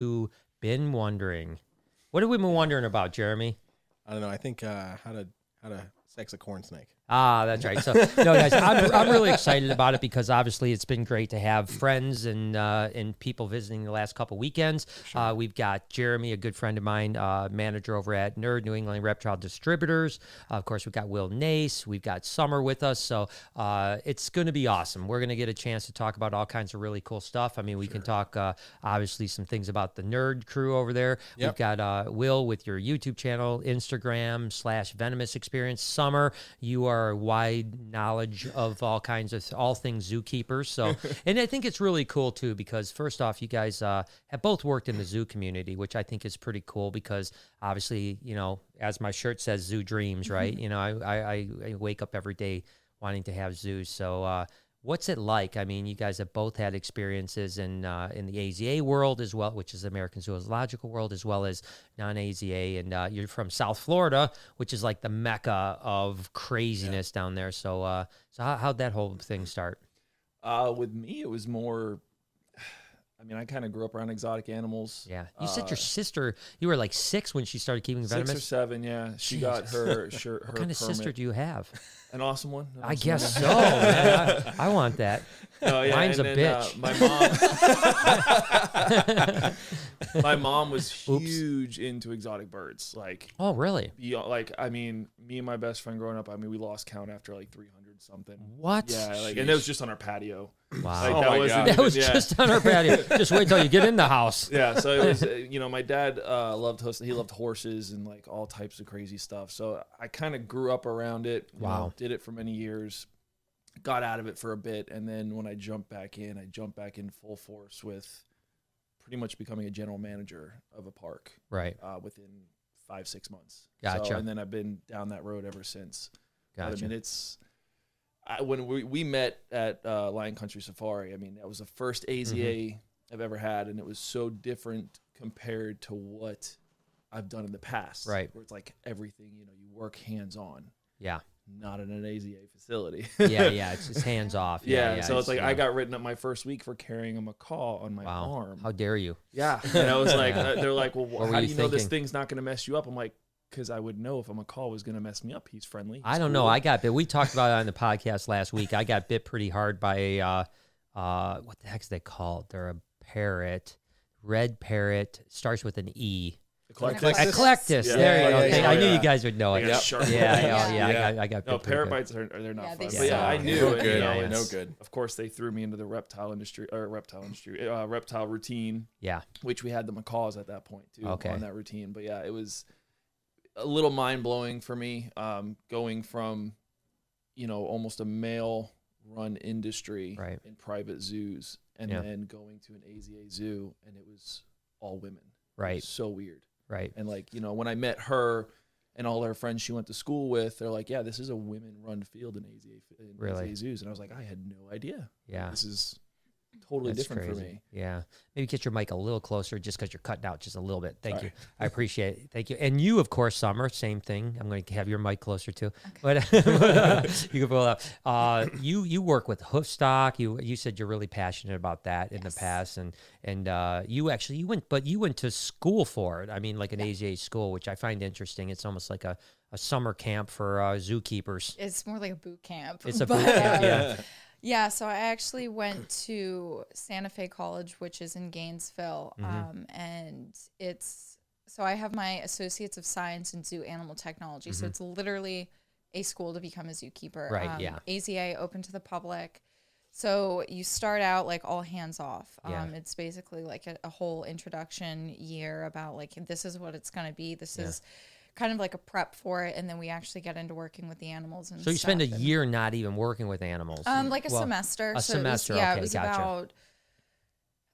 who been wondering. What have we been wondering about, Jeremy? I don't know. I think how to sex a corn snake. Ah, that's right. So, no, guys, I'm really excited about it because obviously it's been great to have friends and people visiting the last couple weekends. Sure. We've got Jeremy, a good friend of mine, manager over at NERD, New England Reptile Distributors. Of course, we've got Will Nace. We've got Summer with us. So it's going to be awesome. We're going to get a chance to talk about all kinds of really cool stuff. I mean, we can talk, obviously, some things about the NERD crew over there. Yep. We've got Will with your YouTube channel, Instagram/Venomous Experience. Summer, you are a wide knowledge of all kinds of all things zookeepers. So, and I think it's really cool too, because first off, you guys have both worked in the zoo community, which I think is pretty cool because obviously, you know, as my shirt says, zoo dreams, right? You know, I wake up every day wanting to have zoos. So, what's it like? I mean, you guys have both had experiences in the AZA world as well, which is the American Zoological World, as well as non-AZA. And you're from South Florida, which is like the mecca of craziness down there. So how'd that whole thing start? With me, it was more... I mean, I kind of grew up around exotic animals. Yeah. You said your sister, you were like 6 when she started keeping Venomous? 6 or 7, yeah. She got her What kind of permit. Sister do you have? An awesome one. An awesome I guess one. So, man. I want that. Oh, yeah. Mine's and a then, bitch. My mom was huge into exotic birds. Like, oh, really? Like, I mean, me and my best friend growing up, I mean, we lost count after like 300 something. What? Yeah, like, and it was just on our patio. Wow. Like, that was just on our patio. Just wait till you get in the house. Yeah, so it was, you know, my dad loved hosting. He loved horses and like all types of crazy stuff. So I kind of grew up around it. Wow. Know, did it for many years. Got out of it for a bit. And then when I jumped back in full force with pretty much becoming a general manager of a park. Right. Within 5-6 months. Gotcha. So, and then I've been down that road ever since. Gotcha. But I mean, it's... when we met at Lion Country Safari, I mean, that was the first AZA I've ever had, and it was so different compared to what I've done in the past. Right. Where it's like everything, you know, you work hands-on. Yeah. Not in an AZA facility. yeah, it's just hands-off. Yeah, so it's like I got written up my first week for carrying a macaw on my arm. How dare you? Yeah. And I was like, they're like, well, how do you know this thing's not going to mess you up? I'm like, because I would know if a macaw was going to mess me up. He's friendly. He's cool. I don't know. I got bit. We talked about it on the podcast last week. I got bit pretty hard by a, what the heck's they called? They're a parrot. Red parrot. Starts with an E. Eclectus. Eclectus. Yeah. There you go. Yeah, I knew you guys would know it. Yeah, I got bit. No, parrot bites, they're not fun. But yeah, I knew it. Yeah, no good. Of course, they threw me into the reptile routine. Yeah. Which we had the macaws at that point, too, on that routine. But yeah, it was... a little mind-blowing for me, going from, you know, almost a male-run industry in private zoos, and then going to an AZA zoo, and it was all women. Right. It was so weird. Right. And, like, you know, when I met her and all her friends she went to school with, they're like, yeah, this is a women-run field in AZA zoos. And I was like, I had no idea. Yeah. This is... totally That's different crazy. For me. Yeah. Maybe get your mic a little closer just because you're cutting out just a little bit. Thank you. I appreciate it. Thank you. And you, of course, Summer, same thing. I'm going to have your mic closer too. Okay. But you can pull it up. You work with hoof stock. You said you're really passionate about that in the past. And you went to school for it. I mean, like an AZA school, which I find interesting. It's almost like a summer camp for zookeepers. It's more like a boot camp. It's a boot camp, yeah, so I actually went to Santa Fe College, which is in Gainesville, and it's, so I have my Associates of Science in Zoo Animal Technology, so it's literally a school to become a zookeeper. Right, AZA, open to the public, so you start out like all hands off. It's basically like a whole introduction year about like, this is what it's going to be, this is... kind of like a prep for it, and then we actually get into working with the animals. And so you spend a year not even working with animals. Like a semester. A semester. Yeah, it was about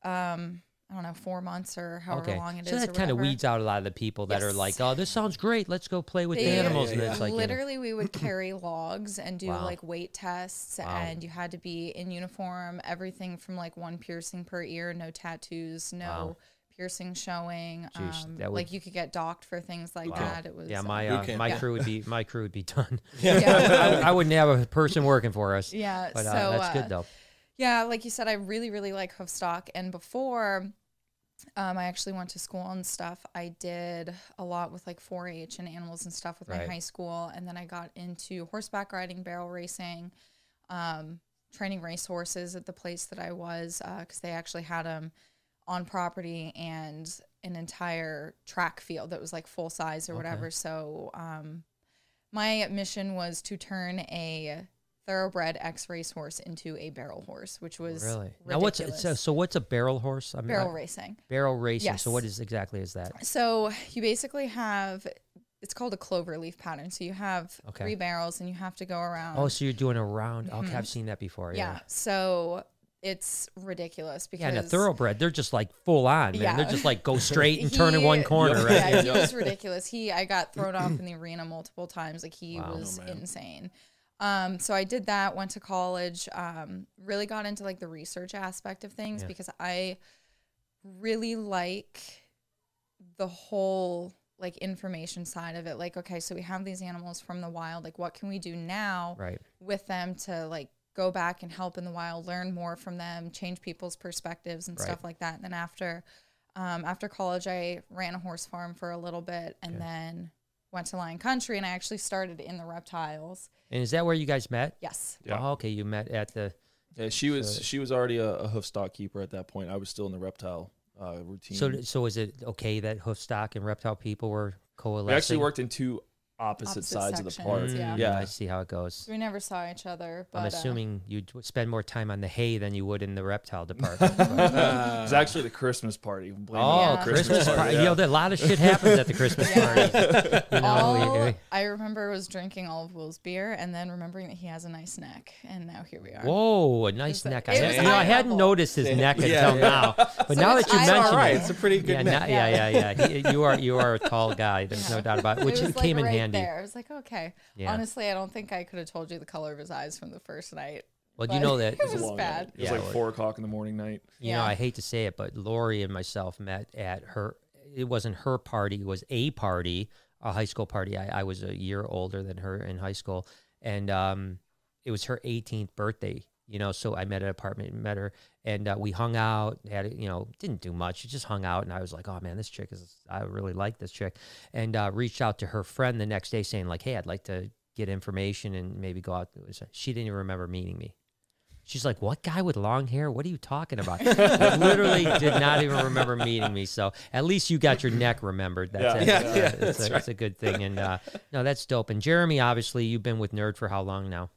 I don't know, 4 months or however long it is. So that kind of weeds out a lot of the people that are like, oh, this sounds great. Let's go play with the animals. And it's like, literally, we would carry logs and do like weight tests, and you had to be in uniform. Everything from like one piercing per ear, no tattoos, no. Piercing showing. Jeez, like you could get docked for things like that. It was my crew would be done. I wouldn't have a person working for us. Yeah, but so that's good though. Yeah, like you said, I really like hoof stock, and before I actually went to school and stuff. I did a lot with like 4-H and animals and stuff with my high school. And then I got into horseback riding, barrel racing, training race horses at the place that I was, because they actually had them on property and an entire track field that was like full size or whatever. So my mission was to turn a thoroughbred ex-race horse into a barrel horse, which was ridiculous. Now what's a barrel horse? I mean, barrel racing. Barrel racing. Yes. So what exactly is that? So you basically have, it's called a cloverleaf pattern. So you have three barrels and you have to go around. Oh, so you're doing a round. Okay, I've seen that before. Yeah. So it's ridiculous because and a thoroughbred, they're just like full on, man. They're just like go straight and turn in one corner, right? Yeah, he was ridiculous. I got thrown off in the arena multiple times. Like he was insane. So I did that, went to college, really got into like the research aspect of things because I really like the whole like information side of it. Like, okay, so we have these animals from the wild, like what can we do now with them to like go back and help in the wild, learn more from them, change people's perspectives and stuff like that. And then after college, I ran a horse farm for a little bit and then went to Lion Country, and I actually started in the reptiles. And is that where you guys met? Yes. Yeah. Oh, okay, you met at the... Yeah, she was already a hoof stock keeper at that point. I was still in the reptile routine. So is it okay that hoof stock and reptile people were coalescing? We actually worked in two opposite sides sections of the park. Yeah, I see how it goes. So we never saw each other. But I'm assuming you'd spend more time on the hay than you would in the reptile department. It's actually the Christmas party. Christmas party. You know, a lot of shit happens at the Christmas party. You know, I remember was drinking all of Will's beer and then remembering that he has a nice neck, and now here we are. Whoa, a nice neck. I hadn't noticed his neck until now, but so now that you mention it, it's a pretty good neck. Yeah. You are a tall guy. There's no doubt about it, which came in handy. There, I was like, okay. Yeah. Honestly, I don't think I could have told you the color of his eyes from the first night. Well, you know that it was bad. It was like 4 o'clock in the morning night. You know, I hate to say it, but Lori and myself met at her. It wasn't her party. It was a party, a high school party. I was a year older than her in high school, and it was her 18th birthday. You know, so I met at an apartment, met her, and we hung out. Had, you know, didn't do much. She just hung out, and I was like, "Oh man, this chick is. I really like this chick," and reached out to her friend the next day, saying like, "Hey, I'd like to get information and maybe go out." She didn't even remember meeting me. She's like, "What guy with long hair? What are you talking about?" I literally did not even remember meeting me. So at least you got your neck remembered. That's it. It's a good thing, and no, that's dope. And Jeremy, obviously, you've been with Nerd for how long now?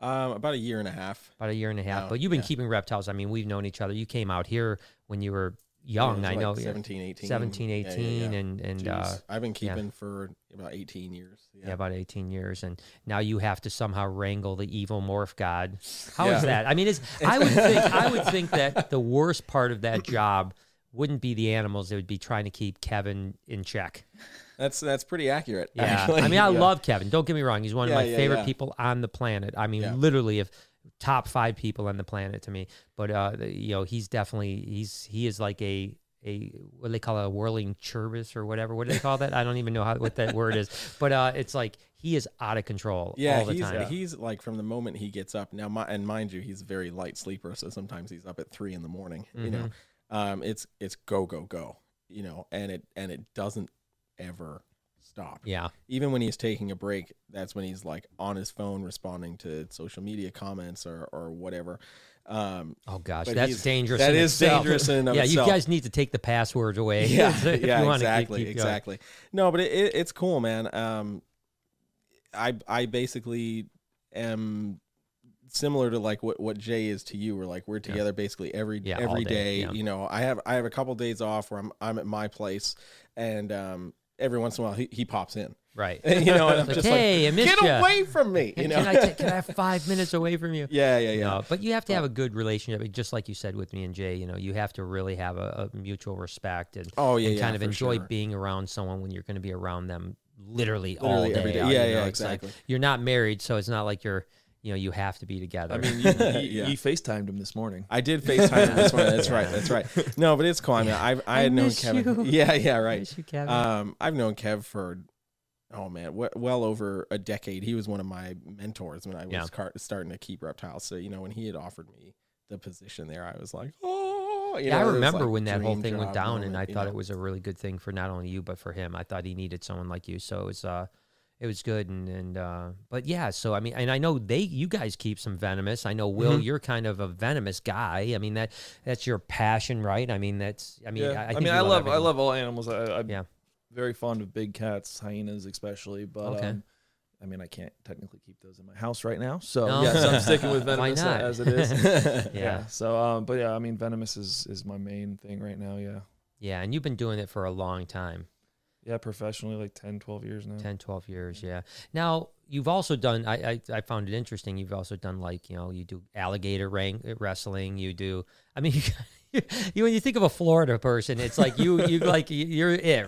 About a year and a half. About a year and a half. No, but you've been keeping reptiles. I mean, we've known each other. You came out here when you were young. Yeah, I know. Like 17, 18. 17, 18. Yeah. And I've been keeping for about 18 years. Yeah. About 18 years. And now you have to somehow wrangle the evil morph god. How is that? I mean, I would think that the worst part of that job wouldn't be the animals. It would be trying to keep Kevin in check. That's pretty accurate. Yeah, actually. I mean, I love Kevin. Don't get me wrong; he's one of my favorite people on the planet. I mean, literally, if top 5 people on the planet to me. But you know, he's definitely he is like a what do they call it, a whirling Cherbus or whatever. What do they call that? I don't even know what that word is. But it's like he is out of control. Yeah, all the time. He's like from the moment he gets up now. And mind you, he's a very light sleeper, so sometimes he's up at 3 in the morning. Mm-hmm. You know, it's go go go. You know, and it doesn't ever stop. Yeah, even when he's taking a break, that's when he's like on his phone responding to social media comments or whatever. Oh gosh, that's dangerous. That is dangerous in itself. Yeah, you guys need to take the passwords away. Exactly. No, but it's cool, man. I basically am similar to like what Jay is to you. We're together basically every day. You know, I have a couple days off where I'm at my place, and every once in a while he pops in. Right. And, you know, and I'm like, just hey, like, get away from me. You know, can I have 5 minutes away from you? Yeah. No, but you have to have a good relationship. Just like you said with me and Jay, you know, you have to really have a mutual respect and, kind of enjoy being around someone when you're going to be around them literally all day. Every day. Yeah, exactly. Like, you're not married, so it's not like you're, you know, you have to be together. I mean, you FaceTimed him this morning. I did FaceTime him this morning. That's right. No, but it's cool. I mean, I had known Kevin. You. Yeah, right. I miss you, Kevin. I've known Kev for, oh man, well over a decade. He was one of my mentors when I was starting to keep reptiles. So, you know, when he had offered me the position there, I was like, oh. out. You know, I remember when that whole thing went down, and I thought it was a really good thing for not only you but for him. I thought he needed someone like you, so it was good. But yeah, so I mean, and I know you guys keep some Venomous. I know, Will, you're kind of a Venomous guy. I mean, that's your passion, right? I mean, I love all animals. I'm very fond of big cats, hyenas especially, but. Okay. I mean, I can't technically keep those in my house right now. So, yes, I'm sticking with Venomous as it is. So, but yeah, I mean, Venomous is my main thing right now, Yeah, and you've been doing it for a long time. Yeah, professionally, like 10, 12 years now. 10, 12 years, yeah. Now, you've also done, I found it interesting, you've also done, like, you know, you do alligator wrestling, you do, I mean, when you think of a Florida person, it's like you're it,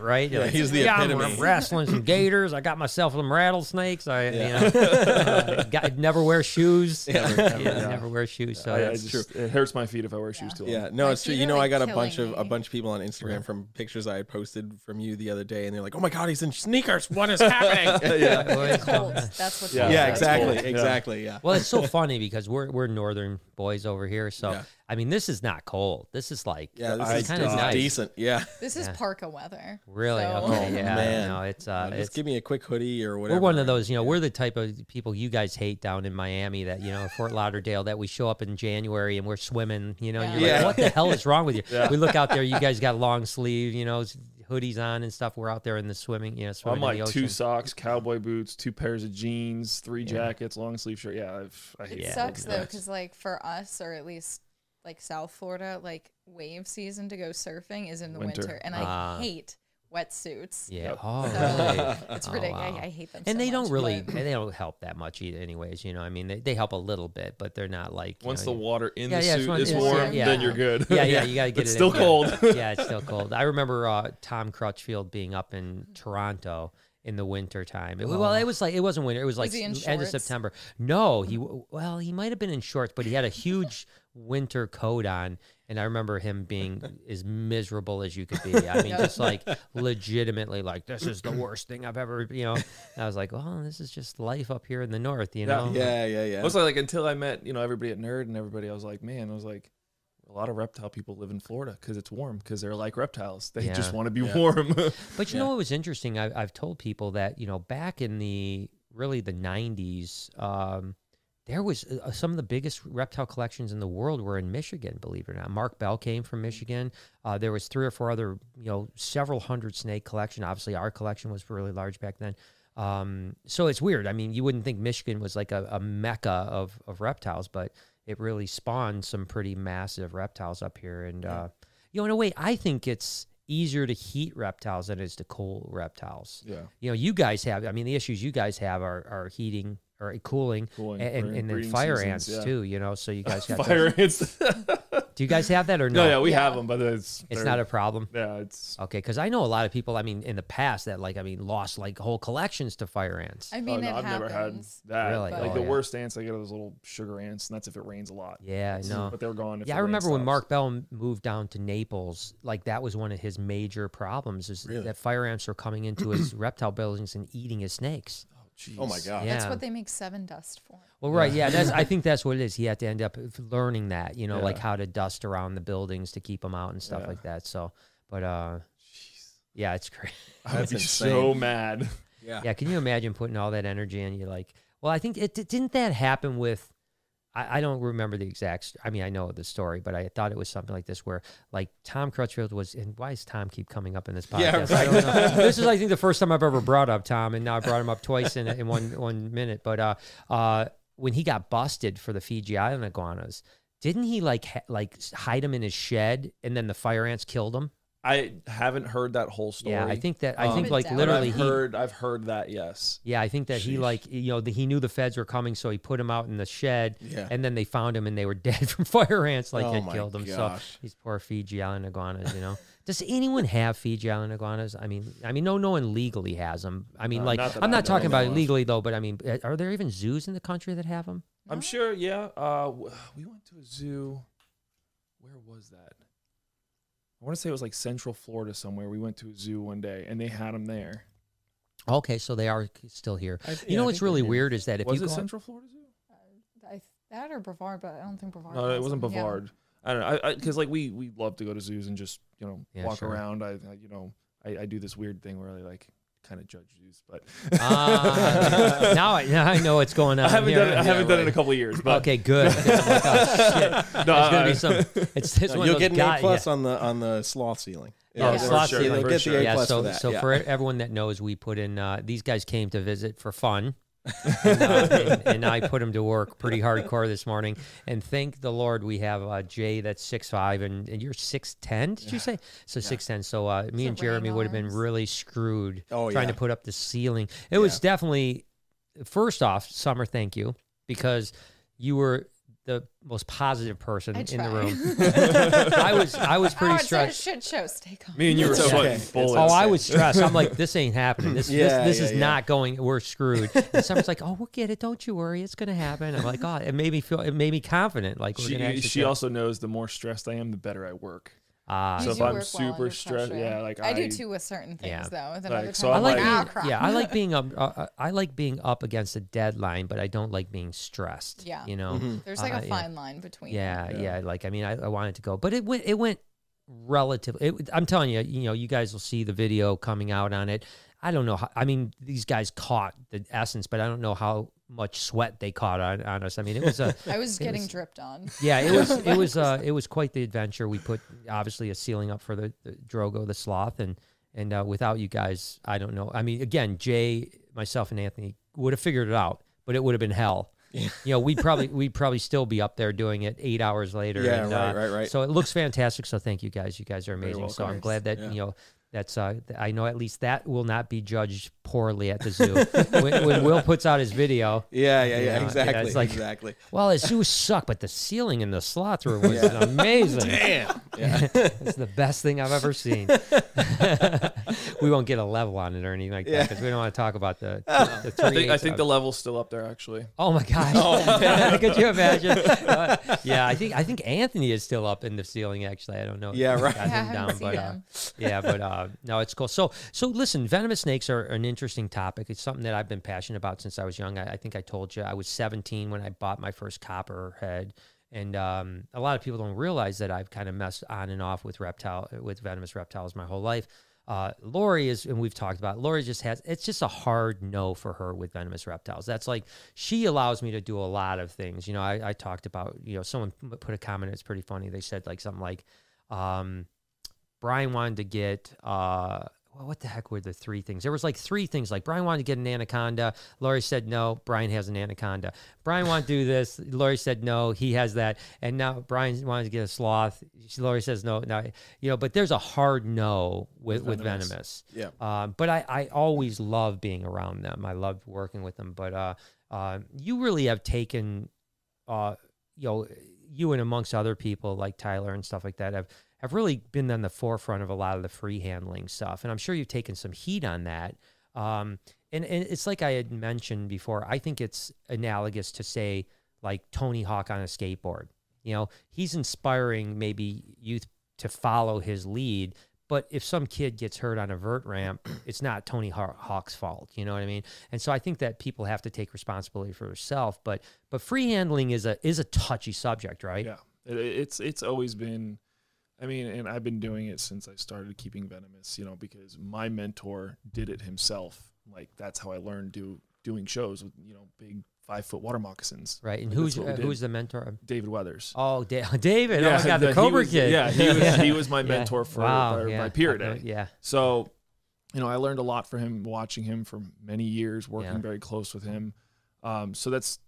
right? You're he's the epitome. I'm wrestling some gators. I got myself some rattlesnakes. Never wear shoes. Never wear shoes. So that's true. It hurts my feet if I wear shoes too long. Yeah, no, it's true. You know, I got a bunch of people on Instagram from pictures I had posted from you the other day, and they're like, "Oh my God, he's in sneakers. What is happening?" It's cold. That's what's happening. Yeah, exactly. Yeah. Well, it's so funny because we're northern boys over here, so. Yeah. I mean, this is not cold. This is like this is kind of nice. Decent. Yeah, this is parka weather. Really? So. Okay. Oh, yeah. Man. No, it's give me a quick hoodie or whatever. We're one of those. You know, we're the type of people you guys hate down in Miami. That Fort Lauderdale. That we show up in January and we're swimming. You know, you're like, what the hell is wrong with you? We look out there. You guys got long sleeve. You know. Hoodies on and stuff. We're out there in the swimming. Yeah, I'm like two socks, cowboy boots, two pairs of jeans, three jackets, long sleeve shirt. Yeah, I hate it. It sucks though, because like for us, or at least like South Florida, like wave season to go surfing is in the winter, and I hate wetsuits. Yeah, so it's ridiculous. Wow. I hate them. And so they don't help that much either. Anyways, you know, I mean, they help a little bit, but they're not like the water in the suit is warm, then you're good. Yeah, you gotta get it's still cold. Yeah, it's still cold. I remember Tom Crutchfield being up in Toronto in the winter time. It was like it wasn't winter. It was like end of September. No, he might have been in shorts, but he had a huge winter coat on. And I remember him being as miserable as you could be. I mean, just like legitimately like, this is the worst thing I've ever, And I was like, well, this is just life up here in the north, you know? Yeah. Mostly like until I met, everybody at Nerd and everybody, I was like, man, a lot of reptile people live in Florida because it's warm, because they're like reptiles. They just want to be warm. But you know what was interesting? I've told people that, back in the 90s, there was some of the biggest reptile collections in the world were in Michigan, believe it or not. Mark Bell came from Michigan. There was 3 or 4 other, several hundred snake collection. Obviously, our collection was really large back then. So it's weird. I mean, you wouldn't think Michigan was like a mecca of reptiles, but it really spawned some pretty massive reptiles up here. And, in a way, I think it's easier to heat reptiles than it is to cool reptiles. Yeah. You guys have, I mean, the issues you guys have are heating or cooling and then fire ants too, so you guys got fire ants. Do you guys have that or no? No, we have them, but it's not a problem. Yeah, it's okay. Cause I know a lot of people, I mean, in the past that lost like whole collections to fire ants. I mean, I've never had that. Really? Like the worst ants I get are those little sugar ants, and that's if it rains a lot. Yeah, no. But they're gone. Yeah, I remember when Mark Bell moved down to Naples, like that was one of his major problems is that fire ants were coming into his reptile buildings and eating his snakes. Jeez. Oh my God! Yeah. That's what they make 7 dust for. Well, right, yeah. I think that's what it is. He had to end up learning that, like how to dust around the buildings to keep them out and stuff like that. So, but yeah, it's crazy. I'd be so mad. Yeah. Can you imagine putting all that energy in? You're like, well, I think it didn't that happen with. I don't remember the exact. I mean, I know the story, but I thought it was something like this, where like Tom Crutchfield was. And why does Tom keep coming up in this podcast? Yeah, right. I don't know. This is, I think, the first time I've ever brought up Tom, and now I brought him up twice in one minute. But when he got busted for the Fiji Island iguanas, didn't he like hide him in his shed, and then the fire ants killed him? I haven't heard that whole story. Yeah, I think that I think like literally I've heard that. Yes. Yeah, I think that he he knew the feds were coming, so he put him out in the shed. Yeah. And then they found him, and they were dead from fire ants. Like it killed him. So these poor Fiji Island iguanas. Does anyone have Fiji Island iguanas? I mean, no one legally has them. I mean, I'm not talking about legally though. But I mean, are there even zoos in the country that have them? No? I'm sure. Yeah. We went to a zoo. Where was that? I want to say it was like Central Florida somewhere. We went to a zoo one day, and they had them there. Okay, so they are still here. You know what's really weird is that if you go Central Florida Zoo? That or Brevard, but I don't think Brevard. No, it wasn't Brevard. Yeah. I don't know, because like we love to go to zoos and just, you know, walk around. I do this weird thing where I like kind of judge zoos, but now I know what's going on. I haven't done it in a couple of years. But. Okay, good. Like, oh, shit. No, you'll get an A+ on the sloth ceiling. Yeah, sloth ceiling. You'll get the A+ for that. So for everyone that knows, we put in these guys came to visit for fun. and I put him to work pretty hardcore this morning. And thank the Lord we have Jay that's 6'5", and you're 6'10", did you say? So 6'10". So me and Jeremy would have been really screwed trying to put up the ceiling. It was definitely, first off, Summer, thank you, because you were the most positive person in the room. I was pretty stressed. It's a shit show. Stay calm. Me and you were so fucking I was stressed. I'm like, this ain't happening. This is not going. We're screwed. And someone's like, oh, we'll get it. Don't you worry. It's gonna happen. I'm like, oh, it made me feel. It made me confident. Like she also knows the more stressed I am, the better I work. So if I'm super stressed, like I do too with certain things though. With another time, I like being up against a deadline, but I don't like being stressed. Yeah, you know, there's like a fine line between. Yeah. Like I mean, I wanted to go, but it went relatively. I'm telling you, you guys will see the video coming out on it. I don't know. I mean, these guys caught the essence, but I don't know how much sweat they caught on us. I mean, it was a. I was getting dripped on. Yeah, it was quite the adventure. We put obviously a ceiling up for the Drogo, the sloth, and without you guys, I don't know. I mean, again, Jay, myself, and Anthony would have figured it out, but it would have been hell. Yeah. You know, we'd probably still be up there doing it 8 hours later. Yeah, and, right. So it looks fantastic. So thank you guys. You guys are amazing. So I'm glad that That's I know at least that will not be judged poorly at the zoo when Will puts out his video. Exactly. Well, the zoo sucked, but the ceiling in the sloth room was amazing. Damn, it's the best thing I've ever seen. We won't get a level on it or anything like that because we don't want to talk about the 3/8. I think the level's still up there actually. Oh my gosh! Oh. Could you imagine? Yeah, I think Anthony is still up in the ceiling actually. I don't know. Yeah, right. No, it's cool. So listen, venomous snakes are an interesting topic. It's something that I've been passionate about since I was young. I think I told you I was 17 when I bought my first copperhead, and a lot of people don't realize that I've kind of messed on and off with venomous reptiles my whole life. Lori is, and we've talked about it, Lori just has, it's just a hard no for her with venomous reptiles. That's like, she allows me to do a lot of things. You know, I talked about, someone put a comment, it's pretty funny. They said like something like, Brian wanted to get, well, what the heck were the three things? There was like three things. Like Brian wanted to get an anaconda. Lori said no. Brian has an anaconda. Brian wanted to do this. Lori said no. He has that. And now Brian wanted to get a sloth. Lori says no. Now, but there's a hard no with venomous. Yeah. But I always love being around them. I loved working with them. But you really have taken, you and amongst other people like Tyler and stuff like that have really been on the forefront of a lot of the free handling stuff. And I'm sure you've taken some heat on that. And it's like I had mentioned before, I think it's analogous to say like Tony Hawk on a skateboard. You know, he's inspiring maybe youth to follow his lead, but if some kid gets hurt on a vert ramp, it's not Tony Hawk's fault. You know what I mean? And so I think that people have to take responsibility for themselves, but free handling is a touchy subject, right? Yeah. It's always been, I mean, and I've been doing it since I started keeping venomous, because my mentor did it himself. Like, that's how I learned doing shows with, big 5-foot water moccasins. Right. And who's the mentor? David Weathers. Oh, David. Yeah. Oh, my God, the Cobra kid. Yeah, he was my mentor for my Pier Day. Yeah. So, I learned a lot from him, watching him for many years, working very close with him. So that's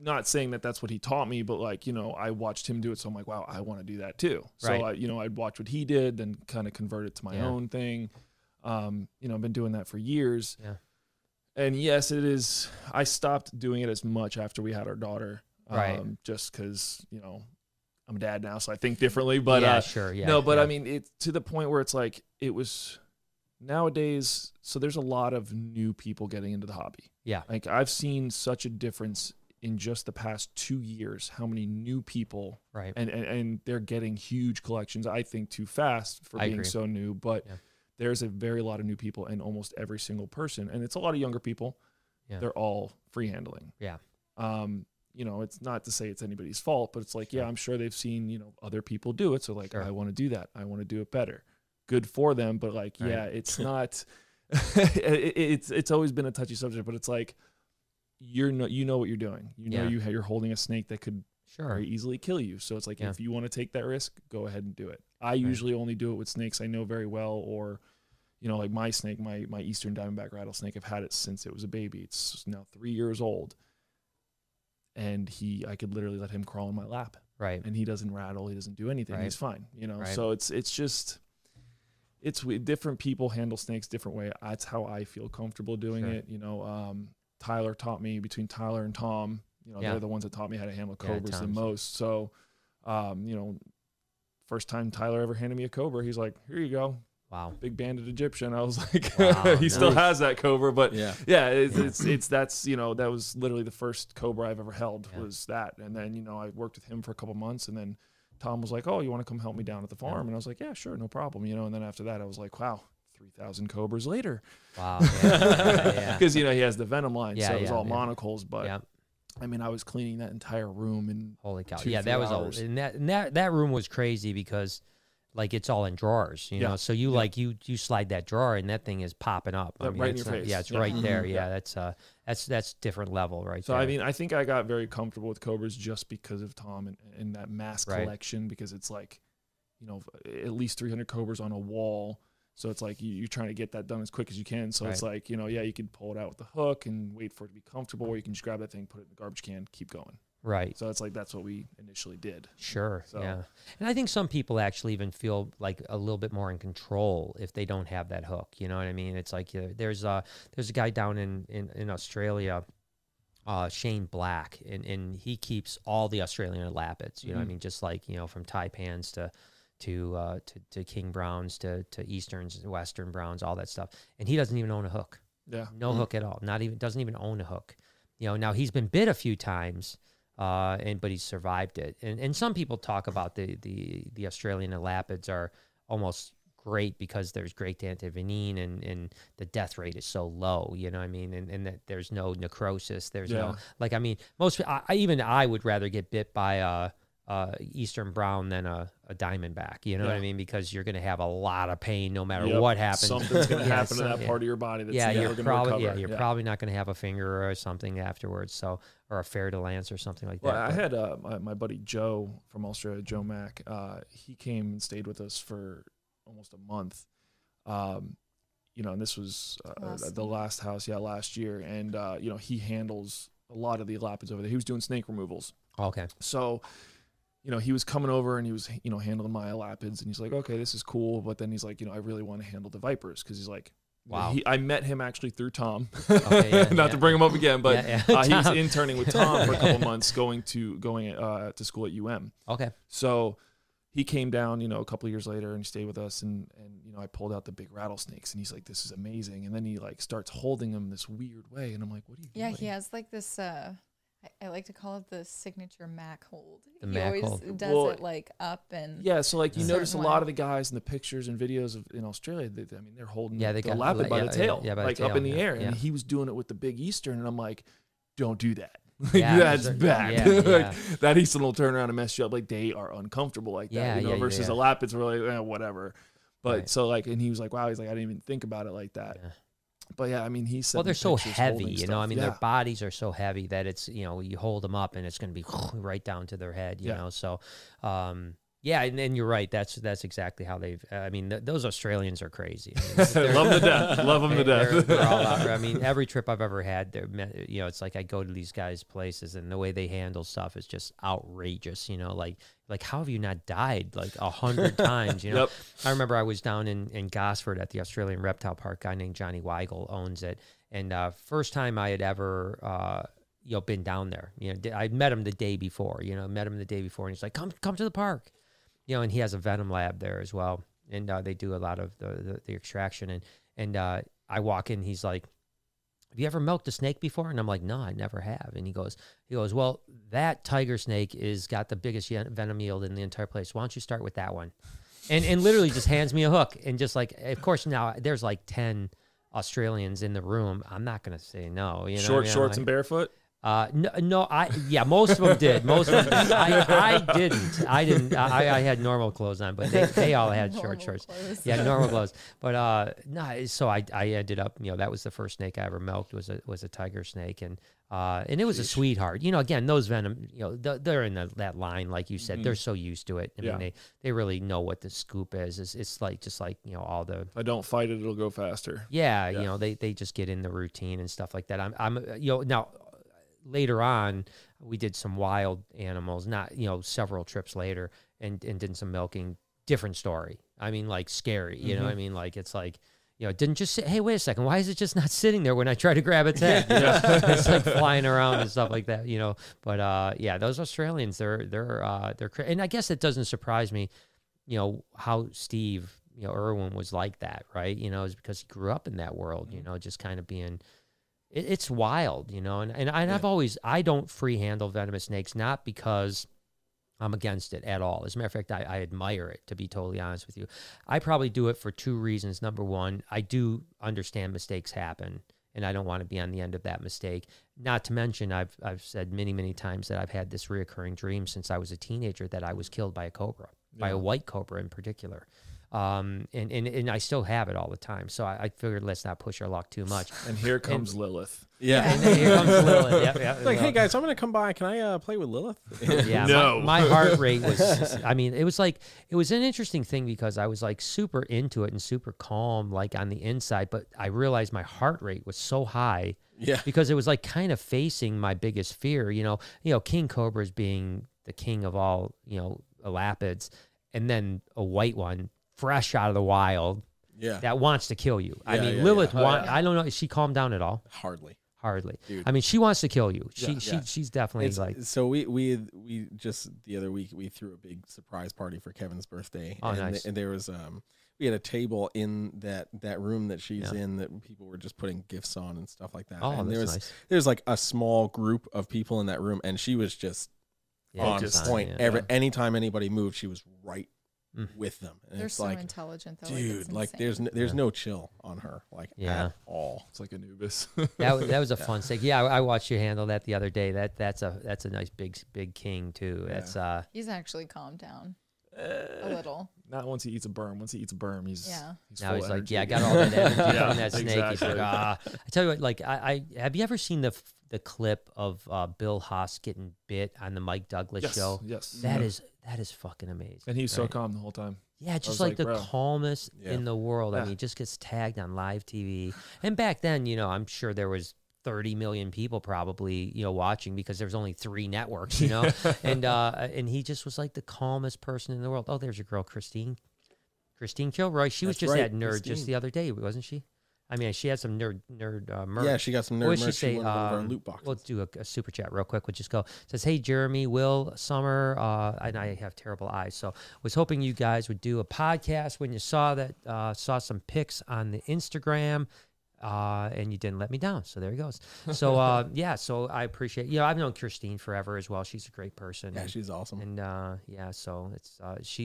not saying that that's what he taught me, but like, I watched him do it. So I'm like, wow, I want to do that too. So I'd watch what he did, then kind of convert it to my own thing. I've been doing that for years. Yeah. And yes, it is. I stopped doing it as much after we had our daughter, just cause I'm a dad now, so I think differently, but, I mean, it's to the point where it's like, it was nowadays. So there's a lot of new people getting into the hobby. Yeah. Like I've seen such a difference in just the past 2 years, how many new people, and they're getting huge collections, I think too fast for being so new, but there's a very lot of new people and almost every single person, and it's a lot of younger people, they're all free handling. Yeah. you know, it's not to say it's anybody's fault, but it's like, yeah, I'm sure they've seen, you know, other people do it. So like, I want to do that. I want to do it better. Good for them. But like, yeah, it's not, it's always been a touchy subject, but it's like, you're no, you know what you're doing. You know, you're holding a snake that could very easily kill you. So it's like, if you want to take that risk, go ahead and do it. I usually only do it with snakes I know very well, or, you know, like my snake, my Eastern Diamondback rattlesnake, I've had it since it was a baby. It's now 3 years old. And I could literally let him crawl in my lap. Right. And he doesn't rattle. He doesn't do anything. He's fine. You know, so it's just, it's different people handle snakes different way. That's how I feel comfortable doing it. You know, Tyler taught me, between Tyler and Tom, you know, they're the ones that taught me how to handle cobras the most. So, you know, first time Tyler ever handed me a cobra, he's like, here you go. Wow. Big banded Egyptian. I was like, wow, he still has that cobra, but it's, that's, you know, that was literally the first cobra I've ever held was that. And then, you know, I worked with him for a couple months, and then Tom was like, oh, you want to come help me down at the farm? And I was like, yeah, sure. No problem. You know? And then after that, I was like, wow, 3,000 cobras later. Wow. Cause you know, he has the venom line. So it was all monocles, but I mean, I was cleaning that entire room in holy cow. Yeah. That was all. And that room was crazy because, like, it's all in drawers, you know, so you like, you slide that drawer and that thing is popping up. I mean, right in your face. Yeah, it's right there. Yeah, that's different level right there. So, I mean, I think I got very comfortable with cobras just because of Tom and that mass collection, because it's like, you know, at least 300 cobras on a wall. So it's like, you're trying to get that done as quick as you can. So it's like, you know, yeah, you can pull it out with the hook and wait for it to be comfortable, or you can just grab that thing, put it in the garbage can, keep going. Right. So it's like, that's what we initially did. Sure. So. Yeah. And I think some people actually even feel like a little bit more in control if they don't have that hook. You know what I mean? It's like, there's a guy down in Australia, Shane Black, and he keeps all the Australian lapids, you know what I mean? Just like, you know, from taipans to King Browns, to Easterns, Western Browns, all that stuff. And he doesn't even own a hook. Yeah. No hook at all. Not even, doesn't even own a hook. You know, now he's been bit a few times, but he survived it. And some people talk about the Australian lapids are almost great because there's great dantivenin and the death rate is so low, you know what I mean? And that there's no necrosis. There's no, like, I mean, even I would rather get bit by a Eastern Brown than a Diamondback, you know what I mean? Because you're going to have a lot of pain no matter what happens. Something's going to happen to that part of your body that's never going to recover. Yeah, you're probably not going to have a finger or something afterwards, so, or a fer de lance or something like that. I had my buddy Joe from Australia, Joe Mack, he came and stayed with us for almost a month. You know, and this was the last house, last year. And, you know, he handles a lot of the lapids over there. He was doing snake removals. Okay. So, you know, he was coming over and he was, you know, handling my lapids, and he's like, okay, this is cool. But then he's like, you know, I really want to handle the vipers. Cause he's like, wow. I met him actually through Tom, not to bring him up again, but he was interning with Tom for a couple months, going to school at UM. Okay. So he came down, you know, a couple of years later, and he stayed with us, and, you know, I pulled out the big rattlesnakes, and he's like, this is amazing. And then he like starts holding them this weird way. And I'm like, what are you doing? Yeah. He has like this, I like to call it the signature Mac hold. He always does it like up and so like you notice a lot of the guys in the pictures and videos in Australia, I mean, they're holding the lapid by the tail, like the tail, up in the air. And he was doing it with the big Eastern, and I'm like, don't do that. Like, that's bad. Like, that Eastern will turn around and mess you up. Like, they are uncomfortable like that. You know, versus a lapid's really whatever. But so like, and he was like, wow, he's like, I didn't even think about it like that. But yeah, I mean, he said, well, they're so heavy, you know, I mean, their bodies are so heavy that it's, you know, you hold them up and it's going to be right down to their head, you know? So, yeah. And you're right. That's exactly how they've, I mean, those Australians are crazy. I mean, love them to death. Love them to death. They're all out there. I mean, every trip I've ever had, you know, it's like I go to these guys' places and the way they handle stuff is just outrageous, you know, like how have you not died like 100 times, you know? I remember I was down in Gosford at the Australian Reptile Park. A guy named Johnny Weigel owns it. And first time I had ever, you know, been down there, you know, I'd met him the day before, you know, and he's like, come to the park. You know, and he has a venom lab there as well. And they do a lot of the extraction. And I walk in, he's like, have you ever milked a snake before? And I'm like, no, I never have. And he goes, well, that tiger snake is got the biggest venom yield in the entire place. Why don't you start with that one? And literally just hands me a hook. And just like, of course, now there's like 10 Australians in the room. I'm not going to say no. You know, shorts and barefoot. No, most of them did. Most of them did. I didn't. I had normal clothes on, but they all had short shorts. Clothes. Yeah, normal clothes. But no, so I ended up, you know, that was the first snake I ever milked, was a tiger snake, and it was a sweetheart. You know, again, those venom, you know, they're in that line, like you said, they're so used to it. I mean, they really know what the scoop is. It's like, just like, you know, all the, if I don't fight it, it'll go faster. Yeah, yeah. You know, they just get in the routine and stuff like that. I'm you know, now, later on, we did some wild animals, not, you know, several trips later, and did some milking. Different story. I mean, like, scary, you know what I mean? Like, it's like, you know, it didn't just sit, hey, wait a second, why is it just not sitting there when I try to grab its head? You know? It's like flying around and stuff like that, you know? But yeah, those Australians, they're and I guess it doesn't surprise me, you know, how Steve, you know, Irwin was like that, right? You know, it's because he grew up in that world, you know, just kind of being, it's wild, you know, and I've always, I don't free handle venomous snakes, not because I'm against it at all. As a matter of fact, I admire it, to be totally honest with you. I probably do it for two reasons. Number one, I do understand mistakes happen, and I don't want to be on the end of that mistake. Not to mention, I've said many, many times that I've had this reoccurring dream since I was a teenager that I was killed by a cobra, by a white cobra in particular. And I still have it all the time. So I figured, let's not push our luck too much. And here comes Lilith. Yeah. And here comes Lilith. Yep, yep, like, hey guys, I'm going to come by. Can I play with Lilith? Yeah. No. My heart rate was, I mean, it was like, it was an interesting thing because I was like super into it and super calm, like on the inside, but I realized my heart rate was so high because it was like kind of facing my biggest fear, you know, king cobras being the king of all, you know, elapids, and then a white one, fresh out of the wild, that wants to kill you. Yeah, I mean, Lilith, I don't know, is she calmed down at all? Hardly. Dude. I mean, she wants to kill you. She's definitely like. So we just the other week we threw a big surprise party for Kevin's birthday. Oh, and nice. And there was we had a table in that room that she's in that people were just putting gifts on and stuff like that. Oh, and there was like a small group of people in that room, and she was just on this point. Anytime anybody moved, she was right with them. And they're so like, intelligent, though. Dude, like there's no chill on her, like at all. It's like Anubis. that was a fun snake. Yeah, I watched you handle that the other day. That's a nice big king too. That's he's actually calmed down a little. Not once he eats a berm. Once he eats a berm, he's now full he's energy. Like, I got all that energy from that snake. Exactly. He's like, I tell you what, like I have you ever seen the clip of Bill Haas getting bit on the Mike Douglas show? Yes. That is fucking amazing. And he's so calm the whole time. Yeah, just like the calmest in the world. Yeah. I mean, he just gets tagged on live TV. And back then, you know, I'm sure there was 30 million people probably, you know, watching because there was only 3 networks, you know? and he just was like the calmest person in the world. Oh, there's your girl, Christine Kilroy. She was just that nerd just the other day, wasn't she? I mean, she had some nerd merch. Yeah, she got some nerd merch. She say, our loot boxes. Let's do a super chat real quick. We'll just go. It says, hey, Jeremy, Will, Summer, and I have terrible eyes. So was hoping you guys would do a podcast when you saw that, saw some pics on the Instagram, and you didn't let me down. So there he goes. So, yeah, so I appreciate, you know, I've known Christine forever as well. She's a great person. Yeah, she's awesome. And, yeah, so it's,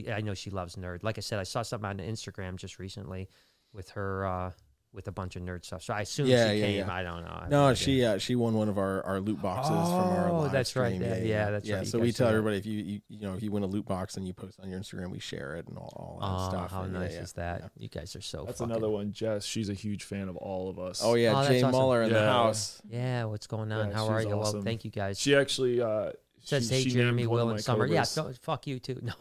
I know she loves nerd. Like I said, I saw something on the Instagram just recently with her, with a bunch of nerd stuff. So I assume she came. Yeah. I don't know. She won one of our loot boxes from our live stream. Right. Yeah, that's right. So we tell everybody, if you know, if you win a loot box and you post on your Instagram, we share it and all that stuff. How nice is that? Yeah. You guys are so That's another one, Jess. She's a huge fan of all of us. Oh, yeah. Jay Muller in the house. Yeah, what's going on? How are you? Awesome. Well, thank you guys. She actually... says, hey, Jeremy, Will, and Summer. Yeah, don't, fuck you, too. No,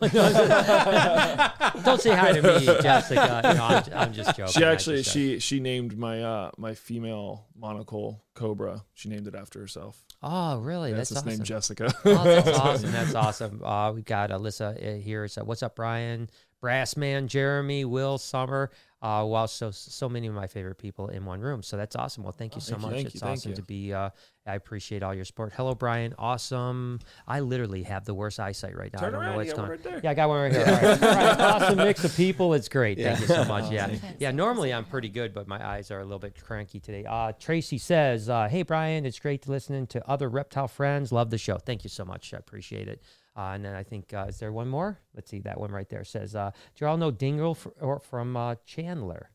don't say hi to me, Jessica. You know, I'm just joking. She actually, she named my female monocle cobra. She named it after herself. Oh, really? Yeah, that's awesome. Named Jessica. Oh, that's awesome. That's awesome. We've got Alyssa here. So, what's up, Brian? Brassman, Jeremy, Will, Summer. Wow, so many of my favorite people in one room. So that's awesome. Well, thank you so much. It's awesome to be. I appreciate all your support. Hello, Brian. Awesome. I literally have the worst eyesight right now. I don't know what's going on. Yeah, I got one right here. All right. Awesome mix of people. It's great. Thank you so much. Yeah, yeah. Normally I'm pretty good, but my eyes are a little bit cranky today. Tracy says, "Hey, Brian, it's great to listen to other reptile friends. Love the show. Thank you so much. I appreciate it." And then I think, is there one more? Let's see, that one right there says, do you all know Dingle from Chandler?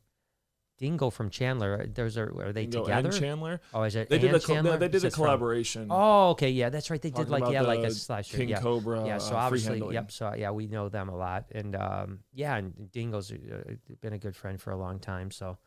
Dingle from Chandler. Those are they Dingle together? And Chandler. Oh, is it? They did a Chandler? They did a collaboration. Oh, okay, yeah, that's right. They did like yeah, like a slasher. King Cobra. Yeah, so obviously, yep. So yeah, we know them a lot, and yeah, and Dingle's been a good friend for a long time. So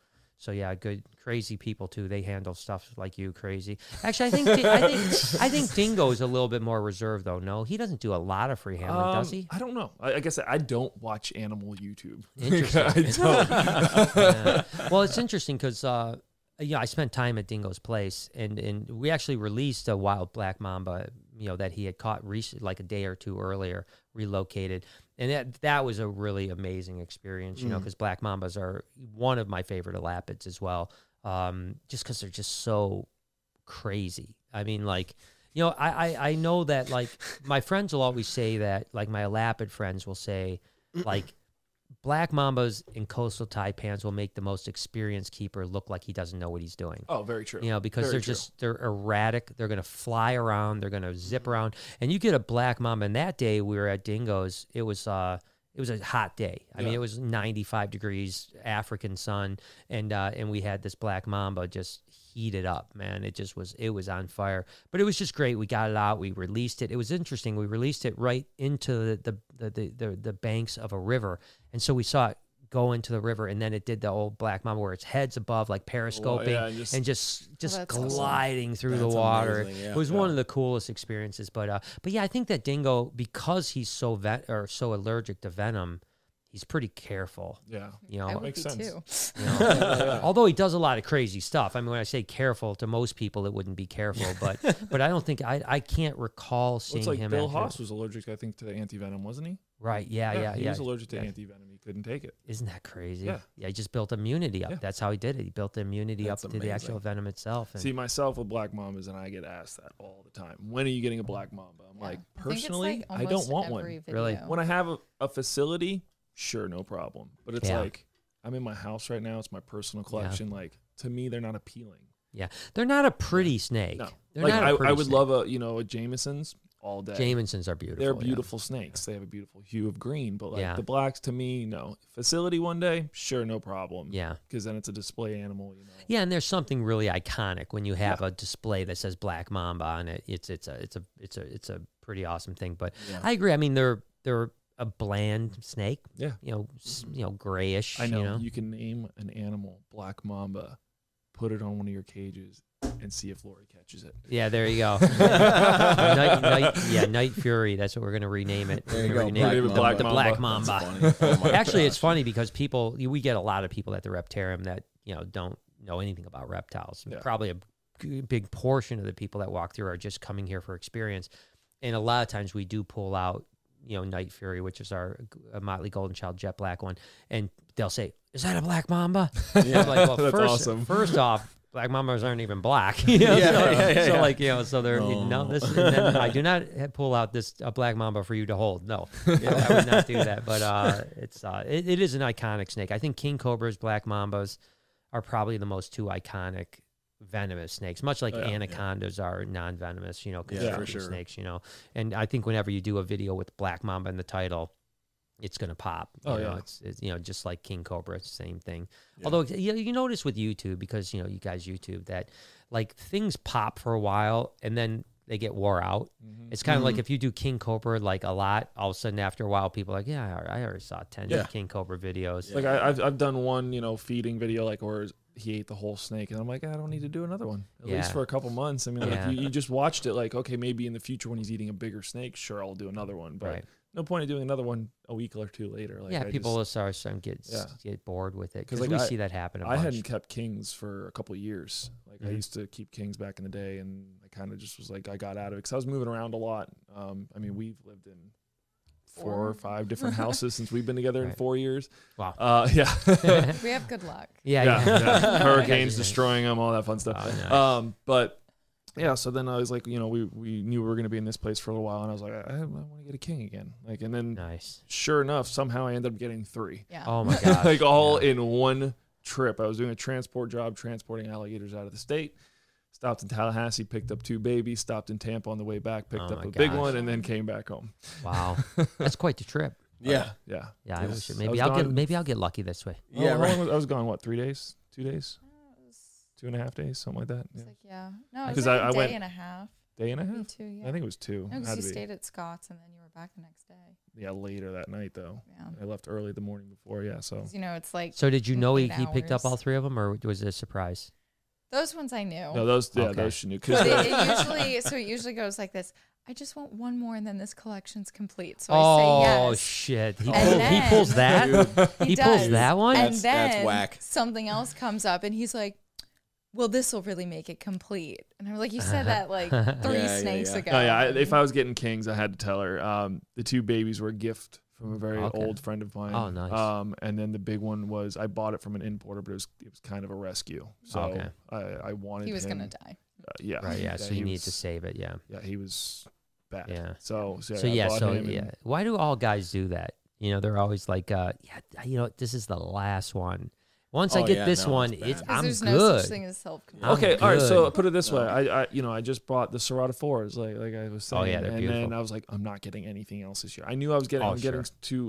yeah, good crazy people too. They handle stuff like you crazy. Actually, I think Dingo's a little bit more reserved though. No, he doesn't do a lot of free handling, does he? I don't know. I guess I don't watch animal YouTube. Interesting. I don't. Yeah. Well, it's interesting because you know, I spent time at Dingo's place, and we actually released a wild black mamba, you know, that he had caught recently, like a day or two earlier, relocated. And that was a really amazing experience, you know, because black mambas are one of my favorite elapids as well, just because they're just so crazy. I mean, like, you know, I know that, like, my friends will always say that, like, my elapid friends will say, like, black mambas and coastal taipans will make the most experienced keeper look like he doesn't know what he's doing. Oh, very true. You know, because they're erratic. They're going to fly around. They're going to zip around. And you get a black mamba. And that day we were at Dingo's. It was a hot day. I mean, it was 95 degrees African sun, and we had this black mamba just heated up, man. It was on fire. But it was just great. We got it out. We released it. It was interesting. We released it right into the banks of a river, and so we saw it go into the river, and then it did the old black mamba where its head's above, like periscoping, and just gliding through the water. Yeah, it was one of the coolest experiences. But yeah, I think that Dingo, because he's so allergic to venom, he's pretty careful. Yeah, you know, that makes sense. Too. You know? Although he does a lot of crazy stuff. I mean, when I say careful, to most people it wouldn't be careful, but I don't think I can't recall seeing him. Bill Haas was allergic, I think, to anti-venom, wasn't he? Right. Yeah. He was allergic to anti-venom. He couldn't take it. Isn't that crazy? Yeah. He just built immunity up. Yeah. That's how he did it. He built the immunity up to the actual venom itself. See, myself with black mambas, and I get asked that all the time. When are you getting a black mamba? I'm like, personally, I don't want one. Video. Really? When I have a facility, sure, no problem. But it's like, I'm in my house right now. It's my personal collection. Yeah. Like, to me, they're not appealing. Yeah. They're not a pretty snake. No. Like, I would love a, you know, a Jameson's. All day. Jamesons are beautiful. They're beautiful snakes. They have a beautiful hue of green, but like the blacks, to me, no. Facility one day, sure, no problem. Yeah. Because then it's a display animal, you know. Yeah, and there's something really iconic when you have a display that says Black Mamba on it. It's a pretty awesome thing. But I agree. I mean, they're a bland snake. Yeah. You know, grayish. I know. You know? You can name an animal Black Mamba, put it on one of your cages, and see if Lori catches it. Yeah, there you go. Night Fury. That's what we're going to rename it. There you go. Black Mamba. Oh, actually, it's funny because we get a lot of people at the Reptarium that, you know, don't know anything about reptiles. Yeah. Probably a big portion of the people that walk through are just coming here for experience. And a lot of times we do pull out, you know, Night Fury, which is our Motley Golden Child jet black one. And they'll say, is that a black mamba? Yeah. I'm like, well, first off, black mambas aren't even black. You know? So like, you know, so they're, you know, this, and then I do not pull out a black mamba for you to hold. No, I would not do that. But it is an iconic snake. I think king cobras, black mambas are probably the most two iconic venomous snakes, much like anacondas are non-venomous, you know, construction snakes, you know. And I think whenever you do a video with black mamba in the title, it's going to pop. You know, it's, you know, just like king cobra, it's the same thing. Yeah. Although you notice with YouTube, because, you know, you guys YouTube, that like things pop for a while and then they get wore out. It's kind of like if you do king cobra like a lot, all of a sudden after a while people are like, I already saw 10 king cobra videos. Like I've done one, you know, feeding video, like, or he ate the whole snake, and I'm like, I don't need to do another one, at least for a couple months. I mean, like you just watched it, like, okay, maybe in the future when he's eating a bigger snake, sure, I'll do another one, but no point in doing another one a week or two later. Like, people get bored with it, because like, we see that happen a bunch. I hadn't kept kings for a couple of years. Like I used to keep kings back in the day, and I kind of just was like, I got out of it because I was moving around a lot. I mean, we've lived in four or five different houses since we've been together in 4 years. Wow. We have good luck. Hurricanes destroying them, all that fun stuff. Oh, nice. Yeah, so then I was like, you know, we knew we were going to be in this place for a little while, and I was like, I want to get a king again. Like, and then sure enough, somehow I ended up getting 3. Yeah. Oh my gosh. Like all in one trip. I was doing a transport job, transporting alligators out of the state. Stopped in Tallahassee, picked up 2 babies, stopped in Tampa on the way back, picked up a big one, and then came back home. Wow. That's quite the trip. Yeah. Yeah. Maybe I'll get lucky this way. Yeah. Right. I was gone, what, 3 days? 2 days, 2.5 days, something like that. Yeah. Like, yeah. No, because like I went a day and a half. Day and a half. Maybe two, yeah. I think it was two. No, because you stayed at Scott's and then you were back the next day. Yeah, later that night though. Yeah. I left early the morning before. Yeah, so you know it's like. So did you know he picked up all three of them, or was it a surprise? Those ones I knew. No, those yeah, okay. Those she knew because it usually goes like this. I just want one more, and then this collection's complete. So I say yes. Oh shit! He pulls that. Dude, he pulls that one. And that's whack. Something else comes up, and he's like, "Well, this will really make it complete." And I'm like, "You said that like three snakes ago." No, yeah. If I was getting kings, I had to tell her. The two babies were a gift from a very old friend of mine. Oh, nice. And then the big one was I bought it from an importer, but it was kind of a rescue. So I wanted. He was gonna die. Yeah. Right. Yeah. So you need to save it. Yeah. Yeah. He was bad. Yeah. So yeah. Why do all guys do that? You know, they're always like, yeah, you know, this is the last one. Once I get this one, it's I'm good. There's no such thing as self-control. Okay. All right. So put it this way. I just bought the Serrata 4s, like I was saying. Oh yeah, they're beautiful. And then I was like, I'm not getting anything else this year. I knew I was getting. I'm getting two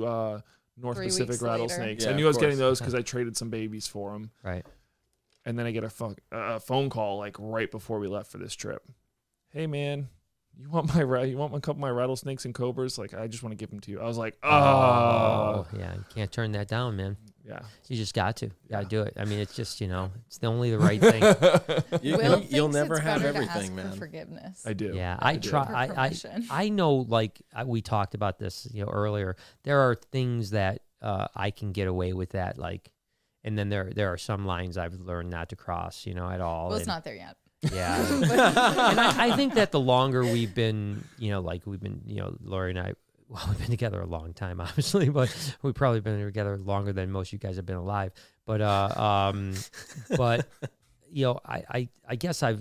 North Pacific rattlesnakes. I knew I was getting those because I traded some babies for them. Right. And then I get a phone call like right before we left for this trip. Hey man, you want a couple of my rattlesnakes and cobras? Like I just want to give them to you. I was like, oh yeah, you can't turn that down, man. Yeah, you just got to do it. I mean, it's just it's only the right thing. You'll never have everything, man. For forgiveness. I do. Yeah, I try. I know. Like we talked about this, earlier. There are things that I can get away with that, like. And then there are some lines I've learned not to cross, at all. Well, it's not there yet. Yeah. And I think that the longer we've been, Lori and I, well, we've been together a long time, obviously, but we've probably been together longer than most of you guys have been alive. But, I guess I've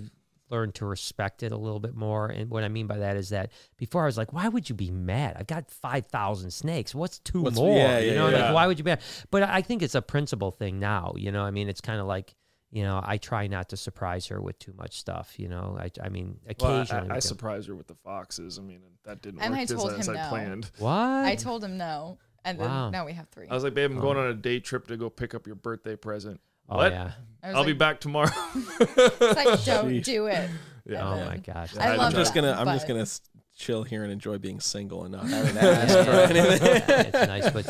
learned to respect it a little bit more. And what I mean by that is that before I was like, why would you be mad? I've got 5,000 snakes. What's two more? Yeah, like, why would you be mad? But I think it's a principle thing now. I mean, it's kind of like, I try not to surprise her with too much stuff. I mean, occasionally. Well, I surprised her with the foxes. I mean, that didn't work as I planned. What? I told him no. And then now we have three. I was like, babe, I'm going on a day trip to go pick up your birthday present. Oh, what? Yeah. I'll be back tomorrow. It's like, don't do it. Yeah. Oh my gosh. Yeah, I'm just gonna chill here and enjoy being single and not having to ask for anything. Yeah, it's nice, but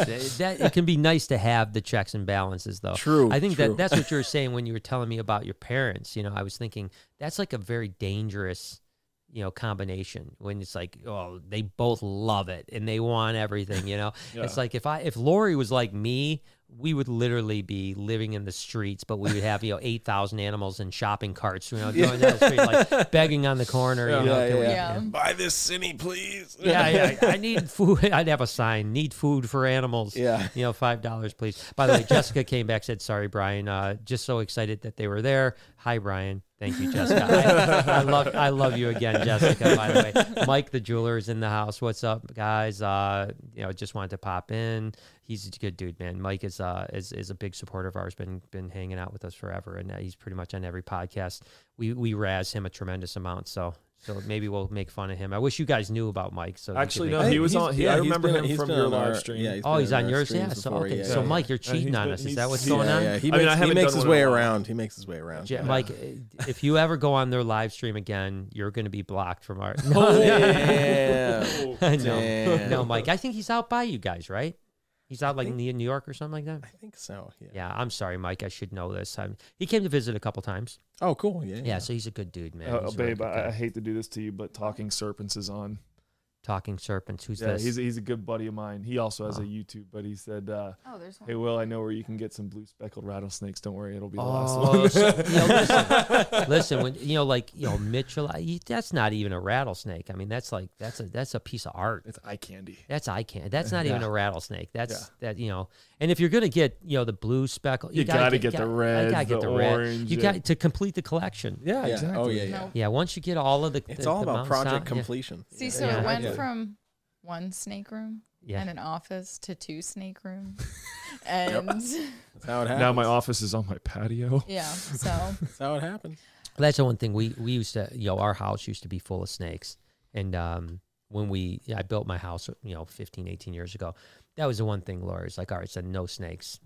it can be nice to have the checks and balances, though. True. I think that's what you were saying when you were telling me about your parents. I was thinking that's like a very dangerous, combination when it's like, oh, they both love it and they want everything. Yeah. It's like if Lori was like me, we would literally be living in the streets, but we would have 8,000 animals in shopping carts, going down the street, like begging on the corner. Buy this cine, please. I need food. I'd have a sign: need food for animals. Yeah, $5, please. By the way, Jessica came back, said, "Sorry, Brian. Just so excited that they were there. Hi, Brian. Thank you, Jessica. I love you again, Jessica. By the way, Mike, the jeweler, is in the house. What's up, guys? Just wanted to pop in." He's a good dude, man. Mike is a big supporter of ours. Been hanging out with us forever, and he's pretty much on every podcast. We razz him a tremendous amount, so maybe we'll make fun of him. I wish you guys knew about Mike. So actually, no, he was on. I remember him from your live stream. Yeah, he's on yours. Yeah. So okay, so Mike, you're cheating on us. Is that what's going on? Yeah, he makes his way around. He makes his way around. Mike, if you ever go on their live stream again, you're going to be blocked from our. No, Mike. I think he's out by you guys, right? He's out like New York or something like that? I think so, yeah. Yeah, I'm sorry, Mike. I should know this. He came to visit a couple times. Oh, cool, yeah. So he's a good dude, man. Oh, babe, I hate to do this to you, but Talking Serpents is on. Talking Serpents, who's this? Yeah, he's a good buddy of mine. He also has a YouTube, but he said, hey, Will, I know where you can get some blue speckled rattlesnakes. Don't worry, it'll be the last one. So, listen, when, Mitchell, that's not even a rattlesnake. I mean, that's a piece of art. It's eye candy. That's eye candy. That's not even a rattlesnake. And if you're going to get, the blue speckle, you got to get the red, orange. You got to complete the collection. Yeah, exactly. Oh, yeah. Yeah, once you get all of the. It's all about project completion. See, so it went from one snake room and an office to two snake rooms, and that's how it happens. Now my office is on my patio. Yeah, so that's how it happens. That's the one thing we used to. Our house used to be full of snakes, and when I built my house, 15, 18 years ago, that was the one thing Lori was like, all right, so no snakes.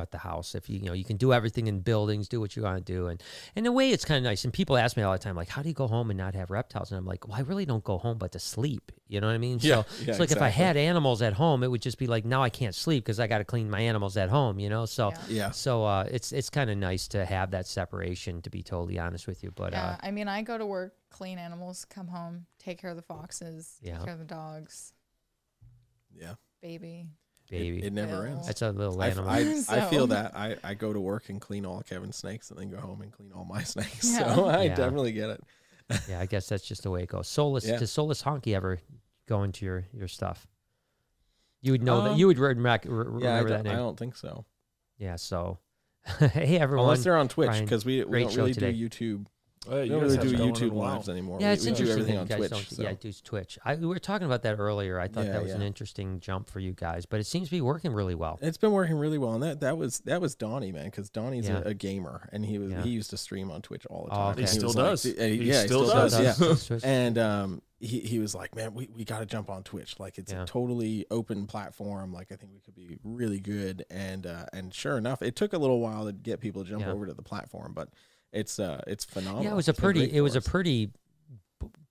at the house. If you can do everything in buildings, do what you want to do. And in a way, it's kind of nice. And people ask me all the time, like, how do you go home and not have reptiles? And I'm like, well, I really don't go home but to sleep. You know what I mean? Yeah, so it's like exactly. If I had animals at home, it would just be like, now I can't sleep because I got to clean my animals at home, you know? So so it's kind of nice to have that separation, to be totally honest with you. But I mean, I go to work, clean animals, come home, take care of the foxes, take care of the dogs. Yeah. Baby. It never ends. That's a little animal. I feel that. I go to work and clean all Kevin's snakes and then go home and clean all my snakes. Yeah. So I definitely get it. Yeah, I guess that's just the way it goes. Soulless, does Soulless Honky ever go into your stuff? You would know that. You would remember that name. I don't think so. Yeah, so. Hey, everyone. Unless they're on Twitch, because we don't really do YouTube. We don't really do YouTube lives anymore. Yeah, it's interesting. We do everything on Twitch. So. Yeah, I do Twitch. We were talking about that earlier. I thought that was an interesting jump for you guys, but it seems to be working really well. It's been working really well, and that was Donnie, man, because Donnie's a gamer, and he used to stream on Twitch all the time. Oh, okay. He still does. Yeah, and he was like, man, we got to jump on Twitch. Like, it's a totally open platform. Like, I think we could be really good. And sure enough, it took a little while to get people to jump over to the platform, but. It's phenomenal. Yeah, it was a pretty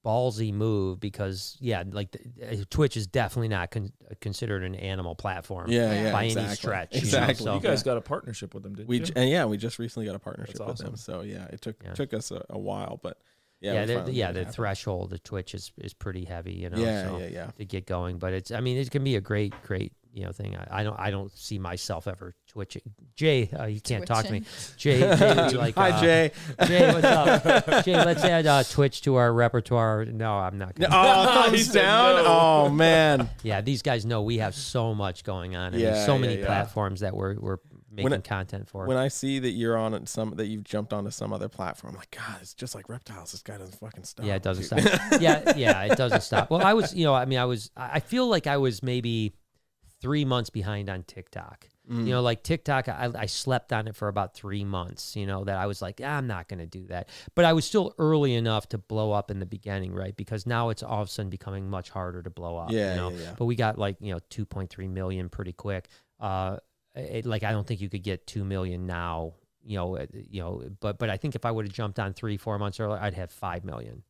ballsy move because like Twitch is definitely not considered an animal platform by any stretch. Exactly. You guys got a partnership with them, didn't you? And we just recently got a partnership with them. So it took us a while, but the threshold of Twitch is pretty heavy, to get going. But it's it can be a great thing. I don't see myself ever twitching. Jay, you can't talk to me. Jay would be like, hi, Jay. Jay, what's up? Jay, let's add Twitch to our repertoire. No, I'm not going to. Oh, thumbs down? No. Oh, man. Yeah, these guys know we have so much going on. And so many platforms that we're making content for. When I see that you're on that you've jumped onto some other platform, I'm like, God, it's just like reptiles. This guy doesn't fucking stop. Yeah, it doesn't stop. Yeah, it doesn't stop. Well, I was, I feel like I was maybe 3 months behind on TikTok. Like TikTok, I slept on it for about 3 months, that I was like, I'm not going to do that. But I was still early enough to blow up in the beginning, right? Because now it's all of a sudden becoming much harder to blow up, But we got 2.3 million pretty quick. I don't think you could get 2 million now, but I think if I would have jumped on 3-4 months earlier, I'd have 5 million.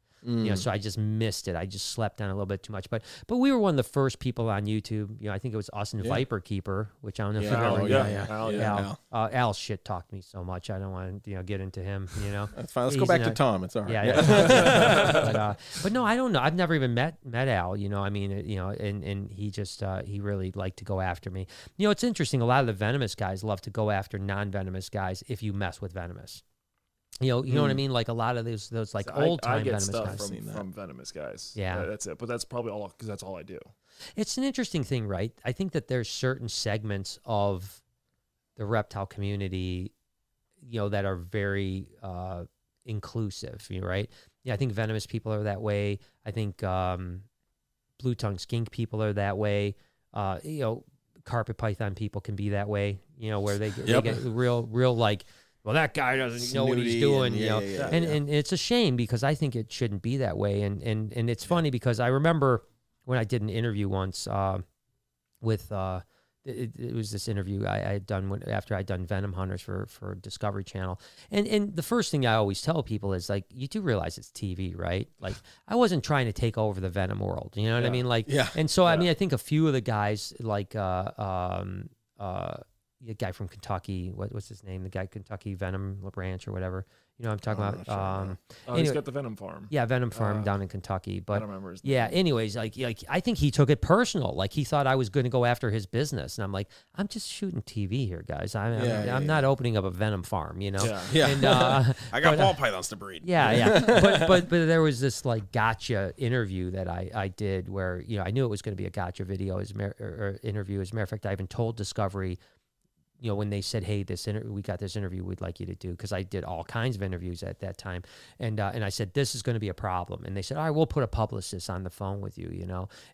So I just missed it. I just slept on it a little bit too much. But we were one of the first people on YouTube. I think it was us and Viper Keeper, which I don't know if you remember. Al shit talked me so much. I don't want to get into him. That's fine. Let's go back to Tom. It's all right. But no, I don't know. I've never even met Al. And he just he really liked to go after me. It's interesting. A lot of the venomous guys love to go after non-venomous guys if you mess with venomous. You know what I mean? Like a lot of those like old time venomous guys. From venomous guys. Yeah, that's it. But that's probably all because that's all I do. It's an interesting thing, right? I think that there's certain segments of the reptile community, that are very inclusive, right? Yeah, I think venomous people are that way. I think blue tongue skink people are that way. Carpet python people can be that way. Where they get real like. Well, that guy doesn't know what he's doing, and it's a shame because I think it shouldn't be that way. And it's funny because I remember when I did an interview once with it was this interview I had done after I'd done Venom Hunters for Discovery Channel, and the first thing I always tell people is like, you do realize it's TV, right? Like I wasn't trying to take over the venom world, you know what I mean? Like, and so I think a few of the guys like the guy from Kentucky, what's his name? The guy Kentucky Venom Ranch or whatever. You know what I'm talking about? Sure. Anyway, he's got the Venom Farm. Yeah, Venom Farm down in Kentucky. But I don't remember his name. Yeah, anyways, like I think he took it personal. Like he thought I was going to go after his business, and I'm like, I'm just shooting TV here, guys. I'm not opening up a Venom Farm, And, I got ball pythons to breed. But there was this like gotcha interview that I did where I knew it was going to be a gotcha video or interview. As a matter of fact, I even told Discovery. When they said, hey, we got this interview we'd like you to do, because I did all kinds of interviews at that time. And I said, this is going to be a problem. And they said, all right, we'll put a publicist on the phone with you,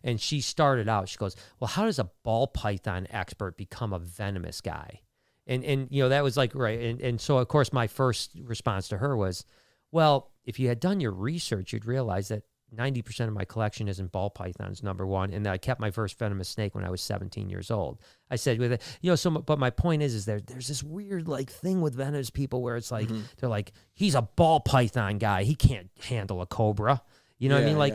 And she started out, she goes, well, how does a ball python expert become a venomous guy? And that was like, right. And so, of course, my first response to her was, well, if you had done your research, you'd realize that 90% of my collection is in ball pythons, number one, and I kept my first venomous snake when I was 17 years old. I said, with it, you know, so, but my point is there's this weird like thing with venomous people where it's like, they're like, he's a ball python guy, he can't handle a cobra. You know what I mean? Like,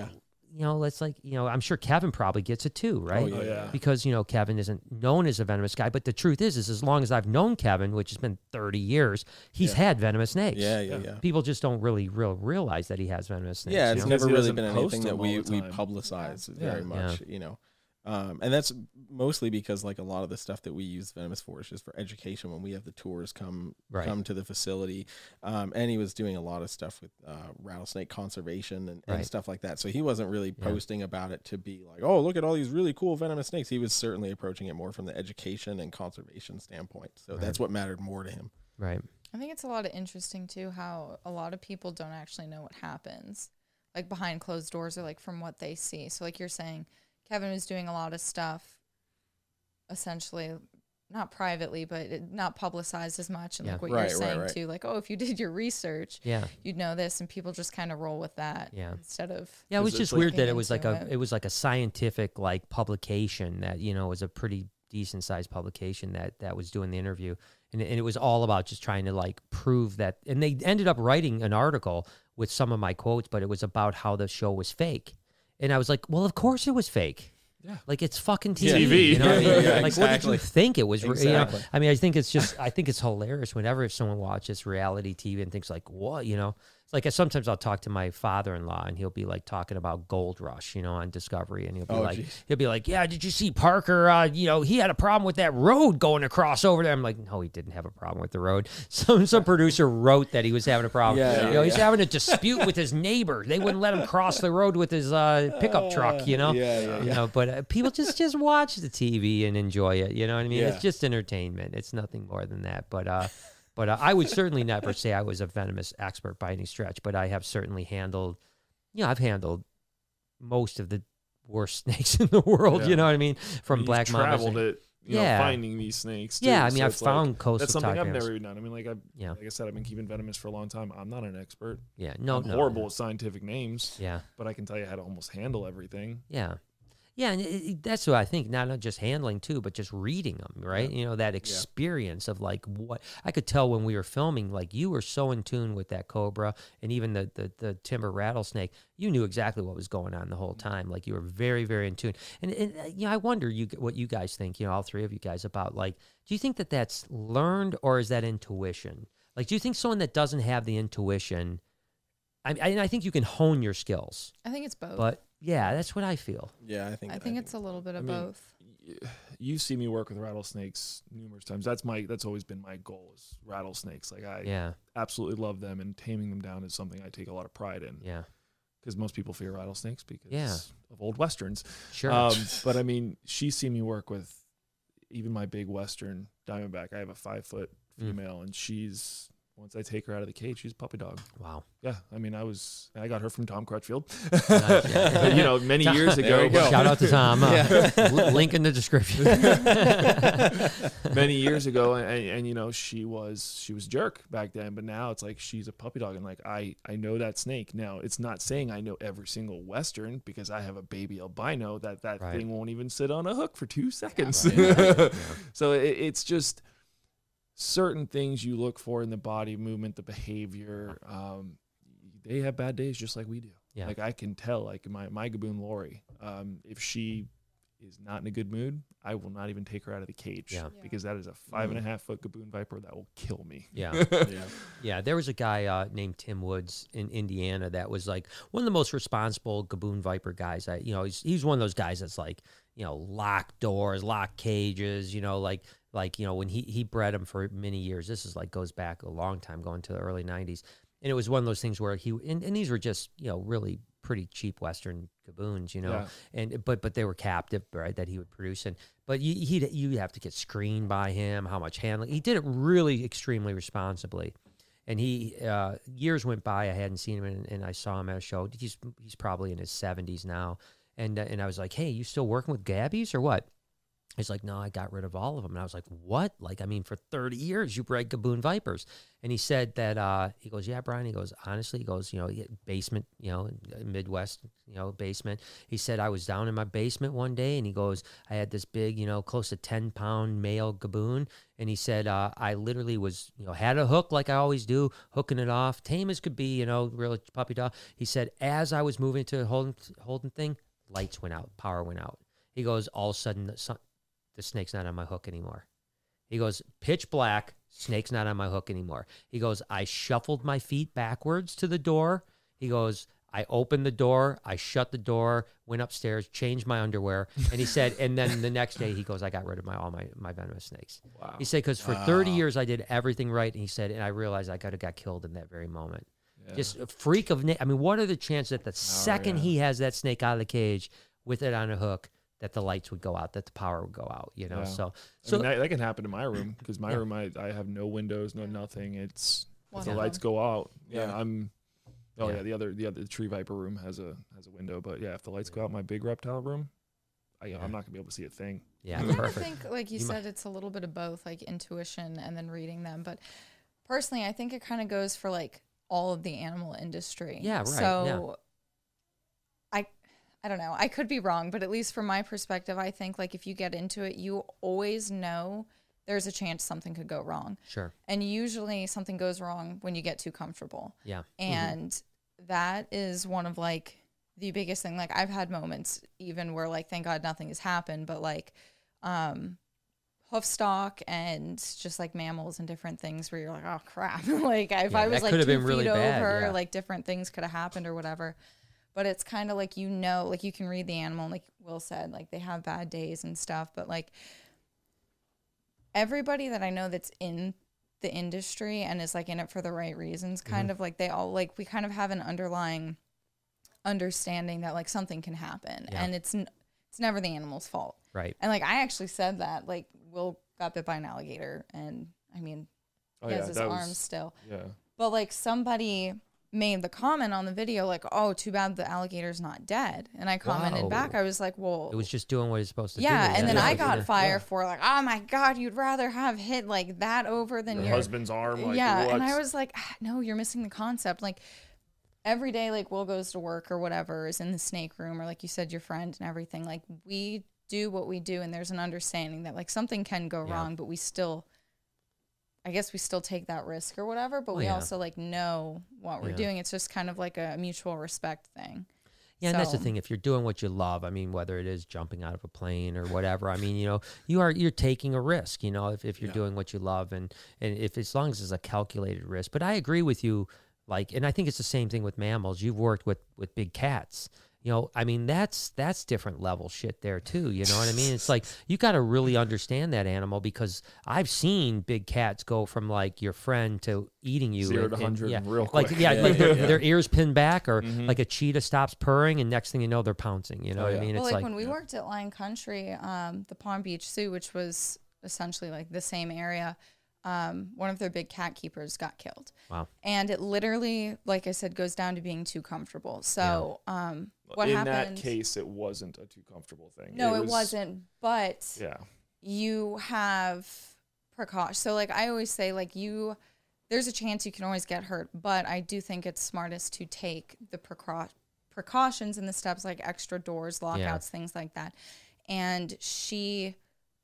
you know, it's like, you know, I'm sure Kevin probably gets it too, right? Oh, yeah. Because, you know, Kevin isn't known as a venomous guy, but the truth is as long as I've known Kevin, which has been 30 years, he's had venomous snakes. Yeah. People just don't really realize that he has venomous snakes. Yeah, it's never really been anything that we publicize very much, you know. And that's mostly because like a lot of the stuff that we use venomous for is just for education when we have the tours come to the facility. And he was doing a lot of stuff with rattlesnake conservation and stuff like that. So he wasn't really posting about it to be like, oh, look at all these really cool venomous snakes. He was certainly approaching it more from the education and conservation standpoint. So that's what mattered more to him. Right. I think it's a lot of interesting too, how a lot of people don't actually know what happens like behind closed doors or like from what they see. So like you're saying, Kevin was doing a lot of stuff, essentially, not privately, but not publicized as much. And like what you're saying too, like, oh, if you did your research, you'd know this, and people just kind of roll with that instead of It was just weird that it was like it was like a scientific like publication that was a pretty decent sized publication that was doing the interview, and it was all about just trying to like prove that. And they ended up writing an article with some of my quotes, but it was about how the show was fake. And I was like, well, of course it was fake. Yeah. Like, it's fucking TV. You know what I mean? Like, exactly. What did you think it was? Exactly. You know? I mean, I think it's just, I think it's hilarious whenever someone watches reality TV and thinks like, what, you know? It's like, sometimes I'll talk to my father-in-law and he'll be like talking about Gold Rush, you know, on Discovery. And he'll be like, yeah, did you see Parker? You know, he had a problem with that road going across over there. I'm like, no, he didn't have a problem with the road. Some producer wrote that he was having a problem. He's having a dispute with his neighbor. They wouldn't let him cross the road with his pickup truck, you know? But people just watch the TV and enjoy it. You know what I mean? It's just entertainment. It's nothing more than that. But I would certainly never say I was a venomous expert by any stretch, but I have certainly handled, I've handled most of the worst snakes in the world, you know what I mean? From You've black mamba. Traveled it, you know, finding these snakes. Too. Yeah, I mean, so I've found like, coastal that's something I've never done. I mean, like I said, I've been keeping venomous for a long time. I'm not an expert. Yeah, I'm horrible with scientific names. Yeah. But I can tell you how to almost handle everything. Yeah. Yeah, and that's what I think, not just handling too, but just reading them, right? Yeah. You know, that experience of like what, I could tell when we were filming, like you were so in tune with that cobra and even the timber rattlesnake, you knew exactly what was going on the whole time. Like you were very, very in tune. And you know, I wonder what you guys think, you know, all three of you guys about like, do you think that that's learned or is that intuition? Like, do you think someone that doesn't have the intuition, I think you can hone your skills. I think it's both. But yeah, that's what I feel. Yeah, I think it's a little bit of both. You see me work with rattlesnakes numerous times. That's always been my goal is rattlesnakes. Like I absolutely love them, and taming them down is something I take a lot of pride in. Yeah, because most people fear rattlesnakes because of old westerns. Sure, but I mean, she's seen me work with even my big western diamondback. I have a 5-foot female, and she's. Once I take her out of the cage, she's a puppy dog. Wow. Yeah. I mean, I got her from Tom Crutchfield, you know, many years ago. Shout out to Tom. Link in the description. Many years ago. And, you know, she was a jerk back then, but now it's like, she's a puppy dog. And like, I know that snake. Now it's not saying I know every single Western because I have a baby albino that thing won't even sit on a hook for 2 seconds. Yeah, right. So it's just, certain things you look for in the body movement, the behavior. They have bad days just like we do. Yeah. Like I can tell, like my Gaboon Lori, if she is not in a good mood, I will not even take her out of the cage because that is a 5.5-foot Gaboon Viper that will kill me. Yeah. There was a guy named Tim Woods in Indiana that was like one of the most responsible Gaboon Viper guys. He's one of those guys that's like, you know, locked doors, locked cages, you know, like, you know, when he bred him for many years, this is like goes back a long time, going to the early 90s. And it was one of those things where and these were just, you know, really pretty cheap Western Gaboons, you know, but they were captive, right, that he would produce. But you have to get screened by him, how much handling. He did it really extremely responsibly. And he, years went by, I hadn't seen him, and I saw him at a show. He's probably in his 70s now. And I was like, hey, you still working with Gabbies or what? He's like, no, I got rid of all of them. And I was like, what? Like, I mean, for 30 years, you bred Gaboon Vipers. And he said that, he goes, yeah, Brian. He goes, honestly, he goes, you know, basement, you know, Midwest, you know, basement. He said, I was down in my basement one day, and he goes, I had this big, you know, close to 10-pound male Gaboon. And he said, I literally was, you know, had a hook like I always do, hooking it off, tame as could be, you know, real puppy dog. He said, as I was moving to the holding thing, lights went out, power went out. He goes, all of a sudden, the snake's not on my hook anymore. He goes, pitch black, snake's not on my hook anymore. He goes, I shuffled my feet backwards to the door. He goes, I opened the door, I shut the door, went upstairs, changed my underwear. And he said, and then the next day, he goes, I got rid of all my venomous snakes. Wow. He said, because for 30 years, I did everything right. And he said, and I realized I could have got killed in that very moment. Yeah. Just a freak of nature. I mean, what are the chances that the second he has that snake out of the cage with it on a hook, that the lights would go out, that the power would go out, you know? Yeah. So I mean, that can happen in my room, because my room, I have no windows, no nothing. It's if the lights go out. Yeah, yeah. The tree viper room has a window, but yeah, if the lights go out, my big reptile room, I'm not gonna be able to see a thing. Yeah, I kind of think, like you said, it's a little bit of both, like intuition and then reading them. But personally, I think it kind of goes for like all of the animal industry. Yeah, right. So. Yeah. I don't know. I could be wrong, but at least from my perspective, I think like if you get into it, you always know there's a chance something could go wrong. Sure. And usually something goes wrong when you get too comfortable. Yeah. And that is one of like the biggest thing. Like I've had moments even where like, thank God nothing has happened, but like hoof stock and just like mammals and different things where you're like, oh crap. Like if I was like 2 feet really over, bad, like different things could have happened or whatever. But it's kind of like, you know, like you can read the animal, like Will said, like they have bad days and stuff. But like everybody that I know that's in the industry and is like in it for the right reasons, kind of like they all like, we kind of have an underlying understanding that like something can happen and it's never the animal's fault. Right. And like, I actually said that, like Will got bit by an alligator and I mean, he has his arms still. Yeah. But like somebody made the comment on the video like, oh, too bad the alligator's not dead. And I commented back. I was like, well, it was just doing what it's supposed to do. Yeah, and then I got fire for like, oh my God, you'd rather have hit like that over than your husband's arm. Like, yeah, and I was like, ah, no, you're missing the concept. Like every day, like Will goes to work or whatever is in the snake room or like you said, your friend and everything. Like we do what we do and there's an understanding that like something can go wrong, but we still... I guess we still take that risk or whatever, but we also like know what we're doing. It's just kind of like a mutual respect thing. Yeah, so. And that's the thing. If you're doing what you love, I mean, whether it is jumping out of a plane or whatever, I mean, you know, you're taking a risk, you know, if you're doing what you love and if as long as it's a calculated risk. But I agree with you, like, and I think it's the same thing with mammals. You've worked with big cats. You know, I mean, that's different level shit there too. You know what I mean? It's like, you got to really understand that animal, because I've seen big cats go from like your friend to eating you. 0 to 100 real quick. Like, their ears pinned back or like a cheetah stops purring and next thing you know, they're pouncing. You know what I mean? Well, it's like when we worked at Lion Country, the Palm Beach Zoo, which was essentially like the same area, one of their big cat keepers got killed. Wow. And it literally, like I said, goes down to being too comfortable. So what happened in that case, it wasn't a too comfortable thing. No, it wasn't, but you have precaution. So like I always say, like there's a chance you can always get hurt, but I do think it's smartest to take the precautions and the steps, like extra doors, lockouts, things like that. And she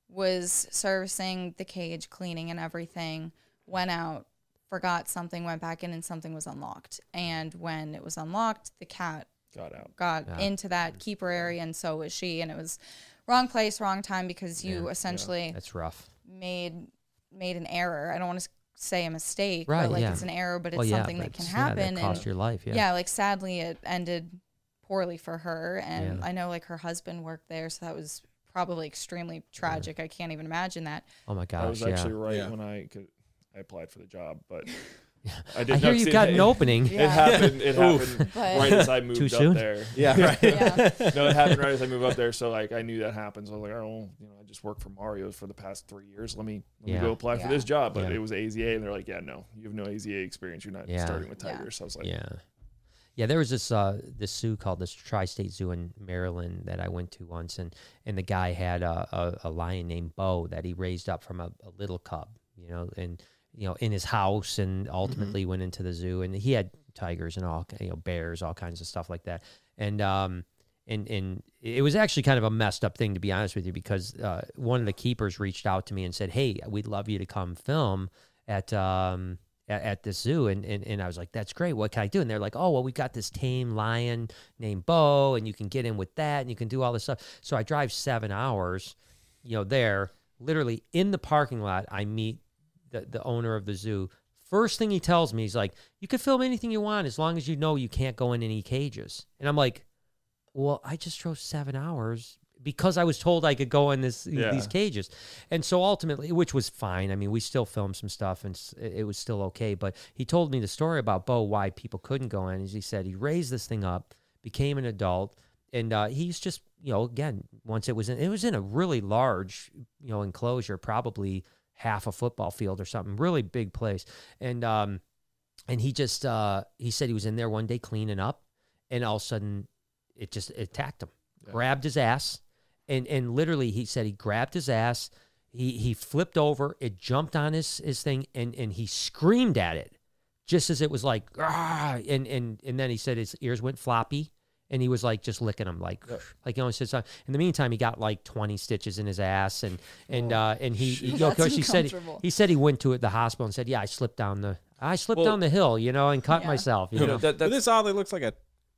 was servicing the cage, cleaning and everything, went out, forgot something, went back in, and something was unlocked. And when it was unlocked, the cat got out, into that keeper area, and so was she. And it was wrong place, wrong time, because you essentially that's rough. Made an error. I don't want to say a mistake, but like it's an error, but it's something that can happen. That cost your life. Yeah. Yeah, like sadly, it ended poorly for her. And I know like her husband worked there, so that was probably extremely tragic. I can't even imagine that. Oh my gosh. I was actually when I applied for the job, but I hear you've got an opening. It happened right as I moved up there. Yeah, right. No, it happened right as I moved up there. So like I knew that happens. I was like, oh, you know, I just worked for Mario's for the past 3 years. Let me go apply for this job. But it was AZA, and they're like, yeah, no, you have no AZA experience. You're not starting with Tigers. So I was like, Yeah, there was this this zoo called this Tri-State Zoo in Maryland that I went to once, and the guy had a lion named Bo that he raised up from a little cub, you know, and you know in his house, and ultimately went into the zoo, and he had tigers and all, you know, bears, all kinds of stuff like that, and it was actually kind of a messed up thing, to be honest with you, because one of the keepers reached out to me and said, "Hey, we'd love you to come film at the zoo," and I was like, "That's great. What can I do?" And they're like, "Oh, well, we got this tame lion named Bo, and you can get in with that, and you can do all this stuff." So I drive 7 hours, you know, there, literally in the parking lot, I meet the owner of the zoo. First thing he tells me, he's like, "You can film anything you want as long as you know you can't go in any cages." And I'm like, "Well, I just drove 7 hours because I was told I could go in these cages." And so ultimately, which was fine. I mean, we still filmed some stuff and it was still okay. But he told me the story about Bo, why people couldn't go in. As he said, he raised this thing up, became an adult. And he's just, you know, again, once it was in a really large, you know, enclosure, probably half a football field or something, really big place. And he just, he said he was in there one day cleaning up, and all of a sudden it just attacked him, grabbed his ass. And literally, he said he grabbed his ass, he flipped over, it jumped on his thing, and he screamed at it just as it was like, "Argh!" And then he said his ears went floppy, and he was like just licking them, like, like he only said something. In the meantime, he got like 20 stitches in his ass, and he, of course, he said he went to the hospital and said, "Yeah, I slipped down the hill, you know, and cut myself." You know, but this oddly looks like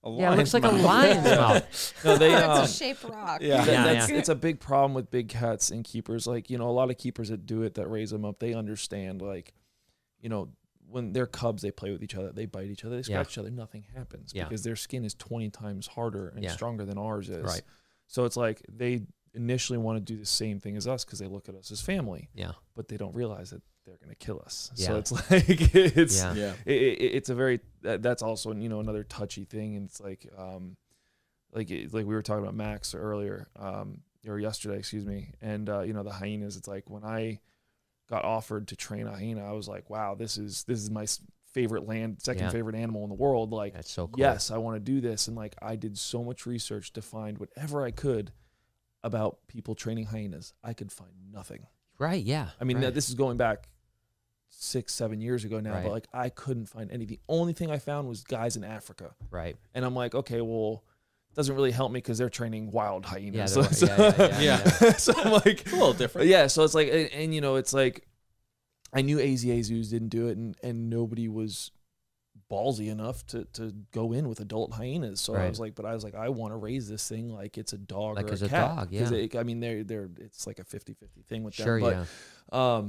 a lion's mouth. Like a lion's mouth. No, it's a shaped rock. Yeah, it's a big problem with big cats and keepers. Like, you know, a lot of keepers that do it, that raise them up, they understand, like, you know, when they're cubs, they play with each other, they bite each other, they scratch each other, nothing happens because their skin is 20 times harder and stronger than ours is. Right. So it's like they initially want to do the same thing as us because they look at us as family. Yeah. But they don't realize that they're going to kill us. Yeah. So it's like, it's a very, that's also, you know, another touchy thing. And it's like we were talking about Max earlier, or yesterday, excuse me. And, you know, the hyenas, it's like when I got offered to train a hyena, I was like, wow, this is my favorite second favorite animal in the world. Like, that's so cool. Yes, I want to do this. And like, I did so much research to find whatever I could about people training hyenas. I could find nothing. Right, yeah. I mean, this is going back 6, 7 years ago now, but like I couldn't find any. The only thing I found was guys in Africa. Right. And I'm like, okay, well, it doesn't really help me because they're training wild hyenas. Yeah, so I'm like, it's a little different. Yeah, so it's like, and you know, it's like I knew AZA zoos didn't do it, and nobody was ballsy enough to go in with adult hyenas. So I was like, I want to raise this thing like it's a dog or a cat. Dog, yeah. I mean, it's like a 50-50 thing with them. But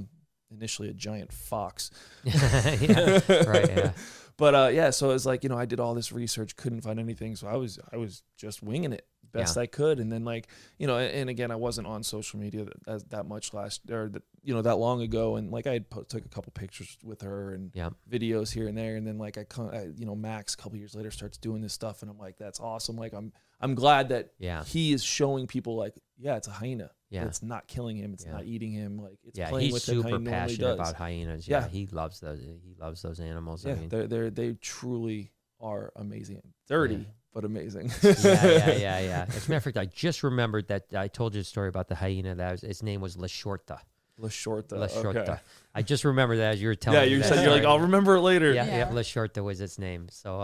initially a giant fox. But so it's like, you know, I did all this research, couldn't find anything. So I was just winging it best I could. And then like, you know, and again, I wasn't on social media that much that long ago. And like I had took a couple pictures with her and videos here and there. And then like Max a couple years later starts doing this stuff, and I'm like, that's awesome. Like I'm glad that he is showing people like, it's a hyena. Yeah. It's not killing him. It's not eating him. Like it's playing with him. He's super passionate about hyenas. Yeah. He loves those. He loves those animals. Yeah. I mean, they truly are amazing. Dirty. Yeah. But amazing. As a matter of fact, I just remembered that I told you a story about the hyena. Its name was La Shorta. La Shorta. La Shorta. Okay. I just remember that as you were telling me. Yeah, you said, you're like, I'll remember it later. Yeah, La Shorta was its name. So,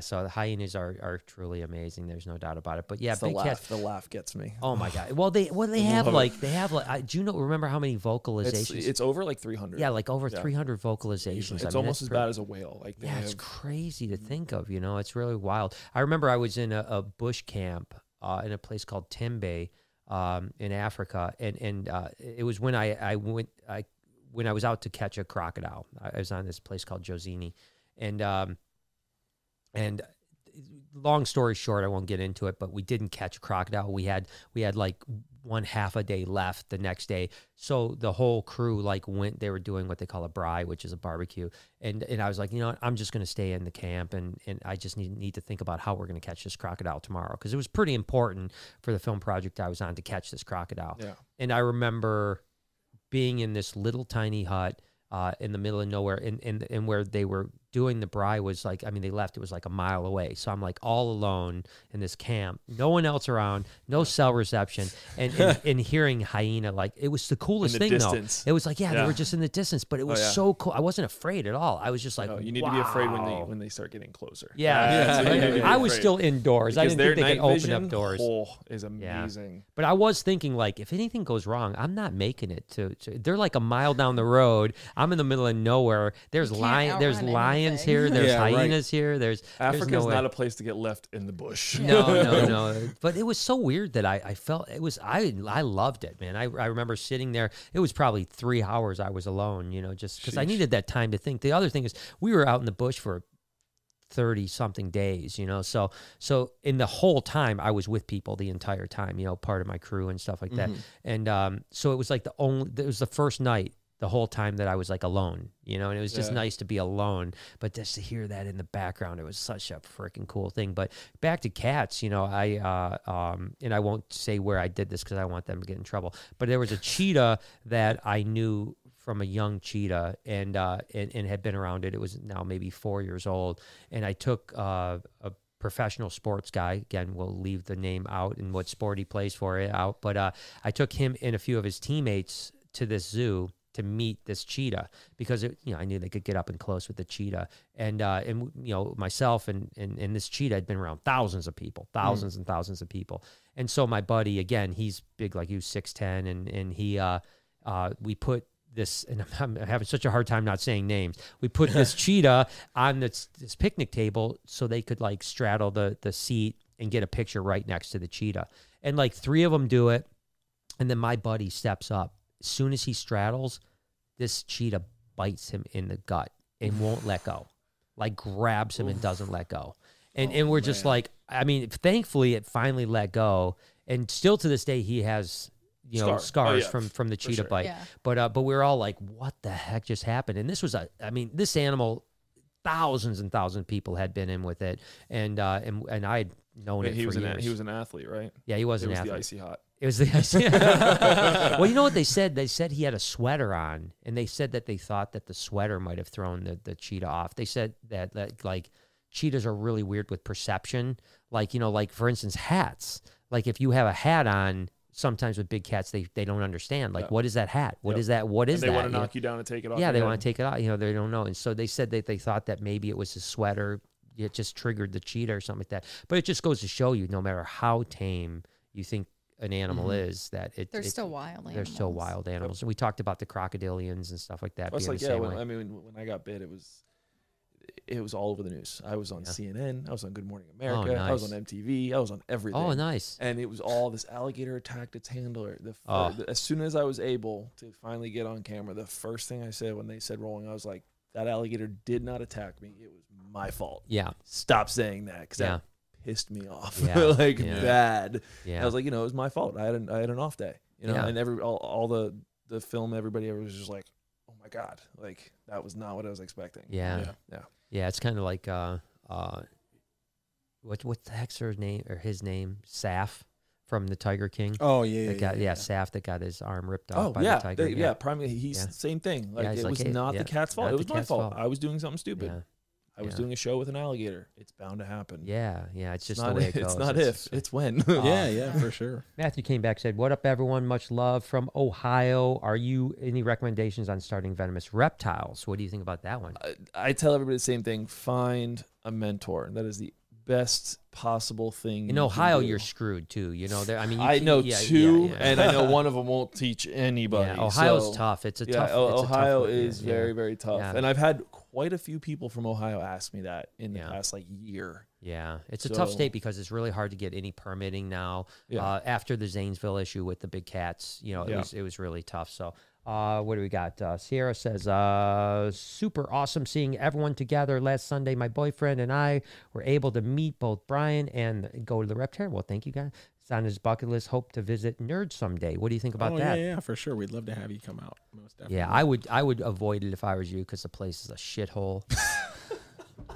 so the hyenas are truly amazing. There's no doubt about it. But yeah, big cats. The laugh gets me. Oh my God. Well, they have like, do you remember how many vocalizations? It's over like 300. Yeah, like over 300 vocalizations. It's almost as bad as a whale. Like it's crazy to think of, you know, it's really wild. I remember I was in a bush camp in a place called Tembe, in Africa, and it was when I was out to catch a crocodile. I was on this place called Josini, and long story short, I won't get into it, but we didn't catch a crocodile. We had like one half a day left the next day, so the whole crew like went. They were doing what they call a braai, which is a barbecue, and I was like, you know what? I'm just gonna stay in the camp, and I just need to think about how we're gonna catch this crocodile tomorrow, because it was pretty important for the film project I was on to catch this crocodile. Yeah. And I remember being in this little tiny hut in the middle of nowhere, and where they were doing the braai was like, I mean, they left, it was like a mile away. So I'm like all alone in this camp, no one else around, no cell reception. And hearing hyena, like it was the coolest thing though. It was like, yeah, they were just in the distance, but it was so cool. I wasn't afraid at all. I was just like, you need to be afraid when they start getting closer. Yeah. I was still indoors. I didn't think they could open up doors. Is amazing. Yeah. But I was thinking like, if anything goes wrong, I'm not making it to, they're like a mile down the road. I'm in the middle of nowhere. There's lions here, there's hyenas here, there's Africa's not a place to get left in the bush. No. But it was so weird that I felt it was I loved it, man. I remember sitting there. It was probably 3 hours I was alone, you know, just because I needed that time to think. The other thing is we were out in the bush for 30 something days, you know, so in the whole time I was with people the entire time, you know, part of my crew and stuff like that. And so it was like it was the first night the whole time that I was like alone, you know, and it was just nice to be alone, but just to hear that in the background, it was such a freaking cool thing. But back to cats, you know, and I won't say where I did this because I don't want them to get in trouble, but there was a cheetah that I knew from a young cheetah and had been around it. It was now maybe 4 years old. And I took a professional sports guy, again, we'll leave the name out and what sport he plays for it out. But I took him and a few of his teammates to this zoo to meet this cheetah because, you know, I knew they could get up and close with the cheetah. And you know, myself and this cheetah had been around thousands of people, thousands and thousands of people. And so my buddy, again, he's big, like he was 6'10", and he, we put this, and I'm having such a hard time not saying names. We put this cheetah on this picnic table so they could like straddle the seat and get a picture right next to the cheetah. And like three of them do it. And then my buddy steps up. As soon as he straddles, this cheetah bites him in the gut and won't let go, like grabs him and doesn't let go. And we're just like, I mean, thankfully it finally let go. And still to this day, he has, you know, scars from the cheetah bite. Yeah. But we were all like, what the heck just happened? And this was I mean, this animal, thousands and thousands of people had been in with it. And I had known it for years. He was an athlete, right? Yeah, he was an athlete. It was the Icy Hot. It was the Well, you know what they said? They said he had a sweater on, and they said that they thought that the sweater might have thrown the cheetah off. They said that like cheetahs are really weird with perception. Like, you know, like for instance, hats. Like if you have a hat on, sometimes with big cats, they don't understand. Like, what is that hat? What is that? What is that? They want to knock you down and take it off. Yeah, they want to take it off. You know, they don't know. And so they said that they thought that maybe it was a sweater. It just triggered the cheetah or something like that. But it just goes to show you, no matter how tame you think an animal is, that they're still wild animals. They're still wild animals. And we talked about the crocodilians and stuff like that. Well, it's like, yeah, I mean, when I got bit, it was all over the news. I was on CNN. I was on Good Morning America. Oh, nice. I was on MTV. I was on everything. Oh, nice. And it was all this alligator attacked its handler. As soon as I was able to finally get on camera, the first thing I said when they said rolling, I was like, that alligator did not attack me. It was my fault. Yeah. Stop saying that because that pissed me off like bad. Yeah. I was like, you know, it was my fault. I had an off day, you know, and all the film, everybody was just like, my God, like that was not what I was expecting. Yeah. It's kind of like what the heck's her name or his name, Saf from the Tiger King. Oh yeah, Saf that got his arm ripped off by the tiger. Primarily he's same thing. Like it was not the cat's fault. It was my fault. I was doing something stupid. I was doing a show with an alligator. It's bound to happen. Yeah. It's just the way it goes. It's not if, it's when. Yeah, for sure. Matthew came back, said, "What up, everyone? Much love from Ohio. Are you any recommendations on starting venomous reptiles? What do you think about that one?" I tell everybody the same thing. Find a mentor. That is the best possible thing. In Ohio, you're screwed too. You know, I mean, I know two, and I know one of them won't teach anybody. Yeah, Ohio's tough. It's a tough. Ohio is very, very tough. Yeah. And I've had quite a few people from Ohio ask me that in the past like year. Yeah, it's a tough state because it's really hard to get any permitting now. After the Zanesville issue with the big cats, you know, it was really tough. So. What do we got? Sierra says, super awesome seeing everyone together last Sunday. My boyfriend and I were able to meet both Brian and go to the Reptarium. Well, thank you guys. It's on his bucket list. Hope to visit NERD someday. What do you think about that? Yeah, for sure. We'd love to have you come out. Most definitely. Yeah, I would avoid it if I was you because the place is a shithole.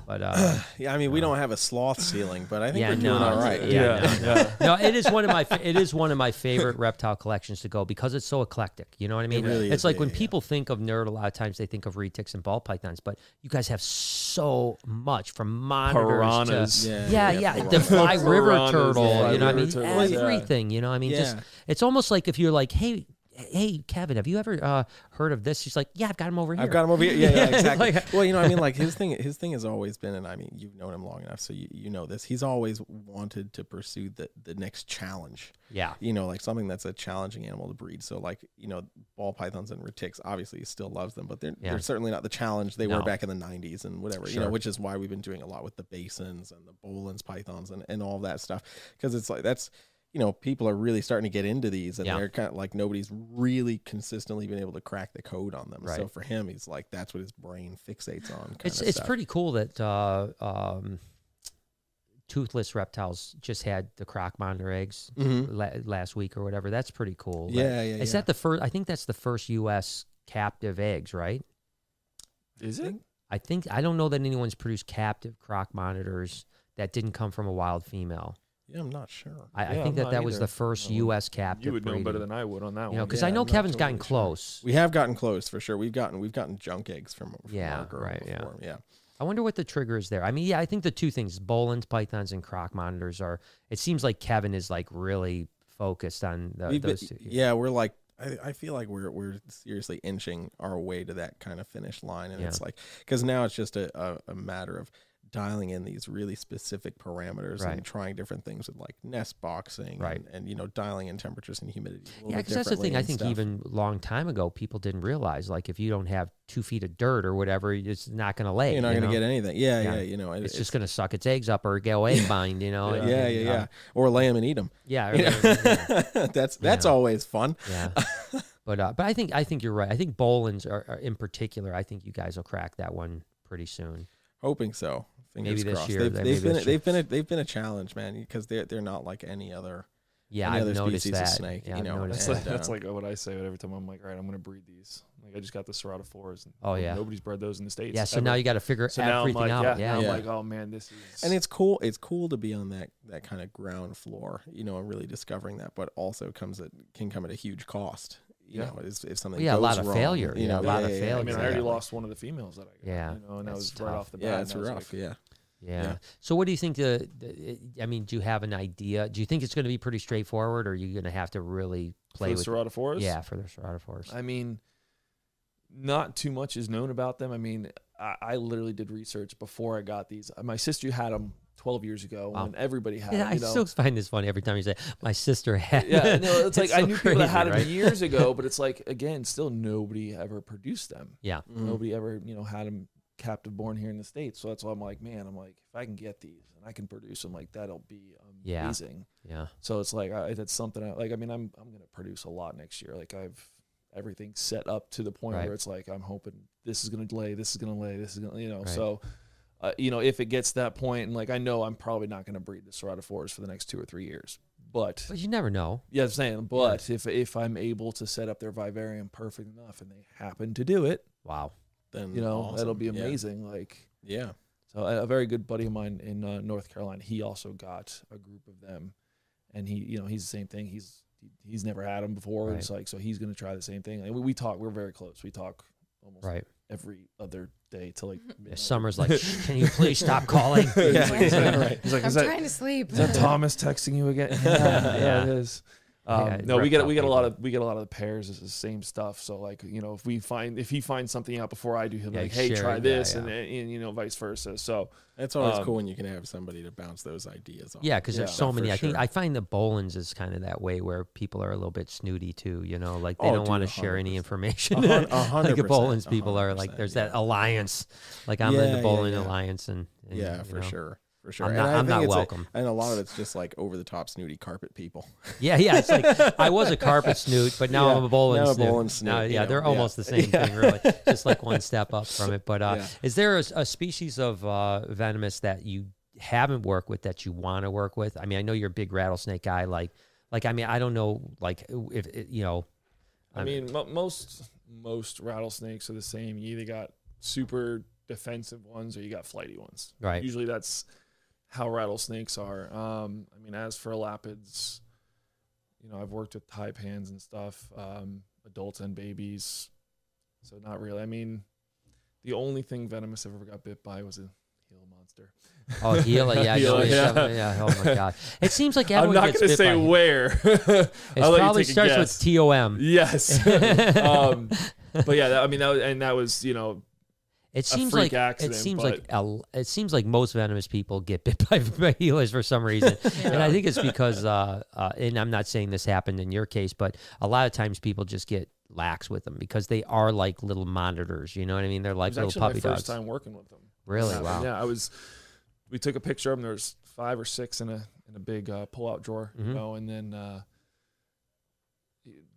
But yeah, I mean, we don't have a sloth ceiling, but I think we're doing all right. No, it is one of my favorite reptile collections to go because it's so eclectic. You know what I mean? It really is, like when people think of NERD, a lot of times they think of reed ticks and ball pythons, but you guys have so much, from monitors to the fly river turtle. You know what I mean? Everything. You know what I mean? Just it's almost like if you're like, hey, Kevin, have you ever heard of this? She's like, yeah, I've got him over here. Yeah, exactly. Well, you know, I mean, like his thing has always been, and I mean, you've known him long enough, so you know this. He's always wanted to pursue the next challenge. Yeah. You know, like something that's a challenging animal to breed. So like, you know, ball pythons and reed ticks, obviously he still loves them, but they're certainly not the challenge they were back in the 90s and whatever, you know, which is why we've been doing a lot with the Basins and the Boland's pythons and all that stuff. Because it's like, that's, you know, people are really starting to get into these, and they're kind of like, nobody's really consistently been able to crack the code on them. Right. So for him, he's like, that's what his brain fixates on. It's pretty cool that Toothless Reptiles just had the croc monitor eggs last week or whatever. That's pretty cool. Is that the first? I think that's the first U.S. captive eggs, right? Is it? I don't know that anyone's produced captive croc monitors that didn't come from a wild female. Yeah, I'm not sure. I think that was the first U.S. captive. You would know better than I would on that one. Because I know Kevin's gotten close. We have gotten close for sure. We've gotten junk eggs from our girl before. Yeah. I wonder what the trigger is there. I mean, yeah, I think the two things, Boland's pythons and croc monitors, are. It seems like Kevin is like really focused on those two. Yeah, we're like. I feel like we're seriously inching our way to that kind of finish line, and it's like, because now it's just a matter of dialing in these really specific parameters and trying different things with like nest boxing and you know, dialing in temperatures and humidity. Yeah, because that's the thing. I think even a long time ago, people didn't realize, like, if you don't have 2 feet of dirt or whatever, it's not going to lay. You're not going to get anything. Yeah, you know. It's just going to suck its eggs up or go egg bind, you know. Or lay them and eat them. Yeah. That's always fun. Yeah. But I think you're right. I think Boland's are in particular, I think you guys will crack that one pretty soon. Hoping so. Fingers crossed. They've been a challenge, man, because they're not like any other. Yeah, I've noticed that. Snake, yeah, you know, that's like what I say every time. I'm like, all right, I'm going to breed these. Like, I just got the Ceratophores. And, nobody's bred those in the States. Yeah, so now you got to figure everything out. I'm like, oh man, this is. And it's cool. It's cool to be on that kind of ground floor, you know, and really discovering that. But also can come at a huge cost. You know, if something goes wrong, a lot of failure. You know, a lot of failure. I mean, I already lost one of the females that I got. Yeah, you know, and that was tough. Right off the bat. Yeah, it's rough. Like, yeah. So, what do you think? I mean, do you have an idea? Do you think it's going to be pretty straightforward, or are you going to have to really play with Ceratophores? Yeah, for the Ceratophores. I mean, not too much is known about them. I mean, I literally did research before I got these. My sister had them 12 years ago when everybody had it. You know? I still find this funny every time you say, my sister had it. Yeah, no, it's like, so I knew people that had it years ago, but it's like, again, still nobody ever produced them. Yeah. Nobody ever, you know, had them captive born here in the States. So that's why I'm like, man, I'm like, if I can get these and I can produce them, like, that'll be amazing. Yeah. So it's like, that's something I mean, I'm going to produce a lot next year. Like, I've everything set up to the point where it's like, I'm hoping this is going to lay, this is going to lay, this is going to, you know, so. You know, if it gets to that point, and like, I know I'm probably not going to breed the Ceratophores for the next 2 or 3 years, but you never know. Yeah, I'm saying, but if I'm able to set up their vivarium perfect enough, and they happen to do it, then you know that'll be amazing. Yeah. Like, yeah. So a very good buddy of mine in North Carolina, he also got a group of them, and he, you know, he's the same thing. He's never had them before. It's like, so he's going to try the same thing. And we talk. We're very close. We talk almost every other day till like midnight. Summer's like, can you please stop calling? He's like, I'm trying to sleep. Is that Thomas texting you again? Yeah, it is. No, we get a lot of the pairs. It's the same stuff. So like, you know, if he finds something out before I do, he'll be like, hey, try this, and you know, vice versa. So it's always cool when you can have somebody to bounce those ideas off. Yeah, because there's so many. I think I find the Boland's is kind of that way, where people are a little bit snooty too. You know, like they don't want to share any information. 100%. Like the Boland's people are like, there's that alliance. Like I'm in the Boland alliance, and yeah, for sure. For sure. I'm not welcome. And a lot of it's just like over the top snooty carpet people. Yeah. It's like, I was a carpet snoot, but now I'm a Boland snoot. Yeah, they're almost the same thing, really. Just like one step up from it. But is there a species of venomous that you haven't worked with that you want to work with? I mean, I know you're a big rattlesnake guy. Like I mean, I don't know, like if it, you know. I mean, most rattlesnakes are the same. You either got super defensive ones or you got flighty ones. Right. Usually that's how rattlesnakes are. I mean, as for lapids, you know, I've worked with taipans and stuff, adults and babies. So not really. I mean, the only thing venomous I've ever got bit by was a Gila monster. Oh, Gila, yeah, Gila, yeah. Oh my god, it seems like everyone gets bit by. I'm not going to say where. It probably starts with T-O-M. Yes. But yeah, that, I mean, that was, you know, it seems like it seems like most venomous people get bit by Gilas for some reason, yeah. And I think it's because and I'm not saying this happened in your case, but a lot of times people just get lax with them because they are like little monitors. You know what I mean? They're like little puppy dogs. It was actually my first time working with them. Really? Wow. Yeah, we took a picture of them. There was 5 or 6 in a big pull-out drawer, mm-hmm. you know, and then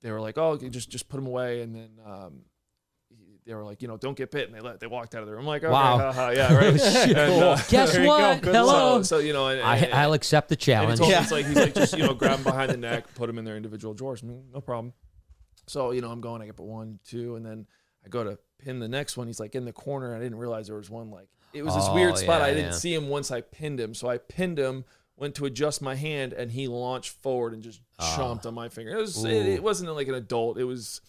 they were like, "Oh, just put them away." And then they were like, "You know, don't get bit." And they walked out of there. I'm like, okay, wow, yeah, right. And, guess what? You know, hello. So you know, and I'll accept the challenge. He told me, he's like, just, you know, grab them behind the neck, put them in their individual drawers. No problem. So you know, I'm going. I get but 1, 2, and then I go to pin the next one. He's like in the corner. I didn't realize there was one like. It was this weird spot. Yeah, I didn't see him once I pinned him. So I pinned him, went to adjust my hand, and he launched forward and just chomped on my finger. It wasn't like an adult. It was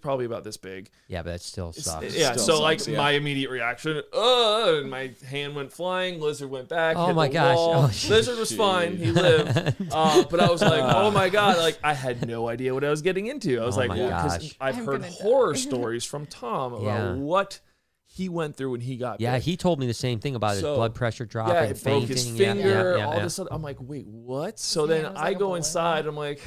probably about this big. Yeah, but that still sucks. So my immediate reaction, and my hand went flying. Lizard went back. Oh my gosh. Oh, lizard was fine. He lived. But I was like, oh my god, like I had no idea what I was getting into. I was like, because I've heard horror stories from Tom about what he went through when he got bit. He told me the same thing about his blood pressure drop and fainting. Broke his finger, all this other. I'm like, wait, what? So then I go inside, and I'm like,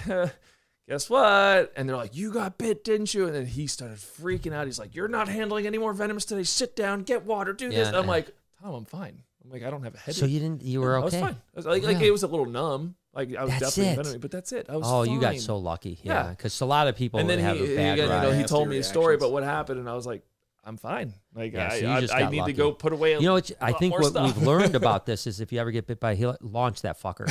guess what? And they're like, you got bit, didn't you? And then he started freaking out. He's like, you're not handling any more venomous today. Sit down, get water, do this. And I'm like, Tom, I'm fine. I'm like, I don't have a headache. So you didn't, you were okay? I was fine. I was like it was a little numb. Like I was definitely venomous, but that's it. I was fine. You got so lucky. Yeah, because a lot of people would have a bad ride. You know, he told me a story about what happened, and I was like, I'm fine. Like I need to go put away. You know, I think what we've learned about this is if you ever get bit by a Gila, launch that fucker.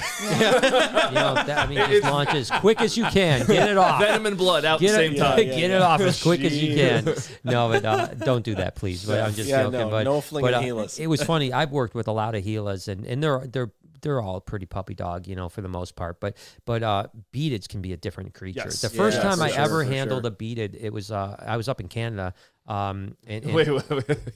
You know, I mean, just launch as quick as you can. Get it off. Venom and blood out at the same time. Get it off as quick as you can. No, but don't do that, please. But I'm just joking. No, but no flinging Gilas. It was funny. I've worked with a lot of Gilas, and they're all pretty puppy dog, you know, for the most part. But beadeds can be a different creature. Yes. The first time I ever handled a beaded, it was I was up in Canada. Wait,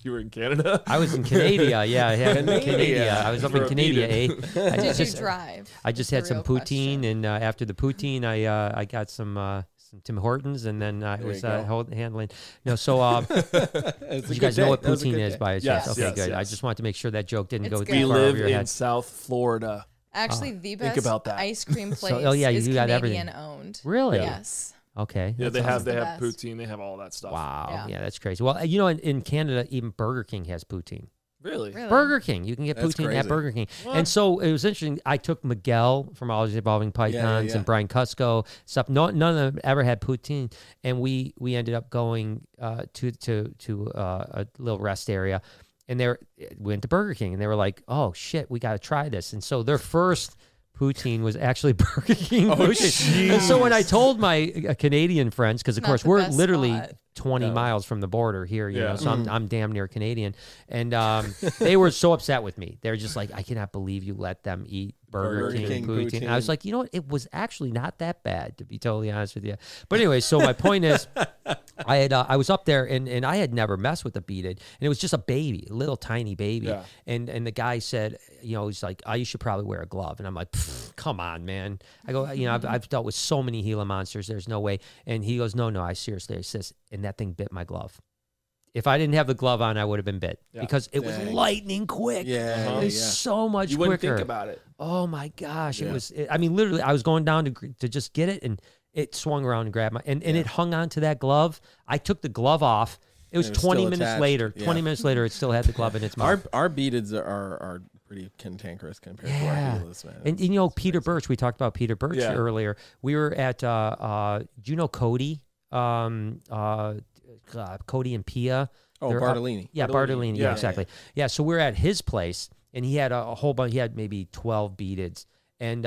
you were in Canada? I was in Canada. Yeah, Canada. I was up in Canada. Did you drive? I just had some poutine, and after the poutine, I got some Tim Hortons, and then I was handling. No, so you guys know what poutine is by a chance? Okay, good. I just wanted to make sure that joke didn't go too far over your head. We live in South Florida. Actually, the best ice cream place is Canadian-owned. Really? Yes. Okay. Yeah, they have poutine. They have all that stuff. Wow. Yeah, that's crazy. Well, you know, in Canada, even Burger King has poutine. Really? Burger King. You can get poutine at Burger King. What? And so it was interesting. I took Miguel from Always Evolving Pythons and Brian Cusco. Stuff. No, none of them ever had poutine. And we ended up going to a little rest area. And they went to Burger King. And they were like, oh, shit, we got to try this. And so their first poutine was actually Burger King poutine. And so when I told my Canadian friends, because of course we're literally 20 miles from the border here, you know, so I'm damn near Canadian. And they were so upset with me. They're just like, I cannot believe you let them eat Burger King poutine. And I was like, you know what? It was actually not that bad, to be totally honest with you. But anyway, so my point is, I was up there, and I had never messed with a beaded, and it was just a baby, a little tiny baby. Yeah. And the guy said, you know, he's like, oh, you should probably wear a glove. And I'm like, come on, man. I go, you know, I've dealt with so many Gila monsters. There's no way. And he goes, no, I seriously insist. And that thing bit my glove. If I didn't have the glove on, I would have been bit because it was lightning quick. Yeah, it was so much quicker. You wouldn't think about it. Oh my gosh, it was. I mean, literally, I was going down to just get it, and it swung around and grabbed my and it hung onto that glove. I took the glove off. It was 20 minutes attached. Later. 20 minutes later, it still had the glove in its mouth. Our beadeds are pretty cantankerous compared to our Gilas, man. And you know, Peter Birch. We talked about Peter Birch earlier. We were at do you know Cody? Cody and Pia. Oh, Bartolini. Bartolini. Yeah, exactly. Yeah, so we're at his place, and he had a whole bunch. He had maybe 12 beadeds, and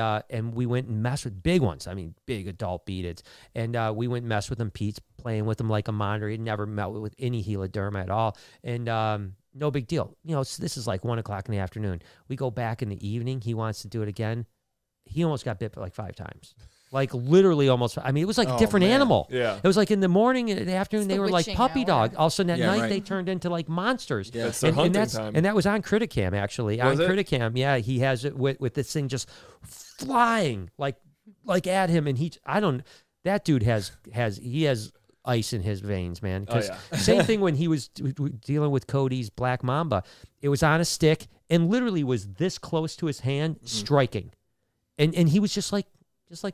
we went and messed with big ones. I mean, big adult beadeds, and we went and messed with them. Pete's playing with them like a monitor. He'd never met with any Heloderma at all, and No big deal. You know, so this is like 1 o'clock in the afternoon. We go back in the evening. He wants to do it again. He almost got bit like 5 times. Like literally almost. I mean, it was like a different animal. Yeah. It was like in the morning and in the afternoon, they were like puppy dog. All of a sudden that night, they turned into like monsters. Yeah, it's hunting time. And that was on Criticam, actually. Criticam, yeah. He has it with this thing just flying like at him. And he, that dude has ice in his veins, man. Same thing when he was dealing with Cody's Black Mamba. It was on a stick and literally was this close to his hand, striking. And he was just like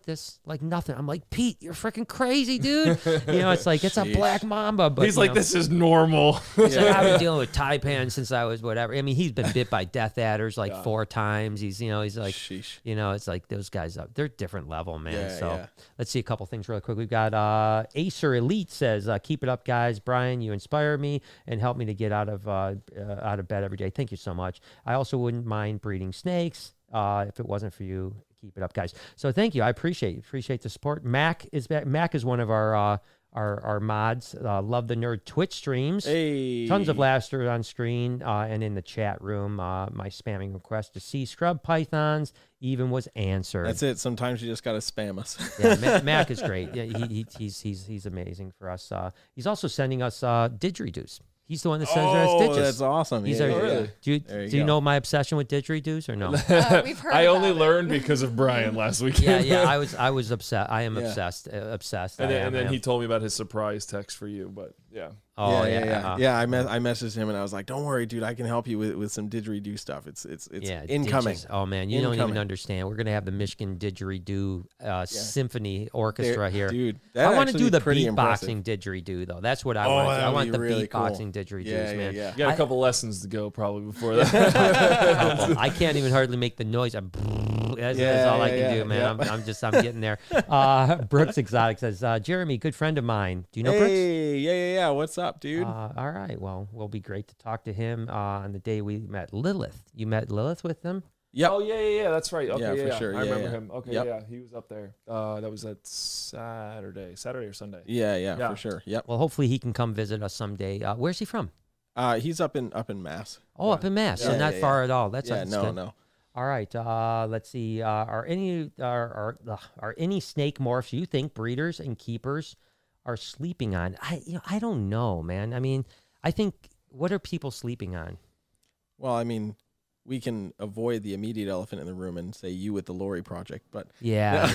this, like nothing. I'm like, Pete, you're freaking crazy, dude. You know, it's like, it's a Black Mamba. But he's like, this is normal. It's like, I've been dealing with taipan since I was whatever. I mean, he's been bit by death adders like 4 times. He's, you know, he's like, sheesh. You know, it's like those guys up. They're different level, man. Yeah, so let's see a couple things really quick. We've got Acer Elite says, keep it up, guys. Brian, you inspire me and help me to get out of bed every day. Thank you so much. I also wouldn't mind breeding snakes if it wasn't for you. Keep it up, guys. So thank you. I appreciate the support. Mac is back. Mac is one of our mods. Love the Nerd Twitch streams. Hey. Tons of laughter on screen and in the chat room. My spamming request to see Scrub Pythons even was answered. That's it. Sometimes you just got to spam us. Yeah, Mac is great. Yeah, he's amazing for us. He's also sending us didgeridoos. He's the one that sends us didgeridoos. Oh, that's awesome. He's Do you know my obsession with didgeridoos or no? We've heard I only learned because of Brian last weekend. Yeah, I was obsessed. I am obsessed. Obsessed. And then he told me about his surprise text for you, but yeah. Oh, I messaged him and I was like, don't worry, dude, I can help you with some didgeridoo stuff. It's incoming. Ditches. Oh, man, you don't even understand. We're going to have the Michigan Didgeridoo Symphony Orchestra here. Dude, I want to do the beatboxing didgeridoo, though. That's what I want. I want the really beatboxing didgeridoos, man. Yeah. You got a couple lessons to go probably before that. I can't even hardly make the noise. That's all I can do, man. Yep. I'm getting there. Brooks Exotic says, Jeremy, good friend of mine. Do you know Brooks? Yeah. What's up, dude? All right. Well, we'll be great to talk to him on the day we met Lilith. You met Lilith with him? Yeah. Oh, yeah. That's right. Okay, yeah, for sure. I remember him. Okay, yeah. He was up there. That was at Saturday or Sunday. Yeah, for sure. Yep. Well, hopefully he can come visit us someday. Where's he from? He's up in Mass. Oh, up in Mass. So not far at all. That's good. No. All right. Let's see. Are any snake morphs you think breeders and keepers are sleeping on? I don't know, man. I mean, I think, what are people sleeping on? Well, I mean, we can avoid the immediate elephant in the room and say you with the Lori project, but yeah.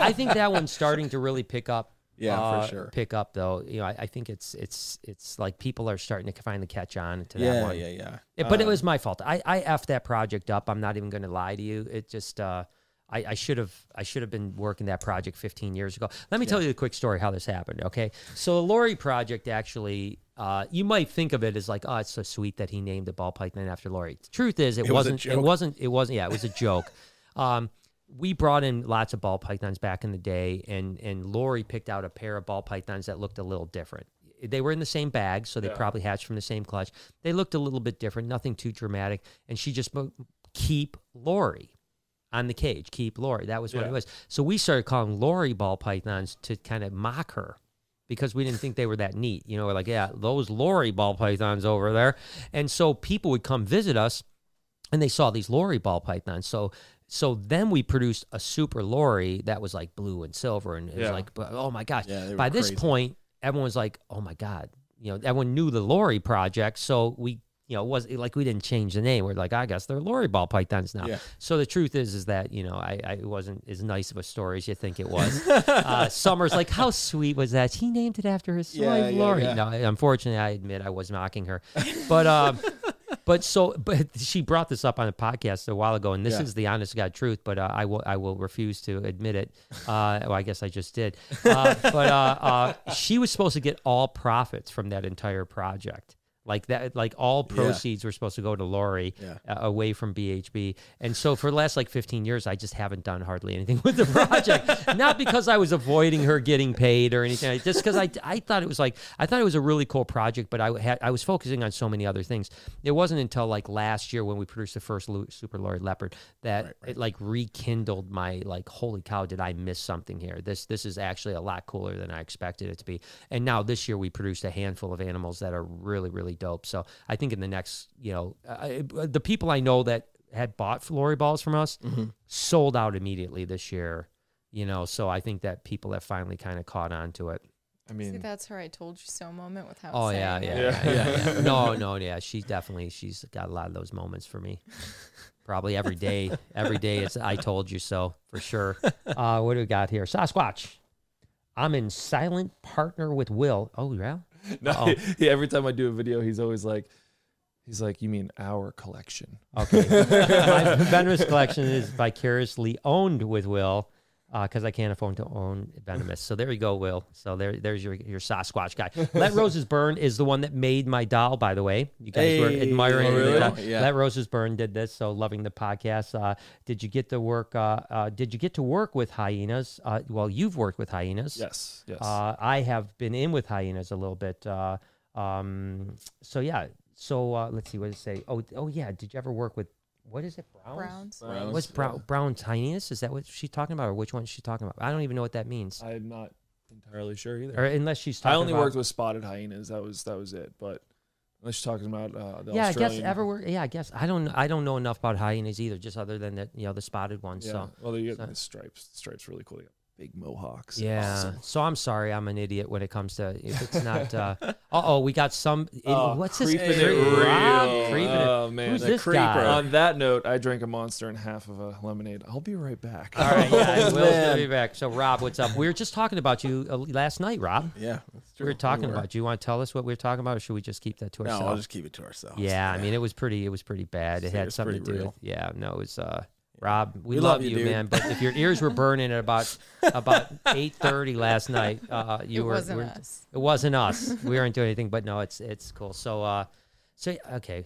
I think that one's starting to really pick up. Yeah, for sure. Pick up though. You know, I think it's like people are starting to finally catch on to that one. Yeah. But it was my fault. I effed that project up. I'm not even going to lie to you. It just I should have been working that project 15 years ago. Let me tell you a quick story how this happened. Okay, so the Lori project actually, you might think of it as like, oh, it's so sweet that he named the ball python after Lori. The truth is, it wasn't. Yeah, it was a joke. We brought in lots of ball pythons back in the day, and Lori picked out a pair of ball pythons that looked a little different. They were in the same bag, so they probably hatched from the same clutch. They looked a little bit different, nothing too dramatic, and she just keep Lori on the cage, keep Lori. That was what it was. So we started calling Lori ball pythons to kind of mock her, because we didn't think they were that neat. You know, we're like, yeah, those Lori ball pythons over there. And so people would come visit us, and they saw these Lori ball pythons. So then we produced a super Lori that was like blue and silver, and it was like, oh my gosh. Yeah, by this point, everyone was like, oh my God. You know, everyone knew the Lori project. So we, you know, it was like we didn't change the name. We're like, I guess they're Lori ball pythons now. Yeah. So the truth is that, you know, it wasn't as nice of a story as you think it was. Summer's like, how sweet was that? He named it after his wife, Lori. Yeah. No, unfortunately, I admit I was mocking her. But, But she brought this up on a podcast a while ago, and this is the honest to God truth. But I will refuse to admit it. Well, I guess I just did. But she was supposed to get all profits from that entire project, like all proceeds were supposed to go to Lori, away from BHB. And so for the last like 15 years, I just haven't done hardly anything with the project. Not because I was avoiding her getting paid or anything, just because I thought it was like, I thought it was a really cool project, but I was focusing on so many other things. It wasn't until like last year when we produced the first Super Lori Leopard that it like rekindled my like, holy cow, did I miss something here? This is actually a lot cooler than I expected it to be. And now this year we produced a handful of animals that are really, really dope. So I think in the next, you know, the people I know that had bought Lori balls from us sold out immediately this year, you know, so I think that people have finally kind of caught on to it. I mean, see, that's her I told you so moment with how. Oh yeah, yeah. No, yeah. She's got a lot of those moments for me. Probably every day. Every day it's I told you so for sure. What do we got here? Sasquatch. I'm in silent partner with Will. Oh yeah. No, yeah, every time I do a video, he's always like, you mean our collection? Okay. My Venomous collection is vicariously owned with Will. Because I can't afford to own Venomous. So there you go, Will. So there's your Sasquatch guy. Let Roses Burn is the one that made my doll, by the way. You guys were admiring it. Yeah. Let Roses Burn did this, so loving the podcast. Did you get to work with hyenas? Well, you've worked with hyenas. Yes, yes. I have been in with hyenas a little bit. So, yeah. So let's see what it say. Oh, yeah. Did you ever work with? What is it? Browns? Browns. What's Brown's hyenas? Is that what she's talking about, or which one is she talking about? I don't even know what that means. I'm not entirely sure either. Or unless she's talking about... I only worked with spotted hyenas. That was it. But unless she's talking about the Australian... Yeah, I guess. I don't know enough about hyenas either, just other than that, you know, the spotted ones. Yeah. So well, you get the stripes. The stripes really cool. Big mohawks. Yeah. Awesome. So I'm sorry, I'm an idiot when it comes to if it's not. Oh, we got some. What's this? Oh man, who's this guy? On that note, I drank a Monster and half of a lemonade. I'll be right back. All right, yeah, Will's gonna be back. So Rob, what's up? We were just talking about you last night, Rob. Yeah, that's true. We were talking about you. You want to tell us what we were talking about, or should we just keep that to ourselves? No, I'll just keep it to ourselves. Yeah, I mean, it was pretty bad. It had something to do with. Yeah, no, it was. Rob, we love you, man. But if your ears were burning at about 8:30 last night, it wasn't us. We weren't doing anything. But no, it's cool. So, okay,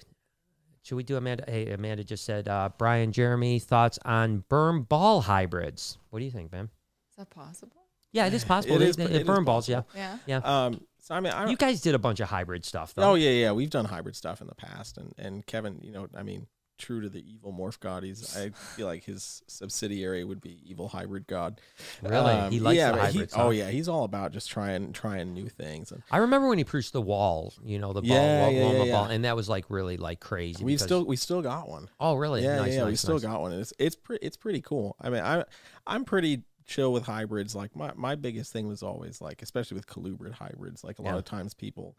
should we do Amanda? Hey, Amanda just said, Brian, Jeremy, thoughts on berm ball hybrids? What do you think, man? Is that possible? Yeah, it is possible. It is berm balls. Yeah, yeah, yeah. So I mean, you guys did a bunch of hybrid stuff, though. Oh yeah. We've done hybrid stuff in the past, and Kevin, you know, I mean. True to the evil morph god, I feel like his subsidiary would be evil hybrid god. Really, he likes the hybrids. Oh yeah, he's all about just trying new things. And I remember when he preached the wall, you know, the ball, and that was like really like crazy. We still got one. Oh really? Yeah, nice, yeah. We still got one. It's pretty cool. I mean, I'm pretty chill with hybrids. Like my biggest thing was always like, especially with colubrid hybrids. Like a lot of times people.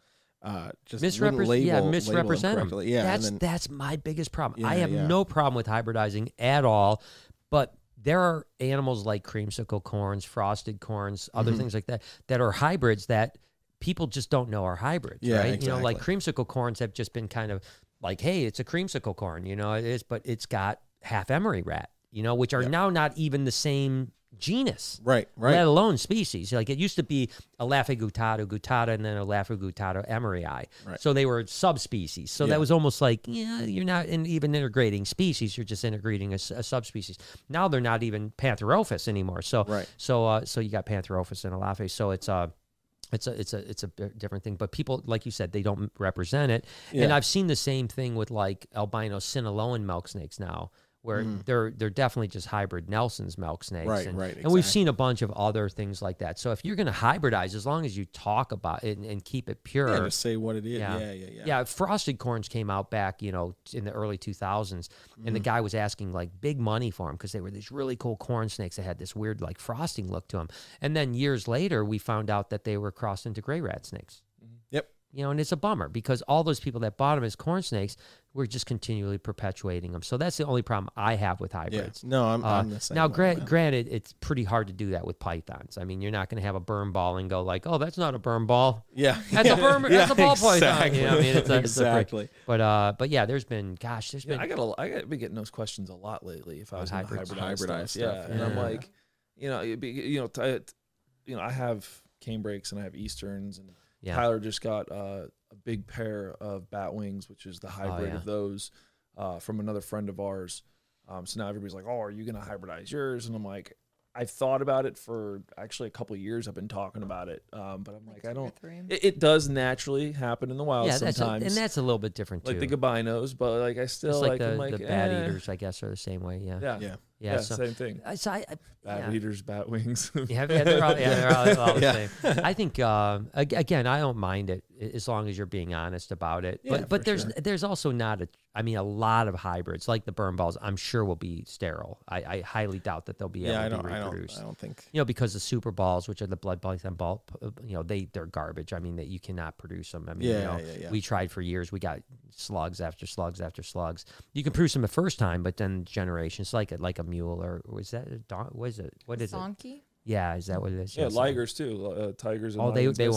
Just misrepresent them. Yeah, that's my biggest problem. Yeah, I have no problem with hybridizing at all, but there are animals like creamsicle corns, frosted corns, other things like that are hybrids that people just don't know are hybrids. Yeah, right? Exactly. You know, like creamsicle corns have just been kind of like, hey, it's a creamsicle corn. You know, it is, but it's got half emery rat. You know, which are now not even the same genus, right, let alone species. Like it used to be a Laphygutata gutata and then a Laphygutata emeryi, so they were subspecies, so that was almost like you're not even integrating species, you're just integrating a subspecies. Now they're not even Pantherophis anymore, so so you got Pantherophis and Alaphe, so it's a different thing, but people, like you said, they don't represent it. And I've seen the same thing with like albino Sinaloan milk snakes now, where they're definitely just hybrid Nelson's milk snakes. Right, exactly. And we've seen a bunch of other things like that. So if you're going to hybridize, as long as you talk about it and keep it pure. Yeah, just say what it is. Yeah, frosted corns came out back, you know, in the early 2000s, and the guy was asking like big money for them because they were these really cool corn snakes that had this weird like frosting look to them. And then years later, we found out that they were crossed into gray rat snakes. You know, and it's a bummer because all those people that bought them as corn snakes were just continually perpetuating them. So that's the only problem I have with hybrids. Yeah. No, I'm the same. Now, granted, it's pretty hard to do that with pythons. I mean, you're not going to have a berm ball and go like, oh, that's not a berm ball. Yeah. That's a berm. That's a ball python. You know what I mean? Exactly. But yeah, there's been. I got been getting those questions a lot lately if I was hybridized stuff. Yeah. And I'm like, you know, I have canebrakes and I have easterns and. Yeah. Tyler just got a big pair of bat wings, which is the hybrid of those from another friend of ours. So now everybody's like, oh, are you going to hybridize yours? And I'm like, I've thought about it for actually a couple of years. I've been talking about it. But I'm like, I don't, it does naturally happen in the wild sometimes. And that's a little bit different too. Like the gabinos, but like I still like the bat eaters, I guess, are the same way. Yeah, so, same thing. Bat eaters, bat wings. They're all the same. I think, again, I don't mind it as long as you're being honest about it. Yeah, but there's also not a, I mean, a lot of hybrids like the burn balls, I'm sure will be sterile. I highly doubt that they'll be able to be reproduced. I don't think, you know, because the super balls, which are the blood python ball, you know, they're garbage. I mean, that you cannot produce them. I mean, we tried for years. We got slugs after slugs after slugs. You can produce them the first time, but then generations like a mule or was that a dog? What is it? Donkey? Yeah, is that what it is? Yeah, ligers too. Tigers and lions. They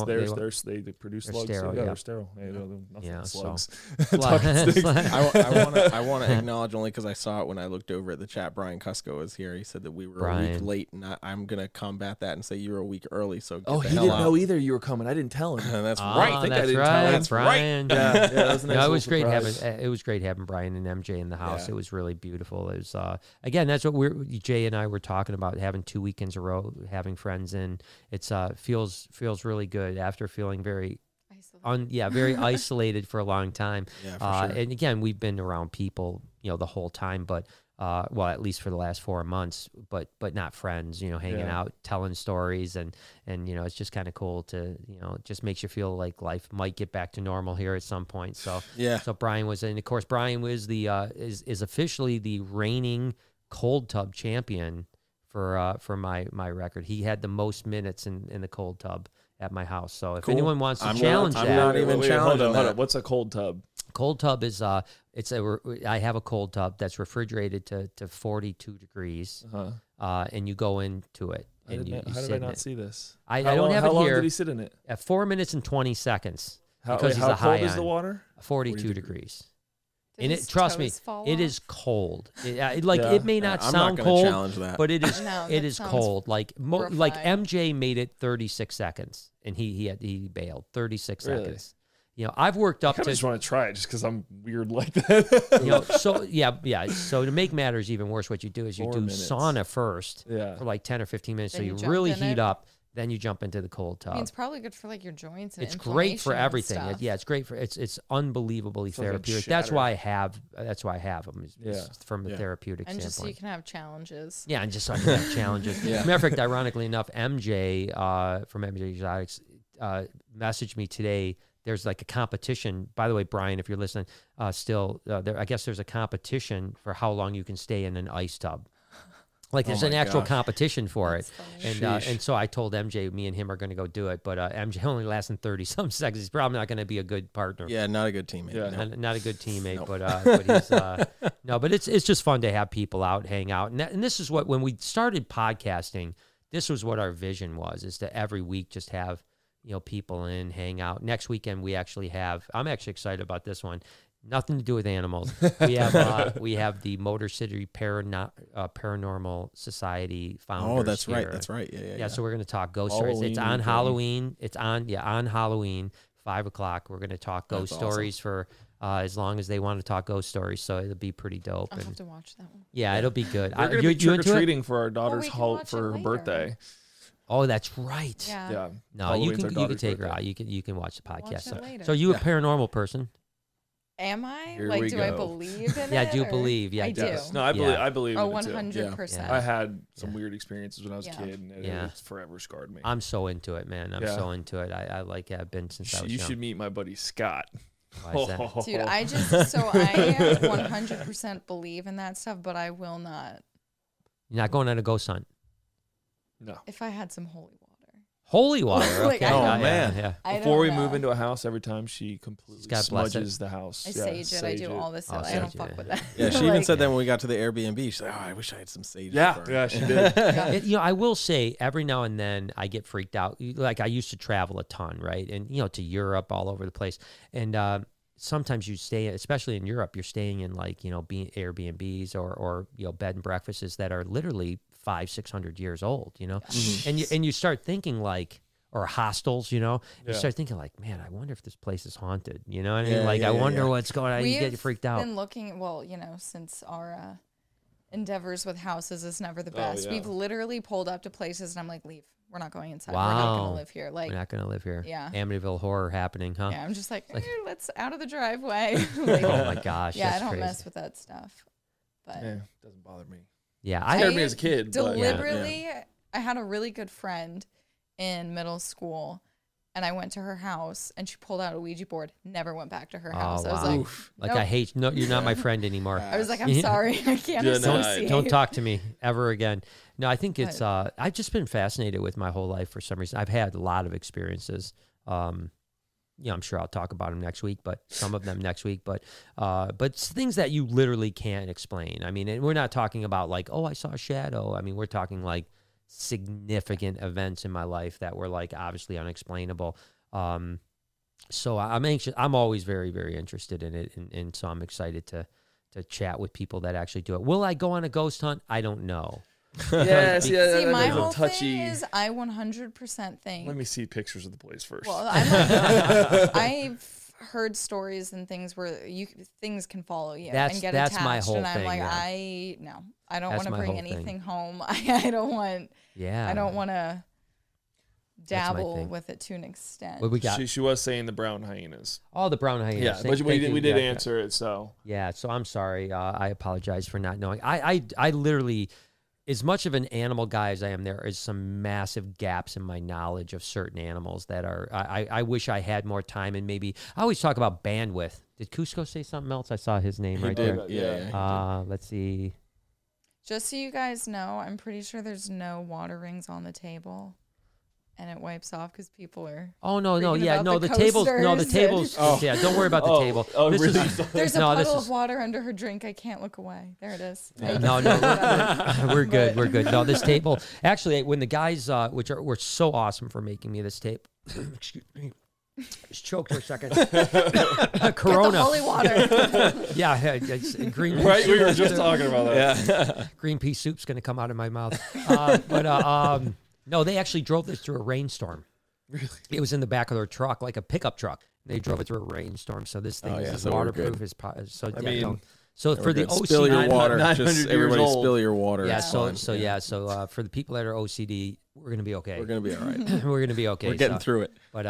produce slugs. Sterile, yeah, they're sterile. Yeah, nothing slugs. So. I want to acknowledge only because I saw it when I looked over at the chat. Brian Cusco was here. He said that we were a week late, and I'm going to combat that and say you were a week early. So he didn't know either you were coming. I didn't tell him. That's right. I didn't tell him. Brian. Yeah, that was a nice It was great having Brian and MJ in the house. It was really beautiful. It was again. That's what Jay and I were talking about. Having 2 weekends in a row. Having friends in it's feels really good after feeling very very isolated for a long time. Yeah, for sure. And again, we've been around people, you know, the whole time, but well, at least for the last 4 months, but not friends, you know, hanging out, telling stories, and you know, it's just kind of cool to, you know, it just makes you feel like life might get back to normal here at some point. So yeah. So Brian was, and of course Brian was the is officially the reigning cold tub champion. For my record, he had the most minutes in the cold tub at my house. So if anyone wants to challenge that, I'm not even challenging that. What's a cold tub? Cold tub is it's a I have a cold tub that's refrigerated to 42 degrees, and you go into it. And you how did I not see this? I don't have it here. How long did he sit in it? At 4 minutes and 20 seconds. How cold is the water? 42 degrees. And it, trust me, it is cold. It may not sound cold, but it is cold. Like MJ made it 36 seconds, and he bailed 36 seconds. You know, I've worked up to. I just want to try it just because I'm weird like that. You know, so yeah. So to make matters even worse, what you do is you do sauna first for like 10 or 15 minutes, so you really heat up. Then you jump into the cold tub. I mean, it's probably good for like your joints. And it's great for everything. Yeah, it's great for it's unbelievably therapeutic. That's why I have them. From a therapeutic standpoint. And just so you can have challenges. Yeah, and just so I can have challenges. Yeah. As a matter of fact, ironically enough, MJ from MJ Exotics messaged me today. There's like a competition. By the way, Brian, if you're listening, I guess there's a competition for how long you can stay in an ice tub. Like there's an actual competition for it. And so I told MJ, me and him are going to go do it. But MJ only lasts in 30-some seconds. He's probably not going to be a good partner. Yeah, not a good teammate. Yeah. No. Not a good teammate. No. But he's, no, but it's just fun to have people out, hang out. And this is what, when we started podcasting, this was what our vision was, is to every week just have, you know, people in, hang out. Next weekend we actually have, I'm actually excited about this one. Nothing to do with animals. We have the Motor City Paranormal Society founders. Oh, that's here. Right. That's right. Yeah. So we're going to talk ghost stories. It's on Halloween. It's on Halloween, 5 o'clock. We're going to talk ghost stories for as long as they want to talk ghost stories. So it'll be pretty dope. I'll have to watch that one. Yeah, it'll be good. We're going to be trick-or-treating for our daughter's for her birthday. Oh, that's right. Yeah. No, you can take her out. You can watch the podcast. So are you a paranormal person? Am I? Here like, do go. I believe in it? Yeah, do you believe? Yeah, I do. No, I believe. Oh, 100%. I had some weird experiences when I was a kid, and it forever scarred me. I'm so into it, man. I'm so into it. I've been since I was young. You should meet my buddy Scott. Dude, I 100% believe in that stuff, but I will not. You're not going on a ghost hunt? No. If I had some holy water. Holy water. Okay. Like, Before we move into a house, every time she completely smudges the house. I sage it. I do all this stuff. I don't fuck with that. Yeah, she even said that when we got to the Airbnb. She's like, oh, I wish I had some sage. Yeah, she did. You know, I will say every now and then I get freaked out. Like I used to travel a ton, right? And, you know, to Europe, all over the place. And sometimes you stay, especially in Europe, you're staying in like, you know, Airbnbs or, you know, bed and breakfasts that are literally 500-600 years old, you know, and you start thinking like, or hostels, you know, you start thinking like, man, I wonder if this place is haunted, you know what I mean? Like, I wonder what's going on. You get freaked out. We've been looking, well, you know, since our endeavors with houses is never the best. We've literally pulled up to places and I'm like, leave. We're not going inside. Wow. We're not going to live here. Like, we're not going to live here. Yeah. Amityville horror happening, huh? Yeah, I'm just like let's out of the driveway. Like, oh my gosh. Yeah, I don't mess with that stuff. But yeah, it doesn't bother me. Yeah, I heard me as a kid. Deliberately, I had a really good friend in middle school, And I went to her house, and she pulled out a Ouija board. Never went back to her house. Oh, wow. I was like, oof. Nope. Like, I hate you. No, you're not my friend anymore. I was like, I'm sorry, I can't associate. Don't talk to me ever again. No, I think it's. I've just been fascinated with my whole life for some reason. I've had a lot of experiences. You know, I'm sure I'll talk about them next week, but some of them next week. But things that you literally can't explain. I mean, and we're not talking about like, oh, I saw a shadow. I mean, we're talking like significant events in my life that were like obviously unexplainable. So I'm anxious. I'm always very, very interested in it. And so I'm excited to chat with people that actually do it. Will I go on a ghost hunt? I don't know. Yes, yeah. See, my whole thing is I 100% think. Let me see pictures of the place first. Well, I've heard stories and things where things can follow you and get attached. That's my whole thing. And I'm like, I don't want to bring anything home. I don't want. Yeah. I don't want to dabble with it to an extent. What we got? She was saying the brown hyenas. Oh, the brown hyenas. Yeah, but we did answer it. So yeah. So I'm sorry. I apologize for not knowing. I literally. As much of an animal guy as I am, there is some massive gaps in my knowledge of certain animals that are, I wish I had more time and maybe, I always talk about bandwidth. Did Cusco say something else? I saw his name right there. Yeah. Let's see. Just so you guys know, I'm pretty sure there's no water rings on the table. And it wipes off because people are. Oh no no yeah no the tables no the tables oh. Yeah, don't worry about the table. Oh, this really? Is, there's a puddle of water under her drink. I can't look away. There it is. Yeah. No we're good. We're good. No, this table actually when the guys which are were so awesome for making me this tape. Excuse me. Just choked for a second. Corona. Get the holy water. Yeah, it's green. Right, we were just talking about that. Yeah. Green pea soup's gonna come out of my mouth. No, they actually drove this through a rainstorm. Really? It was in the back of their truck, like a pickup truck. They drove it through a rainstorm, so this thing is so waterproof. So for the OCD, spill your water. Just everybody spill your water. Yeah. So for the people that are OCD, we're gonna be okay. We're gonna be all right. We're gonna be okay. We're getting through it. But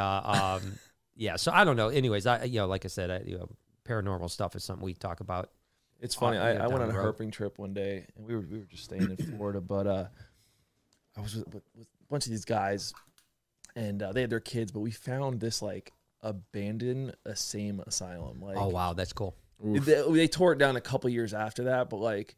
yeah. So I don't know. Anyways, like I said, paranormal stuff is something we talk about. It's funny. I went on a herping trip one day, and we were just staying in Florida, but. I was with a bunch of these guys, and they had their kids, but we found this, like, abandoned insane asylum. Like, oh, wow, that's cool. They tore it down a couple years after that, but, like,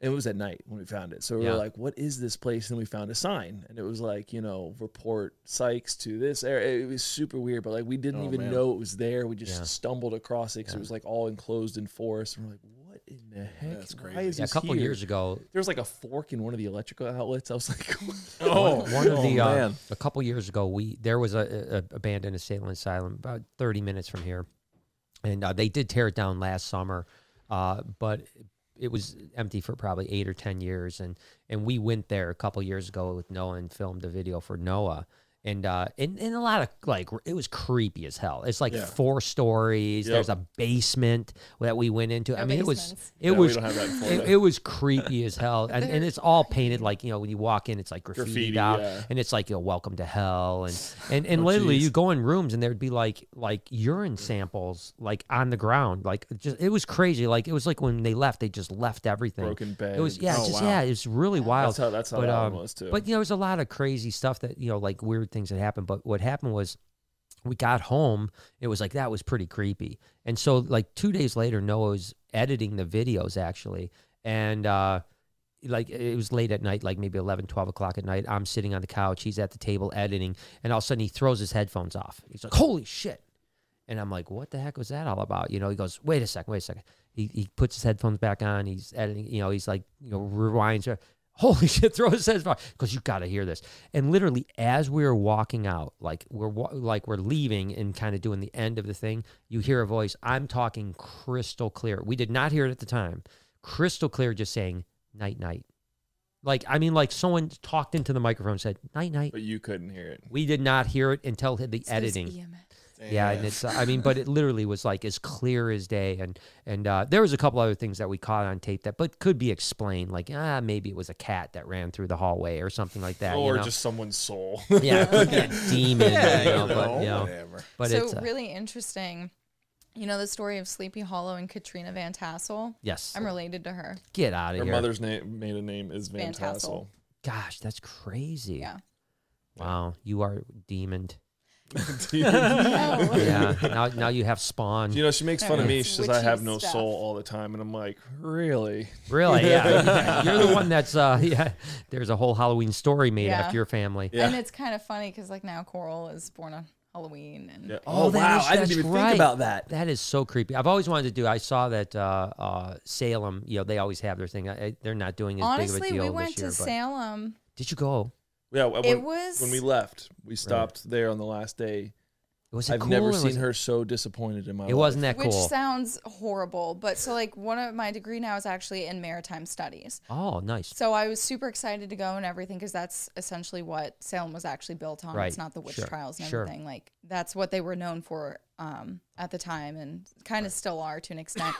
it was at night when we found it. So we were like, what is this place? And we found a sign, and it was like, you know, report Sykes to this area. It was super weird, but, like, we didn't even know it was there. We just stumbled across it because it was, like, all enclosed in forest, and we're like, what in the heck? That's crazy. Yeah, a couple years ago, there was like a fork in one of the electrical outlets. I was like, oh, a couple years ago, there was a abandoned asylum about 30 minutes from here, and they did tear it down last summer, but it was empty for probably 8 or 10 years, and we went there a couple years ago with Noah and filmed a video for Noah. And a lot of, like, it was creepy as hell. It's like 4 stories. Yep. There's a basement that we went into. I mean, it was creepy as hell. And it's all painted, like, you know, when you walk in, it's like graffiti out, and it's like, you know, welcome to hell. And literally you go in rooms and there'd be like urine samples, like on the ground. Like, just, it was crazy. Like, it was like when they left, they just left everything. Broken bed. It was, yeah, it was really wild. That's how it was too. But, you know, there's a lot of crazy stuff that, you know, like weird things that happened. But what happened was we got home, it was like, that was pretty creepy. And so, like, 2 days later, Noah was editing the videos actually, and like, it was late at night, like maybe 11, 12 o'clock at night. I'm sitting on the couch, he's at the table editing, and all of a sudden he throws his headphones off. He's like, holy shit. And I'm like, what the heck was that all about? You know, he goes, wait a second. He puts his headphones back on, he's editing, you know, he's like, you know, rewinds. Holy shit, throw his headphones off, because you got to hear this. And literally, as we were walking out, like we're leaving and kind of doing the end of the thing, you hear a voice. I'm talking crystal clear. We did not hear it at the time. Crystal clear, just saying, night, night. Like, I mean, like someone talked into the microphone and said, night, night. But you couldn't hear it. We did not hear it until the editing. Yeah, and it's, I mean, but it literally was like as clear as day, and there was a couple other things that we caught on tape that, but could be explained, like maybe it was a cat that ran through the hallway or something like that, or you know? Just someone's soul, yeah, like a demon, yeah, you know, but, you know, whatever. But so it's, really interesting. You know the story of Sleepy Hollow and Katrina Van Tassel? Yes, I'm related to her. Get out of here. Her mother's maiden name is Van Tassel. Gosh, that's crazy. Yeah. Wow, you are demoned. Yeah. Now you have spawn. You know, she makes fun of me. She says I have no soul all the time, and I'm like, really? Really? Yeah. You're the one that's yeah. There's a whole Halloween story made after your family. Yeah. And it's kind of funny because like now Coral is born on Halloween. And yeah. Oh wow, I didn't even think about that. That is so creepy. I've always wanted to do. I saw that Salem. You know, they always have their thing. They're not doing as big of a deal this year. Honestly, we went to Salem. Did you go? Yeah, when we left, we stopped there on the last day. I've never seen her so disappointed in my life. It wasn't that cool. Which sounds horrible, but so like one of my degree now is actually in maritime studies. Oh, nice. So I was super excited to go and everything because that's essentially what Salem was actually built on. Right. It's not the witch trials and everything. Like that's what they were known for at the time and kind of still are to an extent.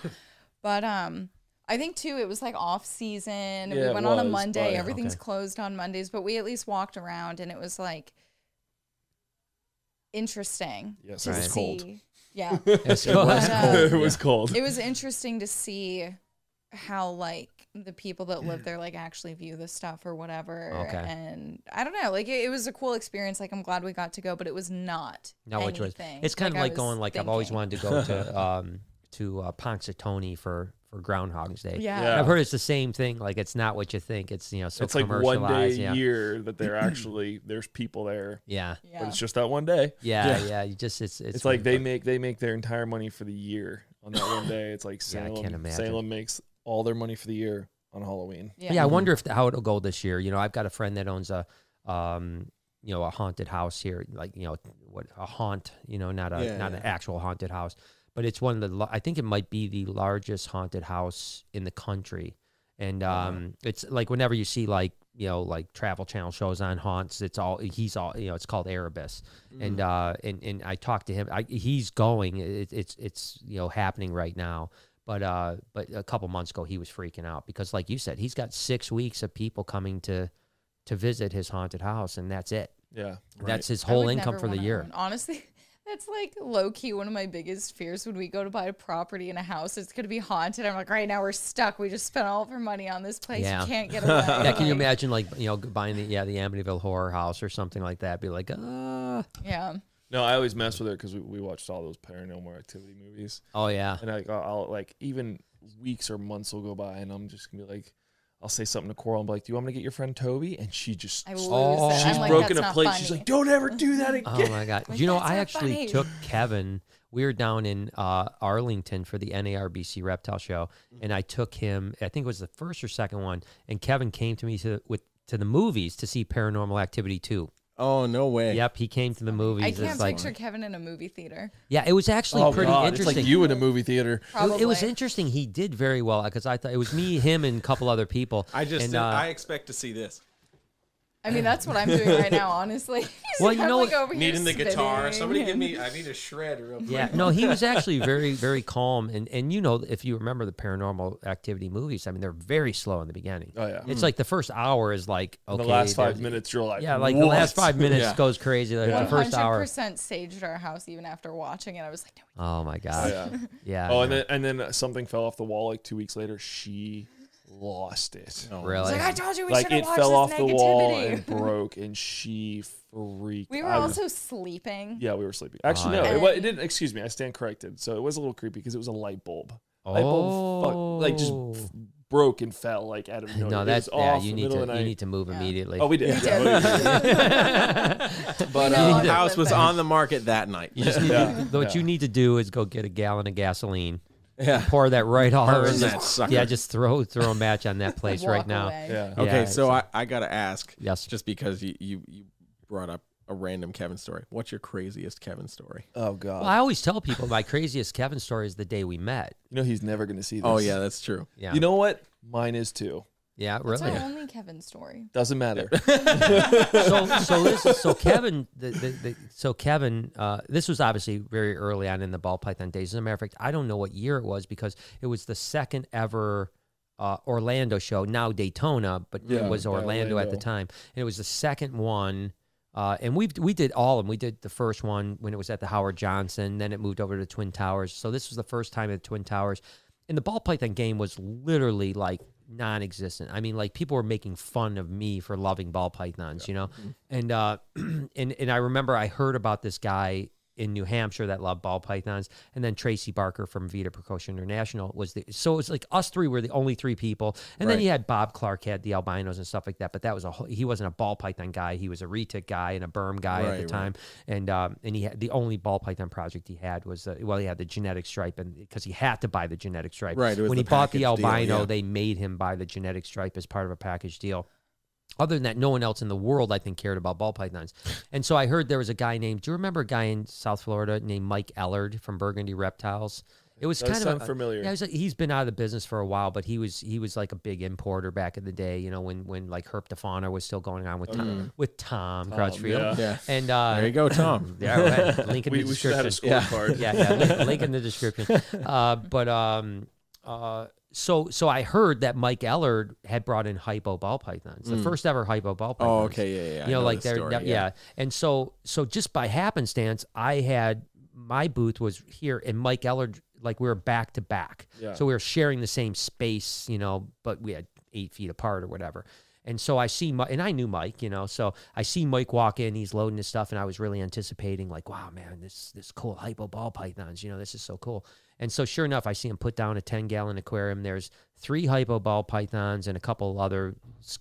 But I think, too, it was like off season. Yeah, we went on a Monday. Everything's closed on Mondays, but we at least walked around and it was like interesting. Yes, it was cold. Yeah. It was cold. It was cold. It was interesting to see how like the people that live there like actually view this stuff or whatever. Okay. And I don't know, like it was a cool experience. Like I'm glad we got to go, but it was not anything. It's kind of like going like I've always wanted to go to Punxsutawney for Groundhog's Day. Yeah. I've heard it's the same thing. Like it's not what you think. It's, you know, so it's like one day a year that they're actually, there's people there. Yeah. But it's just that one day. Yeah. Yeah. You just, it's like they make their entire money for the year on that one day. It's like Salem, I can't imagine. Salem makes all their money for the year on Halloween. Yeah. I wonder if how it'll go this year. You know, I've got a friend that owns a, you know, a haunted house here, like, you know, not an actual haunted house. But it's one of the, I think it might be the largest haunted house in the country. And it's like whenever you see like, you know, like Travel Channel shows on haunts, you know, it's called Erebus. Mm-hmm. And I talked to him, he's going, it's, you know, happening right now. But a couple months ago he was freaking out because like you said, he's got 6 weeks of people coming to visit his haunted house and that's it. Yeah. Right. That's his whole income for the year. Honestly. That's like low key one of my biggest fears when we go to buy a property in a house. It's going to be haunted. I'm like, right now we're stuck. We just spent all of our money on this place. Yeah. You can't get away. Yeah, can you imagine like, you know, buying the Amityville Horror House or something like that? Be like, yeah. No, I always mess with her because we watched all those Paranormal Activity movies. Oh, yeah. And I'll like even weeks or months will go by and I'm just going to be like, I'll say something to Coral and be like, do you want me to get your friend Toby? And she just, she's like, broken a plate. She's like, don't ever do that again. Oh my God. Like, you know, I actually took Kevin, we were down in Arlington for the NARBC Reptile Show. And I took him, I think it was the first or second one. And Kevin came to me to the movies to see Paranormal Activity 2. Oh, no way. Yep, he came to the movies. I can't picture Kevin in a movie theater. Yeah, it was actually pretty interesting. It's like you in a movie theater. It was interesting. He did very well because I thought it was me, him, and a couple other people. I expect to see this. I mean, that's what I'm doing right now, honestly. Well, you know, like over needing the guitar. Somebody give me, I need a shred real quick. Yeah, no, he was actually very, very calm. And you know, if you remember the Paranormal Activity movies, I mean, they're very slow in the beginning. Oh, yeah. It's like the first hour is like, okay. The last 5 minutes, you're like, yeah, like what? The last 5 minutes goes crazy. Like the first hour. 100% staged our house even after watching it. I was like, no, we can't. Oh, my God. Oh, yeah. Yeah. Oh, and then something fell off the wall like 2 weeks later. She lost it. No. Really? Like I told you, we should have watched this negativity. It fell off the wall and broke, and she freaked. We were also sleeping. Yeah, we were sleeping. Actually, no, it didn't. Excuse me, I stand corrected. So it was a little creepy because it was a light bulb. Oh, light bulb like just broke and fell like out of nowhere. No, that's you need to move immediately. Oh, we did. Yeah. But the house was on the market that night. What you need to do is go get a gallon of gasoline. Yeah. Pour that right off. Just throw a match on that place right now. Yeah. Okay, so I gotta ask. Yes. Just because you brought up a random Kevin story. What's your craziest Kevin story? Oh God. Well, I always tell people my craziest Kevin story is the day we met. You know he's never gonna see this. Oh yeah, that's true. Yeah. You know what? Mine is too. Yeah, really. That's our only Kevin story. Doesn't matter. so Kevin, this was obviously very early on in the Ball Python days. As a matter of fact, I don't know what year it was because it was the second ever Orlando show. Now Daytona, but it was Orlando at the time, and it was the second one. And we did all of them. We did the first one when it was at the Howard Johnson. Then it moved over to the Twin Towers. So this was the first time at the Twin Towers, and the Ball Python game was literally like non-existent. I mean, like, people were making fun of me for loving ball pythons, you know? And, and I remember I heard about this guy in New Hampshire that loved ball pythons, and then Tracy Barker from Vita Precocious International was the, so it's like us three were the only three people. And then you had Bob Clark had the albinos and stuff like that, but that was a whole, he wasn't a ball python guy. He was a retic guy and a berm guy at the time. And he had the only ball python project he had was, well, he had the genetic stripe, and because he had to buy the genetic stripe. When he bought the albino, they made him buy the genetic stripe as part of a package deal. Other than that, no one else in the world, I think, cared about ball pythons. And so I heard there was a guy named, do you remember a guy in South Florida named Mike Ellard from Burgundy Reptiles? It was kind of familiar. Yeah, he's been out of the business for a while, but he was like a big importer back in the day, you know, when like Herpetofauna was still going on with Tom Crutchfield. And there you go, Tom. Link in the description. We should have a scorecard. Link in the description. So I heard that Mike Ellard had brought in hypo ball pythons, the first ever hypo ball pythons. Oh, okay, yeah. You know, like they're And so just by happenstance, I had my booth was here, and Mike Ellard, like, we were back to back, so we were sharing the same space, you know, but we had 8 feet apart or whatever. And so I see Mike, and I knew Mike, you know, so I see Mike walk in, he's loading his stuff, and I was really anticipating, like, wow, man, this cool hypo ball pythons, you know, this is so cool. And so sure enough, I see him put down a 10-gallon aquarium. There's 3 hypo ball pythons and a couple other,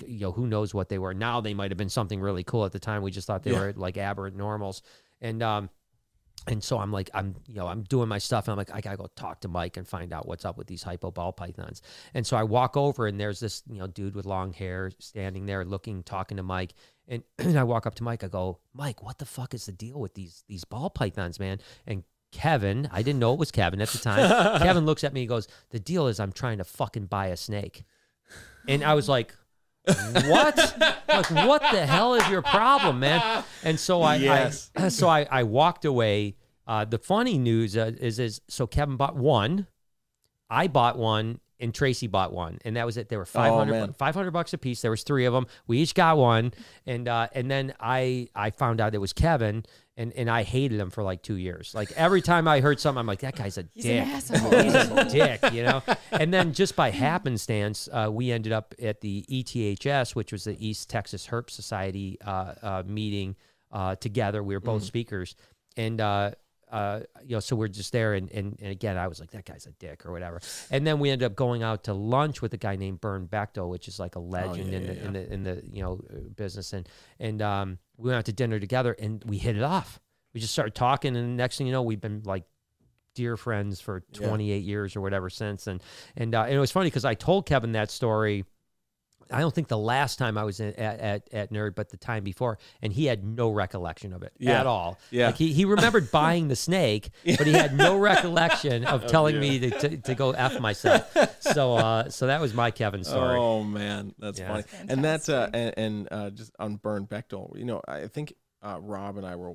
you know, who knows what they were. Now they might have been something really cool. At the time, we just thought they were like aberrant normals. And so I'm like, I'm doing my stuff, and I'm like, I gotta go talk to Mike and find out what's up with these hypo ball pythons. And so I walk over, and there's this, you know, dude with long hair standing there looking, talking to Mike. And I walk up to Mike, I go, Mike, what the fuck is the deal with these ball pythons, man? And Kevin, I didn't know it was Kevin at the time. Kevin looks at me, he goes, the deal is I'm trying to fucking buy a snake. And I was like, what? Like, what the hell is your problem, man? And so I walked away. The funny news is so Kevin bought one, I bought one, and Tracy bought one, and that was it. They were 500 bucks a piece. There was 3 of them. We each got one, and then I found out it was Kevin. And I hated him for like 2 years. Like, every time I heard something, I'm like, that guy's a dick. He's an asshole. He's a dick, you know? And then just by happenstance, we ended up at the ETHS, which was the East Texas Herp Society meeting together. We were both speakers. And, you know, so we're just there. And again, I was like, that guy's a dick or whatever. And then we ended up going out to lunch with a guy named Bern Bechtel, which is like a legend in the you know, business. And we went out to dinner together, and we hit it off. We just started talking, and the next thing you know, we've been like dear friends for 28 years or whatever since. And it was funny because I told Kevin that story. I don't think the last time I was at Nerd, but the time before, and he had no recollection of it at all. Yeah, like he remembered buying the snake, but he had no recollection of telling me to go F myself. So so that was my Kevin story. Oh man, that's funny. Fantastic. And that's just on Bern Bechtel, you know, I think Rob and I were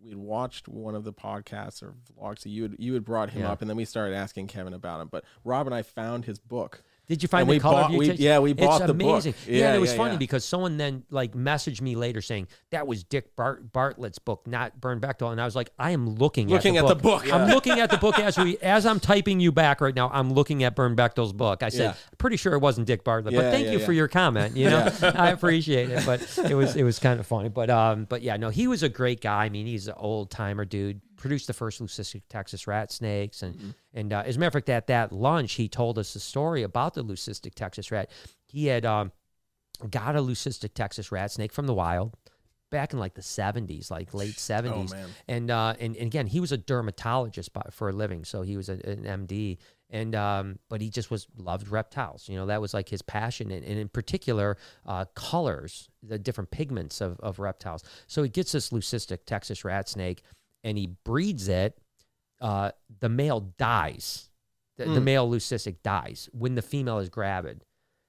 we'd watched one of the podcasts or vlogs. So you had brought him up, and then we started asking Kevin about him. But Rob and I found his book. Did you find the color of mutation? Yeah, we bought the book. It's amazing. Yeah, and it was funny because someone then like messaged me later saying that was Dick Bartlett's book, not Bern Bechtel, and I was like, I am looking at the book. Yeah. I'm looking at the book as I'm typing you back right now. I'm looking at Bern Bechtel's book. I said, I'm pretty sure it wasn't Dick Bartlett, but thank you for your comment. You know, I appreciate it, but it was kind of funny. But yeah, no, he was a great guy. I mean, he's an old timer dude. Produced the first leucistic Texas rat snakes, and as a matter of fact, at that lunch, he told us a story about the leucistic Texas rat. He had got a leucistic Texas rat snake from the wild back in like the 70s, like late 70s, and again, he was a dermatologist for a living, so he was an MD. But he just loved reptiles. You know, that was like his passion. And in particular, colors, the different pigments of reptiles. So he gets this leucistic Texas rat snake and he breeds it. The male dies. The male leucistic dies when the female is gravid.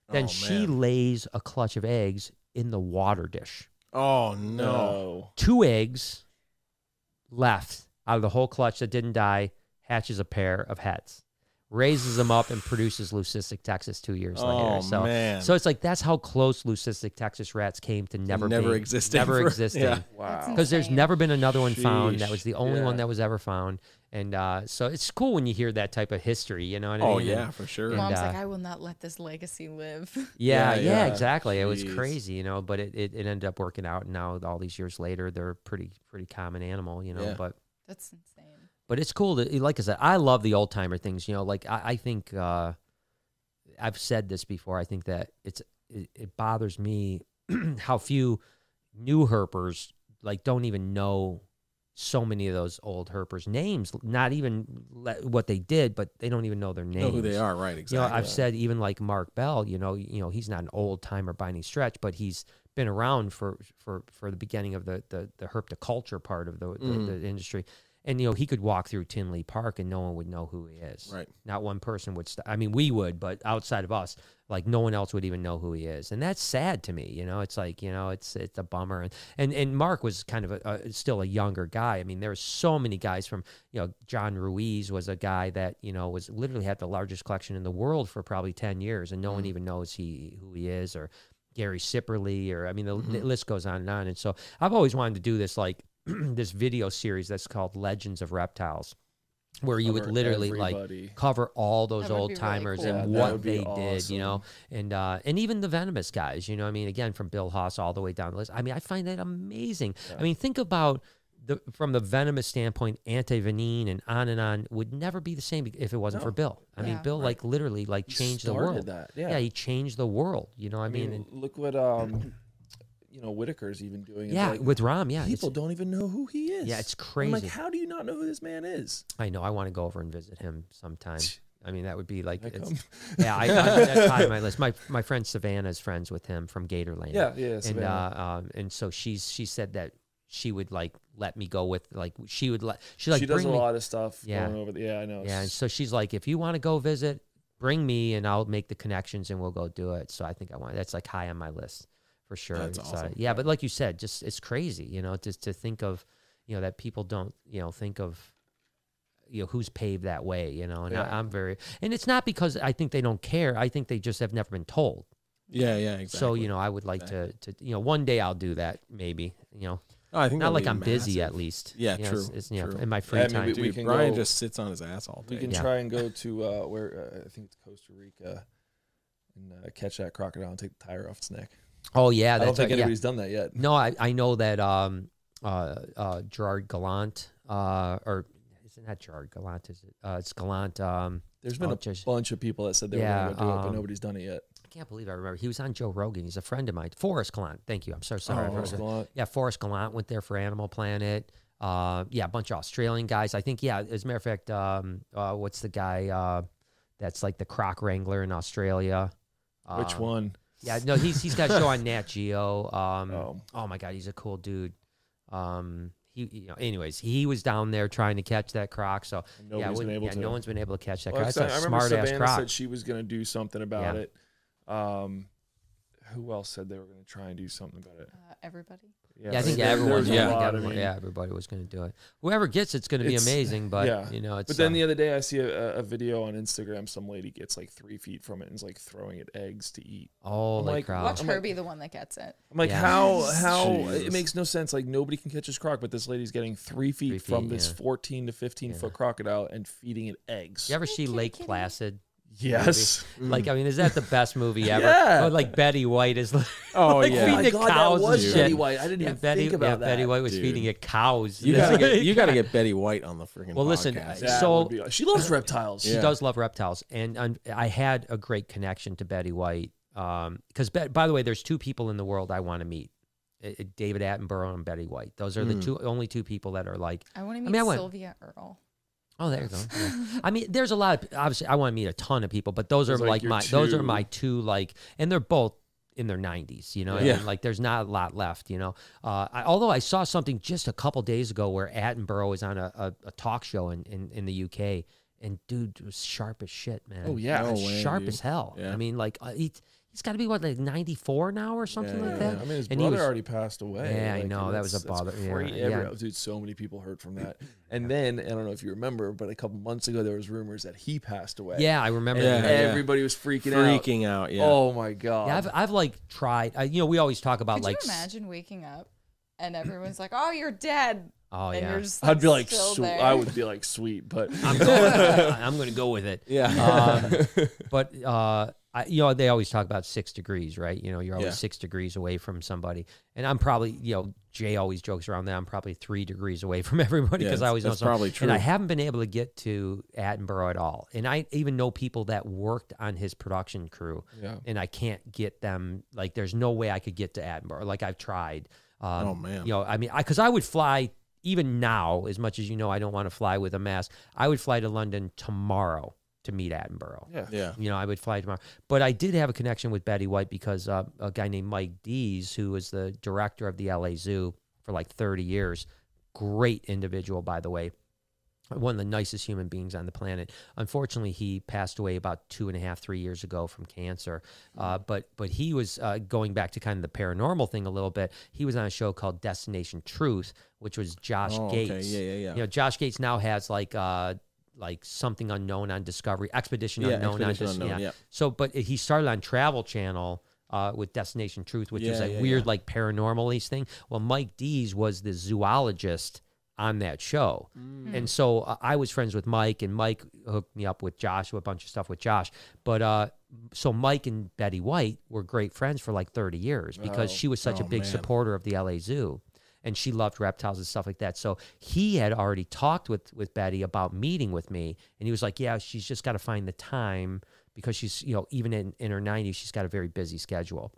Then she lays a clutch of eggs in the water dish. Oh, no. 2 eggs left out of the whole clutch that didn't die hatches a pair of heads. raises them up and produces leucistic texas 2 years later. So, man. So it's like that's how close leucistic texas rats came to never existing. Yeah. Wow. Because there's never been another one found. That was the only one that was ever found. And so it's cool when you hear that type of history, you know what I mean? Oh, yeah, for sure. And Mom's like, I will not let this legacy live. Yeah, exactly. Jeez. It was crazy, you know, but it ended up working out. And now all these years later, they're a pretty common animal, you know. Yeah. But that's insane. But it's cool that, like I said, I love the old-timer things, you know. Like, I think I've said this before. I think that it bothers me how few new herpers, like, don't even know so many of those old herpers' names, not even what they did, but they don't even know their names. Know who they are, right, exactly. You know, I've said even like Mark Bell, you know, he's not an old-timer by any stretch, but he's been around for the beginning of the herpetoculture part of the industry. And, you know, he could walk through Tinley Park and no one would know who he is. Right. Not one person would. I mean, we would, but outside of us, like no one else would even know who he is. And that's sad to me. You know, it's like, you know, it's a bummer. And Mark was kind of still a younger guy. I mean, there were so many guys from, you know, John Ruiz was a guy that, you know, was literally had the largest collection in the world for probably 10 years. And no one even knows who he is, or Gary Sipperly, or I mean, the list goes on and on. And so I've always wanted to do this, like, this video series that's called Legends of Reptiles, where you would literally like cover all those old timers really cool. and what they awesome. did, you know, and even the venomous guys, you know, I mean, again, from Bill Haas all the way down the list. I mean, I find that amazing. Yeah. I mean, think about from the venomous standpoint, anti-venin and on would never be the same if it wasn't for Bill. I mean, Bill like literally like changed the world. That. Yeah. He changed the world. You know, I mean, look what you know, Whitaker's even doing it. Yeah, like, with Rom, yeah. People don't even know who he is. Yeah, it's crazy. I'm like, how do you not know who this man is? I know. I want to go over and visit him sometime. I mean, that would be like, that's high on my list. My friend Savannah is friends with him from Gatorland. Yeah, Savannah. And so she said that she would like let me go with, like, she would let, she like, she does a lot of stuff. Yeah. Going over I know. Yeah, and so she's like, if you want to go visit, bring me and I'll make the connections and we'll go do it. So I think that's like high on my list. For sure. That's awesome. Yeah, but like you said, just it's crazy, you know, just to think of, you know, that people don't, you know, think of, you know, who's paved that way, you know, and and it's not because I think they don't care. I think they just have never been told. Yeah, exactly. So, you know, I would like to you know, one day I'll do that maybe, you know. Oh, I think not like I'm massive. Busy at least. Yeah, you know, true. It's, you know, in my free time. Dude, Brian just sits on his ass all day. We can try and go to where I think it's Costa Rica and catch that crocodile and take the tire off its neck. Oh yeah, I don't think anybody's done that yet. No, I know that Gerard Gallant or is it not Gerard Gallant? Is it? It's Gallant. There's been a bunch of people that said they were going to do it, but nobody's done it yet. I can't believe I remember. He was on Joe Rogan. He's a friend of mine. Forrest Gallant. Thank you. I'm so sorry. Forrest Gallant. Yeah, Forrest Gallant went there for Animal Planet. Yeah, a bunch of Australian guys. I think. Yeah, as a matter of fact, what's the guy that's like the croc wrangler in Australia? Which one? Yeah, no, he's got a show on Nat Geo. Oh my God, he's a cool dude. You know, anyways, he was down there trying to catch that croc. So no one's been able to catch that croc. That's a smart ass croc. Said she was going to do something about it. Who else said they were going to try and do something about it? Everybody. Yeah, I think everyone. Yeah, everybody was going to do it. Whoever gets it's going to be amazing. But you know, but then the other day I see a video on Instagram. Some lady gets like 3 feet from it and is like throwing it eggs to eat. Oh, like watch her be the one that gets it. I'm like, how? It makes no sense. Like nobody can catch this croc, but this lady's getting 3 feet from this 14 to 15 foot crocodile and feeding it eggs. You ever see Lake Placid? Yes. Like, I mean, is that the best movie ever? Yeah. Or like Betty White is like, feeding cows and shit. Betty White. I didn't even think about that. Betty White was feeding it cows. You got to get Betty White on the freaking podcast. Well, listen, she loves reptiles. She does love reptiles. And I had a great connection to Betty White. Because, by the way, there's two people in the world I want to meet. David Attenborough and Betty White. Those are the only two people that are like. I want to meet Sylvia Earle. Oh, there you go. Yeah. I mean, there's a lot of, obviously, I want to meet a ton of people, but those are like those are my two, like, and they're both in their 90s, you know? Yeah. And like, there's not a lot left, you know? Although I saw something just a couple days ago where Attenborough was on a talk show in the UK, and dude was sharp as shit, man. Oh, yeah. No way, sharp as hell. Yeah. I mean, like, he He's got to be, what, like 94 now or something like that? I mean, his brother already passed away. Yeah, like, I know. That was a bother. Yeah. Dude, so many people heard from that. And then, I don't know if you remember, but a couple months ago, there was rumors that he passed away. Yeah, I remember that. Everybody was freaking out. Yeah. Oh, my God. Yeah, I've like, tried. You know, we always talk about, like... Could you imagine waking up and everyone's like, oh, you're dead. Oh, and yeah. Just, like, I'd be like, I would be like, sweet, but... I'm going to go with it. Yeah. You know, they always talk about 6 degrees, right? You know, you're always 6 degrees away from somebody. And I'm probably, you know, Jay always jokes around that I'm probably 3 degrees away from everybody because I always know something. Probably true. And I haven't been able to get to Attenborough at all. And I even know people that worked on his production crew. Yeah. And I can't get them. Like, there's no way I could get to Attenborough. Like, I've tried. Oh, man. You know, I mean, because I would fly, even now, as much as you know I don't want to fly with a mask, I would fly to London tomorrow to meet Attenborough. Yeah. You know, I would fly tomorrow. But I did have a connection with Betty White because a guy named Mike Dees, who was the director of the LA Zoo for like 30 years, great individual, by the way, one of the nicest human beings on the planet. Unfortunately, he passed away about 2.5 to 3 years ago from cancer. But he was, going back to kind of the paranormal thing a little bit, he was on a show called Destination Truth, which was Josh Gates. Okay. Yeah. You know, Josh Gates now has like something unknown on Discovery, Expedition Unknown. Yeah. So, but he started on Travel Channel with Destination Truth, which is a weird, like, paranormal-y thing. Well, Mike Dees was the zoologist on that show. Mm. And so I was friends with Mike, and Mike hooked me up with Josh, a bunch of stuff with Josh. But so Mike and Betty White were great friends for like 30 years because she was such a big supporter of the LA Zoo. And she loved reptiles and stuff like that. So he had already talked with Betty about meeting with me. And he was like, yeah, she's just got to find the time because she's, you know, even in her 90s, she's got a very busy schedule.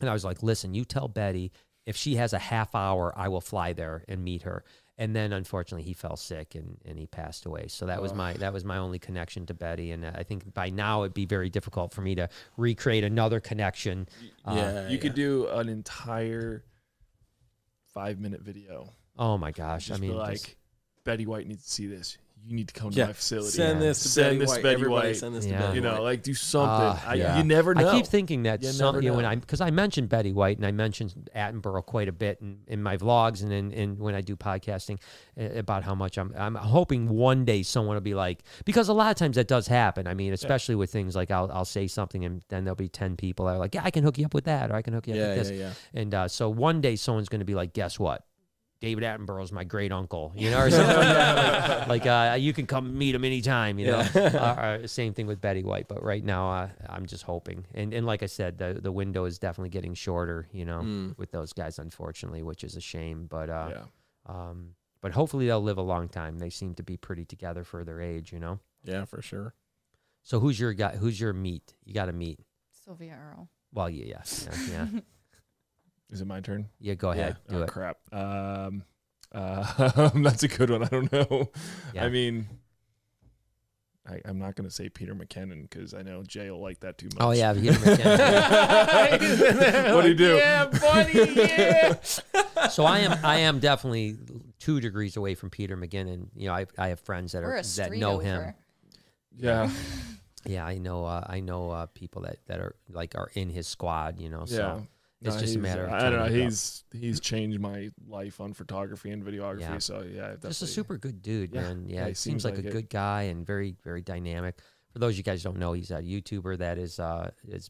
And I was like, listen, you tell Betty if she has a half hour, I will fly there and meet her. And then, unfortunately, he fell sick and he passed away. So that was my only connection to Betty. And I think by now it'd be very difficult for me to recreate another connection. You could do an entire 5-minute video. Oh my gosh! Just, I mean, like, just... Betty White needs to see this. You need to come to my facility. Send this to Betty White. You know, like, do something. You never know. I keep thinking that because I mentioned Betty White and I mentioned Attenborough quite a bit in my vlogs and when I do podcasting about how much I'm hoping one day someone will be like, because a lot of times that does happen. I mean, especially with things like I'll say something and then there'll be 10 people that are like, yeah, I can hook you up with that, or I can hook you up with this. And so one day someone's going to be like, guess what? David Attenborough's my great uncle, you know, or something like that. Like you can come meet him anytime, you know. Same thing with Betty White, but right now I'm just hoping. And like I said, the window is definitely getting shorter, you know, with those guys, unfortunately, which is a shame. But but hopefully they'll live a long time. They seem to be pretty together for their age, you know. Yeah, for sure. So who's your guy? Who's your meet? You got to meet Sylvia Earle. Well, yeah. Is it my turn? Yeah, go ahead. Yeah. Do it. Crap. That's a good one. I don't know. Yeah. I mean, I'm not going to say Peter McKinnon because I know Jay will like that too much. Oh, yeah, Peter McKinnon. What'd he do? Yeah, buddy, yeah. So I am definitely 2 degrees away from Peter McKinnon. You know, I have friends that know him. Yeah. Yeah, I know people that are like in his squad, you know, so. It's just a matter of time. I don't know. He's changed my life on photography and videography. Yeah. So yeah, just a super good dude, man. Yeah, he seems like a good guy and very, very dynamic. For those of you guys who don't know, he's a YouTuber that has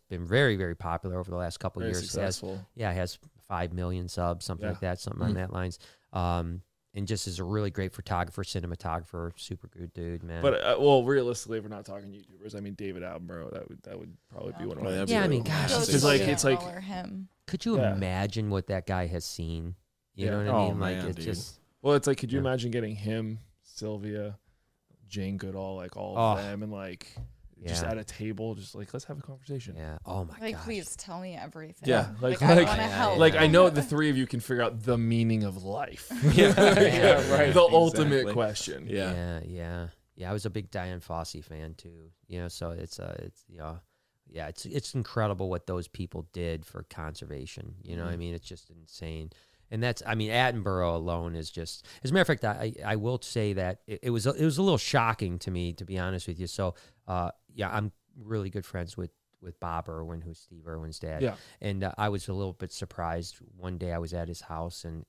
been very, very popular over the last couple of years. Successful. He has 5 million subs, something like that, something on that lines. And just is a really great photographer, cinematographer, super good dude, man. But well, realistically, if we're not talking YouTubers, I mean David Attenborough, that would probably be one of my episodes. Yeah, I mean, gosh, it's like him. Could you imagine what that guy has seen? You know what I mean? Like, man, it's like, could you imagine getting him, Sylvia, Jane Goodall, like all of them, and like just at a table, just like, let's have a conversation. Yeah. Oh my god. Like, gosh. Please tell me everything. Yeah. Like I want to help. Like, I know the three of you can figure out the meaning of life. Yeah. Right. The ultimate question. Yeah. I was a big Diane Fossey fan too. You know, so it's incredible what those people did for conservation. You know what I mean? It's just insane. And that's, I mean, Attenborough alone is just, as a matter of fact, I will say that it was a little shocking to me, to be honest with you. So, I'm really good friends with Bob Irwin, who's Steve Irwin's dad. Yeah. And I was a little bit surprised. One day I was at his house, and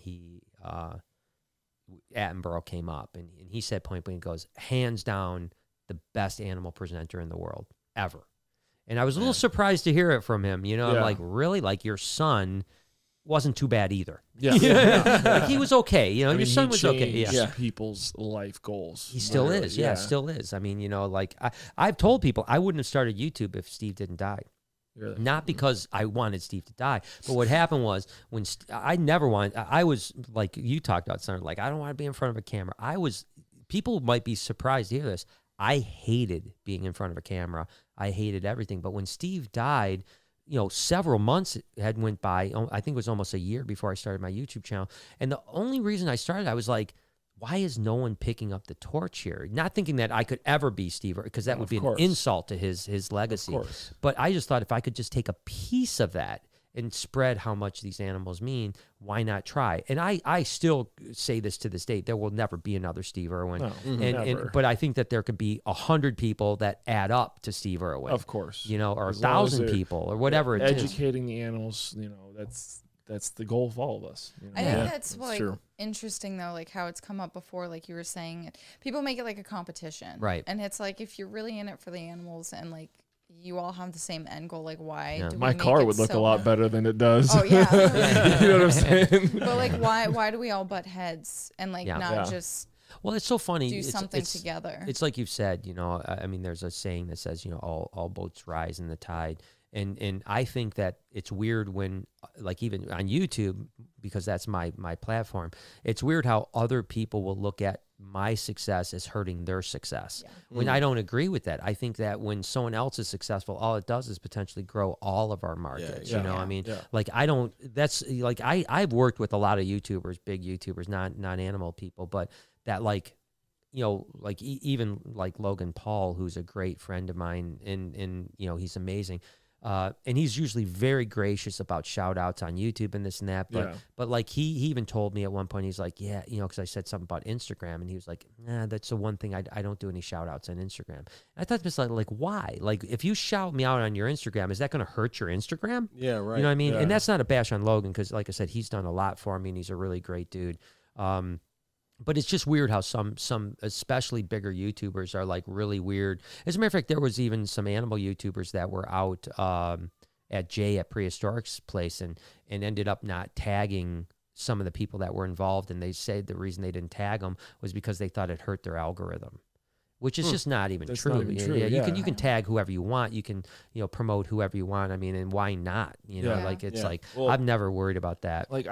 he, Attenborough came up, and he said point blank, goes, hands down, the best animal presenter in the world ever. And I was a little surprised to hear it from him. You know, yeah. I'm like, really? Like, your son wasn't too bad either. Yeah. Like, he was okay. You know, your son was okay. Yeah. People's life goals. He still is. Yeah, still is. I mean, you know, like, I've told people I wouldn't have started YouTube if Steve didn't die. Really? Not because I wanted Steve to die, but what happened was, when I never wanted, I was like, you talked about something, like, I don't want to be in front of a camera. I was, people might be surprised to hear this. I hated being in front of a camera. I hated everything. But when Steve died, you know, several months had went by. I think it was almost a year before I started my YouTube channel. And the only reason I started, I was like, why is no one picking up the torch here? Not thinking that I could ever be Steve, because that would be an insult to his legacy. But I just thought, if I could just take a piece of that and spread how much these animals mean, why not try? And I still say this to this day, there will never be another Steve Irwin. No, but I think that there could be 100 people that add up to Steve Irwin. Of course. You know, or as 1,000 people or whatever it is. Educating the animals, you know, that's the goal of all of us. You know? I think that's like interesting, though, like how it's come up before, like you were saying, people make it like a competition. Right. And it's like, if you're really in it for the animals and like, you all have the same end goal. Like, why? Yeah. My car would look a lot better than it does. Oh yeah, you know what I'm saying. But like, why do we all butt heads and like not just? Well, it's so funny. Do something together. It's like you've said. You know, I mean, there's a saying that says, you know, all boats rise in the tide, and I think that it's weird when, like, even on YouTube, because that's my platform. It's weird how other people will look at my success is hurting their success. Yeah. When I don't agree with that. I think that when someone else is successful, all it does is potentially grow all of our markets. You know what I mean? Yeah. Like, I don't, that's like, I've worked with a lot of YouTubers, big YouTubers, not animal people, but that, like, you know, like even like Logan Paul, who's a great friend of mine, and you know, he's amazing. And he's usually very gracious about shout outs on YouTube and this and that. But, but like he even told me at one point, he's like, yeah, you know, cause I said something about Instagram and he was like, nah, that's the one thing I don't do any shout outs on Instagram. And I thought this, like, why? Like, if you shout me out on your Instagram, is that going to hurt your Instagram? Yeah. Right. You know what I mean? Yeah. And that's not a bash on Logan. Cause like I said, he's done a lot for me and he's a really great dude. But it's just weird how some especially bigger YouTubers are like really weird. As a matter of fact, there was even some animal YouTubers that were out at Jay at Prehistoric's place and ended up not tagging some of the people that were involved. And they said the reason they didn't tag them was because they thought it hurt their algorithm, which is just not even true. Not even true. Yeah, you can tag whoever you want. You can, you know, promote whoever you want. I mean, and why not? You know, like it's like, well, I'm never worried about that. Like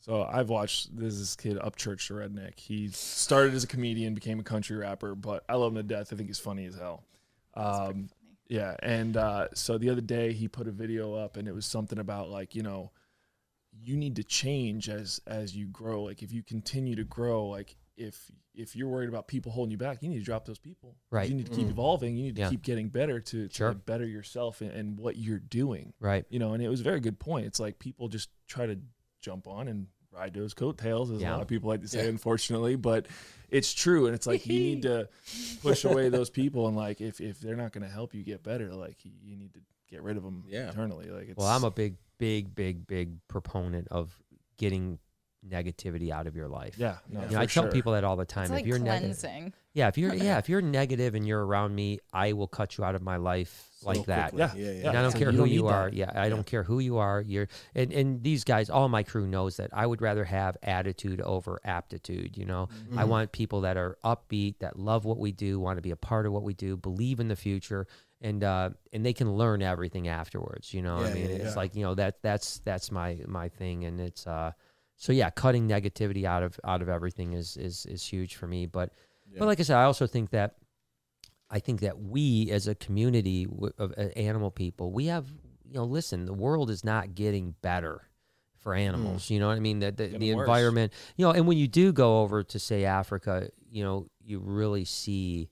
So I've watched this kid, Upchurch the Redneck. He started as a comedian, became a country rapper, but I love him to death. I think he's funny as hell. Funny. Yeah, and so the other day he put a video up, and it was something about, like, you know, you need to change as you grow. Like, if you continue to grow, like if you're worried about people holding you back, you need to drop those people. Right. You need to keep evolving. You need to keep getting better to better yourself and what you're doing. Right. You know, and it was a very good point. It's like people just try to jump on and ride those coattails, as a lot of people like to say, unfortunately, but it's true. And it's like, you need to push away those people. And like, if they're not going to help you get better, like you need to get rid of them internally. Like, well, I'm a big proponent of getting negativity out of your life. Yeah. No, you know, I tell people that all the time. It's like, if you're negative, if you're negative and you're around me, I will cut you out of my life like that. Yeah. And I don't care who you are. Yeah. I don't care who you are. You're and these guys, all my crew knows that I would rather have attitude over aptitude. You know, I want people that are upbeat, that love what we do, want to be a part of what we do, believe in the future. And they can learn everything afterwards. You know, I mean, it's like, you know, that's my thing. And it's, so yeah, cutting negativity out of everything is huge for me. But like I said, I also think that we as a community of animal people, we have, you know, listen, the world is not getting better for animals. You know what I mean? The environment, you know, and when you do go over to, say, Africa, you know, you really see.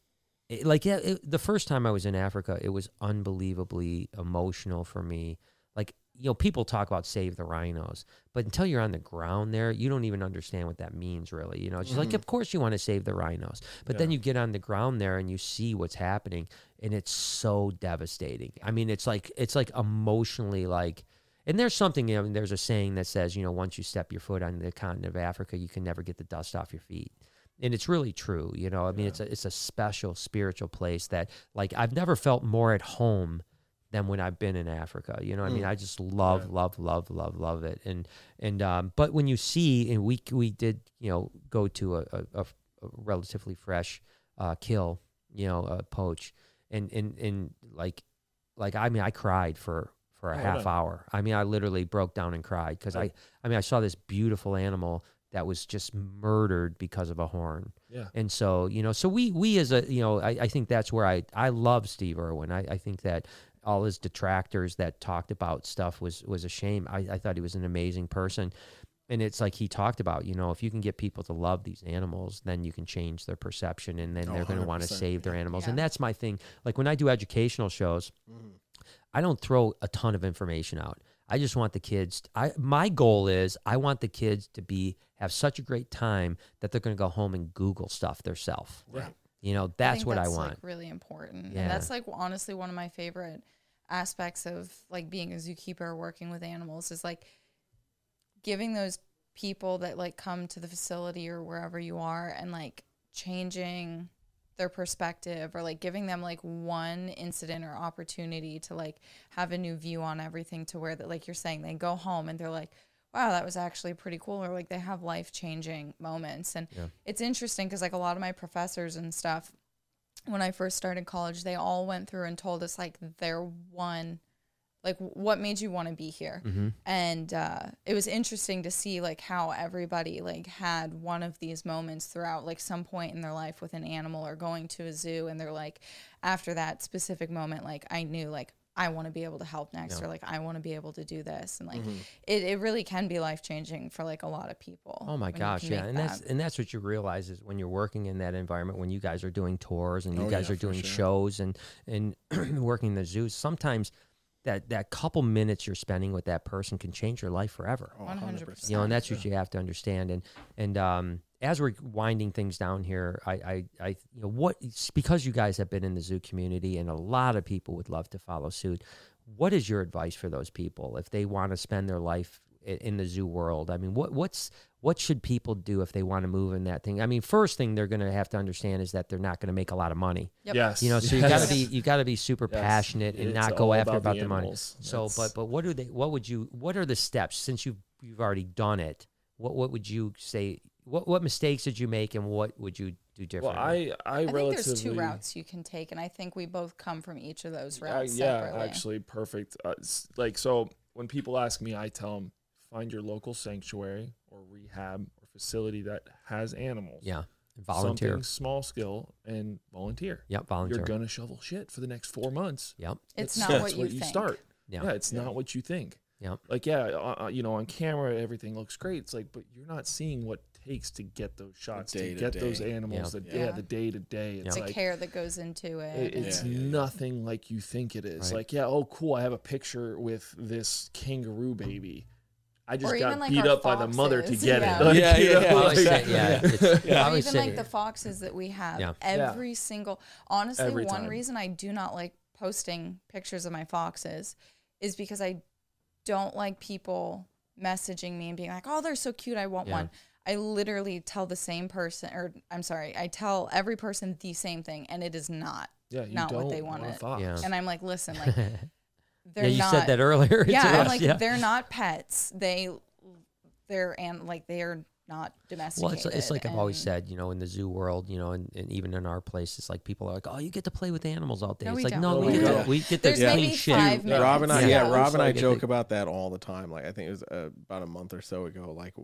The first time I was in Africa, it was unbelievably emotional for me. Like, you know, people talk about save the rhinos, but until you're on the ground there, you don't even understand what that means, really. You know, it's just like, of course you want to save the rhinos, but then you get on the ground there and you see what's happening, and it's so devastating. I mean, it's like emotionally, like, and there's something, I mean, there's a saying that says, you know, once you step your foot on the continent of Africa, you can never get the dust off your feet. And it's really true. You know, I mean, it's a special spiritual place that, like, I've never felt more at home than when I've been in Africa. You know what I mean? I just love, love, love, love, love it. And but when you see, and we did, you know, go to a relatively fresh kill, you know, a poach, and like, I mean, I cried for a half hour. I mean, I literally broke down and cried because I mean, I saw this beautiful animal that was just murdered because of a horn. Yeah. And so, you know, so we as a, you know, I think that's where I love Steve Irwin. I think that all his detractors that talked about stuff was a shame. I thought he was an amazing person. And it's like he talked about, you know, if you can get people to love these animals, then you can change their perception, and then they're going to want to save their animals. Yeah. And that's my thing. Like when I do educational shows, I don't throw a ton of information out. I just want the kids, my goal is I want the kids to have such a great time that they're going to go home and Google stuff themselves. Right. You know, that's what I want. Like, really important. Yeah. And that's like honestly one of my favorite aspects of like being a zookeeper or working with animals is like giving those people that like come to the facility or wherever you are and like changing their perspective, or like giving them like one incident or opportunity to like have a new view on everything, to where that, like you're saying, they go home and they're like, wow, that was actually pretty cool. Or like they have life-changing moments. And it's interesting because like a lot of my professors and stuff, when I first started college, they all went through and told us like their one, like what made you want to be here. And it was interesting to see like how everybody like had one of these moments throughout like some point in their life with an animal or going to a zoo. And they're like, after that specific moment, like I knew like I want to be able to help next, or like I want to be able to do this. And like it really can be life-changing for like a lot of people. Oh my gosh, yeah. And that's what you realize is when you're working in that environment, when you guys are doing tours and you guys are doing shows and working in the zoos, sometimes that couple minutes you're spending with that person can change your life forever. 100%. You know, and that's what you have to understand. And as we're winding things down here, I you know, because you guys have been in the zoo community and a lot of people would love to follow suit, what is your advice for those people if they want to spend their life in the zoo world? I mean, what should people do if they want to move in that thing? I mean, first thing they're going to have to understand is that they're not going to make a lot of money. Yes. You know, so you got to be super passionate and not go after about the money. So, but what are the steps, since you've already done it? What would you say? What mistakes did you make, and what would you do differently? Well, I think there's two routes you can take, and I think we both come from each of those routes. Actually, perfect. Like, so when people ask me, I tell them, find your local sanctuary or rehab or facility that has animals. Yeah. Volunteer. Something small skill and volunteer. Yep, volunteer. You're going to shovel shit for the next 4 months. Yep. That's not what you think. Yeah, it's not what you think. Yeah. Like, you know, on camera, everything looks great. It's like, but you're not seeing what takes to get those shots, to get those animals, the day-to-day. It's like, the care that goes into it. It's nothing like you think it is. Right. Like, oh, cool, I have a picture with this kangaroo baby. I just got like beat up by the mother to get it. Like, Or even like the foxes that we have. Yeah. Every single, honestly, one reason I do not like posting pictures of my foxes is because I don't like people messaging me and being like, oh, they're so cute, I want one. I literally tell the same person, or I'm sorry, I tell every person the same thing, and it is not what they wanted. And I'm like, listen, like, you said that earlier. They're not pets. They are not domesticated. Well, it's like I've always said, you know, in the zoo world, you know, and even in our place, it's like people are like, oh, you get to play with animals all day. No, it's like, no, we get the clean shit. Rob and I joke about that all the time. Like, I think it was about a month or so ago, like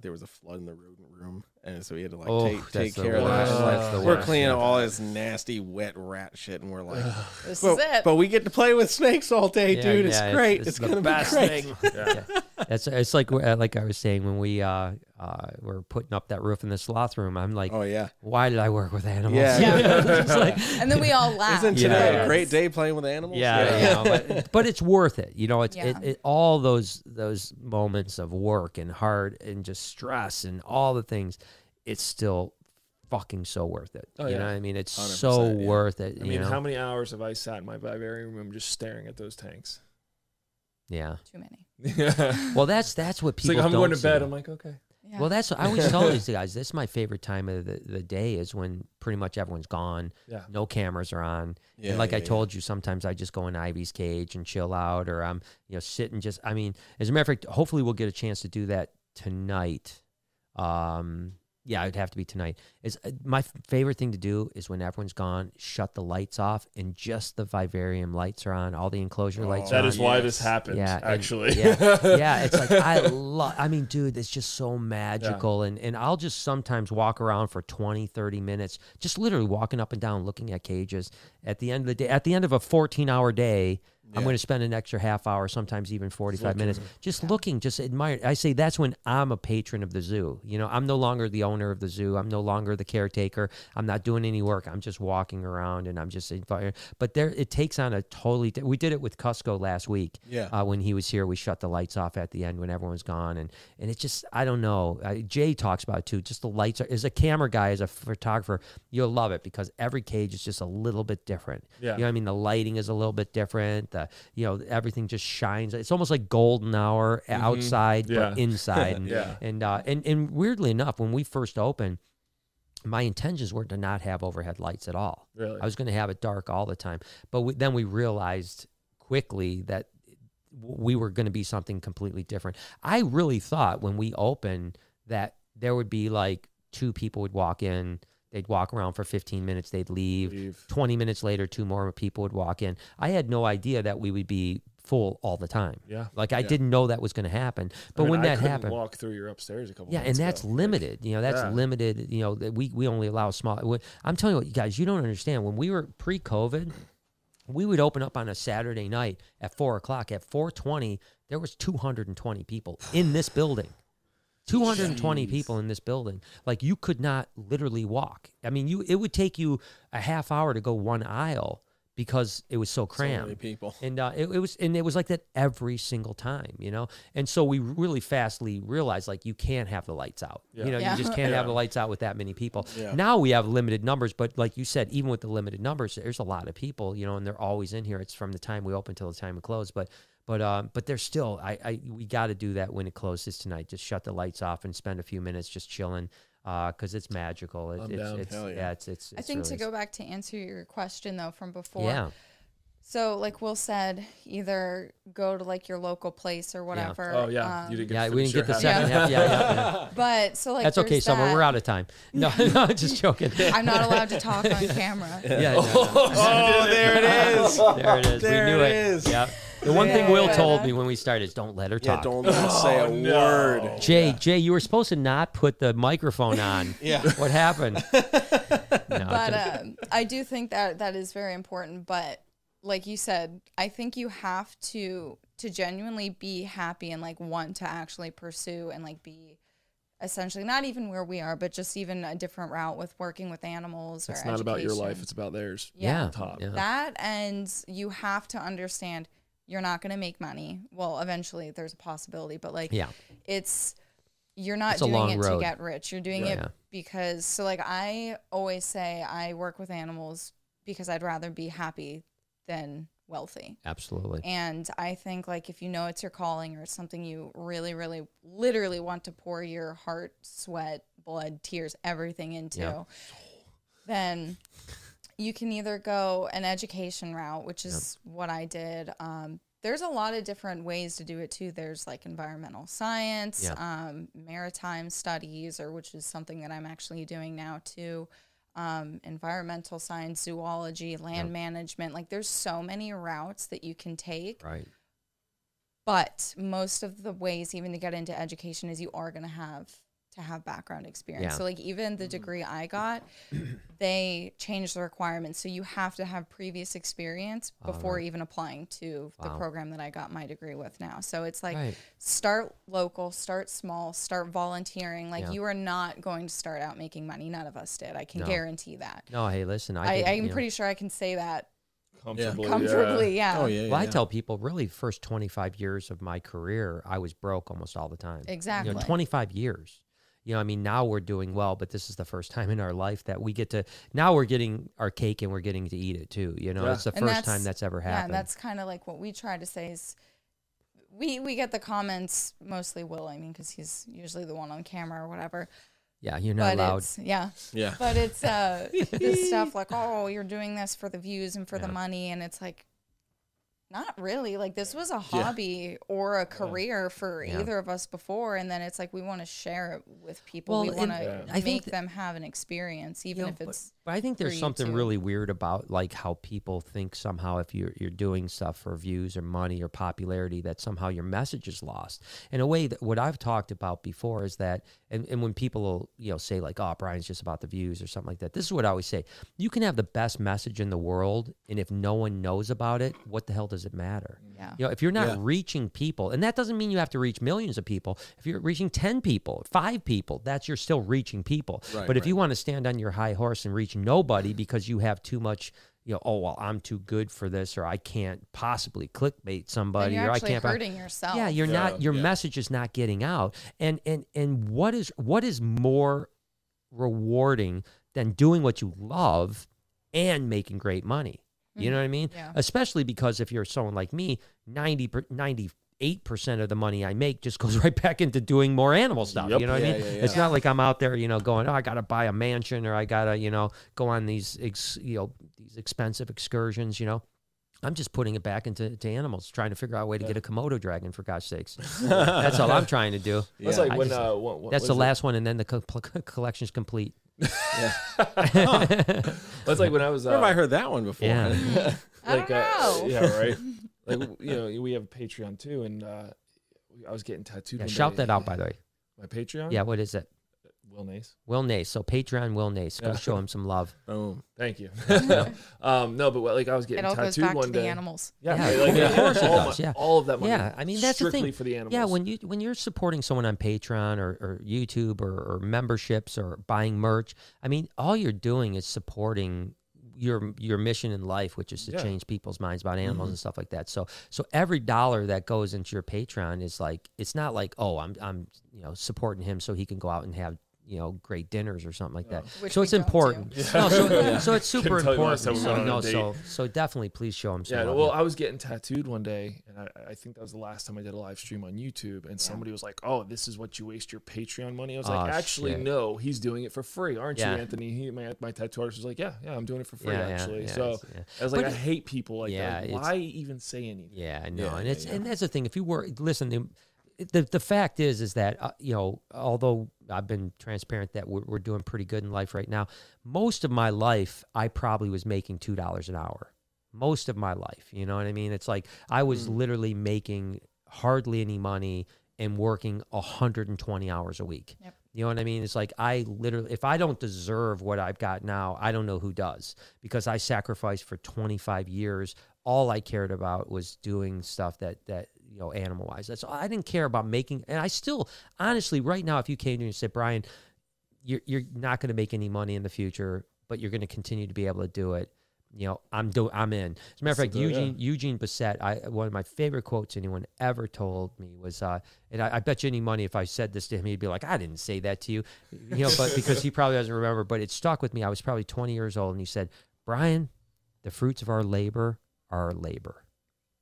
there was a flood in the rodent room. And so we had to like take care of that. We're cleaning all this nasty wet rat shit, and we're like, this is it. But we get to play with snakes all day, dude. It's great. It's gonna be great. That's it's like I was saying when we were putting up that roof in the sloth room. I'm like, oh yeah, why did I work with animals? Yeah, yeah. Like, and then we all laugh. Isn't today a great day playing with animals? Yeah, yeah. You know, but it's worth it. You know, it's it all those moments of work and hard and just stress and all the things. It's still fucking so worth it. Oh, you know what I mean? It's so worth it. I mean, how many hours have I sat in my vivarium room just staring at those tanks? Yeah. Too many. Yeah. Well, that's what people. It's like I'm going to bed. I'm like, okay. Yeah. Well, that's what I always tell these guys. This is my favorite time of the day is when pretty much everyone's gone. Yeah. No cameras are on. Yeah, and like I told you, sometimes I just go in Ivy's cage and chill out, or I'm sitting just. I mean, as a matter of fact, hopefully we'll get a chance to do that tonight. Yeah, it'd have to be tonight. Is my favorite thing to do is when everyone's gone, shut the lights off, and just the vivarium lights are on, all the enclosure lights are on. That is why this happens, actually. Yeah, it's like, I love, I mean, dude, it's just so magical. Yeah. And I'll just sometimes walk around for 20, 30 minutes, just literally walking up and down, looking at cages. At the end of the day, at the end of a 14-hour day, I'm going to spend an extra half hour, sometimes even 45 minutes, just looking, just admiring. I say that's when I'm a patron of the zoo. You know, I'm no longer the owner of the zoo. I'm no longer the caretaker. I'm not doing any work. I'm just walking around and I'm just inviting. But there, it takes on a totally. We did it with Cusco last week. Yeah. When he was here, we shut the lights off at the end when everyone's gone, and it's just I don't know. Jay talks about it too. Just the lights are. As a camera guy, as a photographer, you'll love it because every cage is just a little bit different. Yeah. You know what I mean? The lighting is a little bit different. You know, everything just shines. It's almost like golden hour outside, but inside. And, and weirdly enough, when we first opened, my intentions were to not have overhead lights at all. Really? I was going to have it dark all the time. But then we realized quickly that we were going to be something completely different. I really thought when we opened that there would be like 2 people would walk in. They'd walk around for 15 minutes. They'd leave. 20 minutes later, 2 more people would walk in. I had no idea that we would be full all the time. Yeah. Like, I didn't know that was going to happen. But I mean, when that happened. Walk through your upstairs a couple months ago. That's limited. You know, that's limited. You know, we only allow small. I'm telling you what, you guys, you don't understand. When we were pre-COVID, we would open up on a Saturday night at 4 o'clock. At 4:20, there was 220 people in this building. 220 people in this building. Like, you could not literally walk. I mean, it would take you a half hour to go one aisle because it was so crammed. So many people. And it was like that every single time, you know? And so we really fastly realized, like, you can't have the lights out. Yeah. You know, you just can't have the lights out with that many people. Yeah. Now we have limited numbers, but like you said, even with the limited numbers, there's a lot of people, you know, and they're always in here. It's from the time we open till the time we close. But there's still, we got to do that when it closes tonight. Just shut the lights off and spend a few minutes just chilling, because it's magical. I think to go back to answer your question though from before. Yeah. So like Will said, either go to like your local place or whatever. Yeah. Oh yeah, you didn't get we didn't get the second half. Yeah. But so like that's okay, Summer. We're out of time. No, just joking. I'm not allowed to talk on camera. Yeah. Oh, there it is. There it is. There we knew it. Yeah. The one thing Will told me when we started is don't let her talk. Yeah, don't let her say a word. Jay, you were supposed to not put the microphone on. What happened? I do think that that is very important. But like you said, I think you have to genuinely be happy and like want to actually pursue and like be essentially not even where we are, but just even a different route with working with animals. It's not about your life. It's about theirs. Yeah. That, and you have to understand you're not going to make money. Well, eventually there's a possibility, but like, you're not doing it to get rich. You're doing it because, so like I always say I work with animals because I'd rather be happy than wealthy. Absolutely. And I think like, if you know it's your calling or it's something you really, really literally want to pour your heart, sweat, blood, tears, everything into, then you can either go an education route, which is what I did. There's a lot of different ways to do it too. There's like environmental science, maritime studies, or which is something that I'm actually doing now too. Environmental science, zoology, land management. Like there's so many routes that you can take. Right. But most of the ways even to get into education is you are going to have to have background experience. Yeah. So like even the degree I got, they changed the requirements. So you have to have previous experience before even applying to the program that I got my degree with now. So it's like start local, start small, start volunteering. Like you are not going to start out making money. None of us did. I can guarantee that. No, hey, listen, I'm pretty sure I can say that comfortably, yeah. Oh, yeah, well, I tell people, really, first 25 years of my career, I was broke almost all the time. Exactly. You know, 25 years. You know, I mean, now we're doing well, but this is the first time in our life that we get to, now we're getting our cake and we're getting to eat it too. You know, it's the first time that's ever happened. Yeah, and that's kind of like what we try to say is, we get the comments, mostly Will, I mean, because he's usually the one on camera or whatever. Yeah, you're not allowed. Yeah. But it's this stuff like, oh, you're doing this for the views and for the money. And it's like, not really. Like, this was a hobby or a career for either of us before. And then it's like, we want to share it with people. Well, we want to make them have an experience, even if it's. But I think there's something really weird about like how people think somehow if you're doing stuff for views or money or popularity that somehow your message is lost. In a way that what I've talked about before is that, and when people will, you know, say like, oh, Brian's just about the views or something like that. This is what I always say. You can have the best message in the world, and if no one knows about it, what the hell does it matter? Yeah. You know, if you're not reaching people, and that doesn't mean you have to reach millions of people. If you're reaching 10 people, 5 people, that's you're still reaching people. Right, but if you want to stand on your high horse and reach nobody because you have too much, you know, oh, well, I'm too good for this, or I can't possibly clickbait somebody, or I can't. You're hurting yourself. Yeah, you're not. Your message is not getting out. And what is more rewarding than doing what you love and making great money? You know what I mean? Yeah. Especially because if you're someone like me, 98% of the money I make just goes right back into doing more animal stuff. You know what I mean? It's not like I'm out there, you know, going, oh, I got to buy a mansion, or I got to, you know, go on these, these expensive excursions, you know. I'm just putting it back into animals, trying to figure out a way to get a Komodo dragon, for God's sakes. That's all I'm trying to do. Yeah. Like when, that's the last one, and then the collection's complete. That's like when I was... I heard that one before. Yeah. Like, I don't know. Yeah, right? Like, you know, we have a Patreon too, and I was getting tattooed. Yeah, shout that out, by the way. My Patreon? Yeah, what is it? Will Nace. Will Nace. So Patreon Will Nace. Go show him some love. Boom. Thank you. No, but like I was getting tattooed one day. It all goes back to the animals. Yeah, yeah. Like, of course it does. Yeah. All of that money. Yeah, I mean, that's the thing. Strictly for the animals. Yeah, when you're supporting someone on Patreon or YouTube or memberships or buying merch, I mean, all you're doing is supporting your mission in life, which is to change people's minds about animals and stuff like that. So every dollar that goes into your Patreon is like, it's not like, oh, I'm you know, supporting him so he can go out and have, you know, great dinners or something like that. Which so it's important. Yeah. No, so it's super important. So definitely please show him. Yeah. Well, I was getting tattooed one day, and I think that was the last time I did a live stream on YouTube, and somebody was like, "Oh, this is what you waste your Patreon money." I was like, "Actually, no. He's doing it for free, aren't you, Anthony?" My tattoo artist was like, "Yeah, I'm doing it for free, actually." I was like, "I hate people like that. Why even say anything?" Yeah, no. Yeah, and it's and that's the thing. If you were listening. The fact is that, you know, although I've been transparent that we're doing pretty good in life right now, most of my life, I probably was making $2 an hour. Most of my life, you know what I mean? It's like I was literally making hardly any money and working 120 hours a week. Yep. You know what I mean? It's like I literally, if I don't deserve what I've got now, I don't know who does, because I sacrificed for 25 years. All I cared about was doing stuff that you know, animal wise. That's all. I didn't care about making, and I still, honestly, right now, if you came to me and said, Brian, you're not going to make any money in the future, but you're going to continue to be able to do it. You know, I'm in. As a matter of fact, Eugene Bissett, one of my favorite quotes anyone ever told me was, and I bet you any money if I said this to him, he'd be like, I didn't say that to you, you know, but because he probably doesn't remember, but it stuck with me. I was probably 20 years old, and he said, Brian, the fruits of our labor are our labor,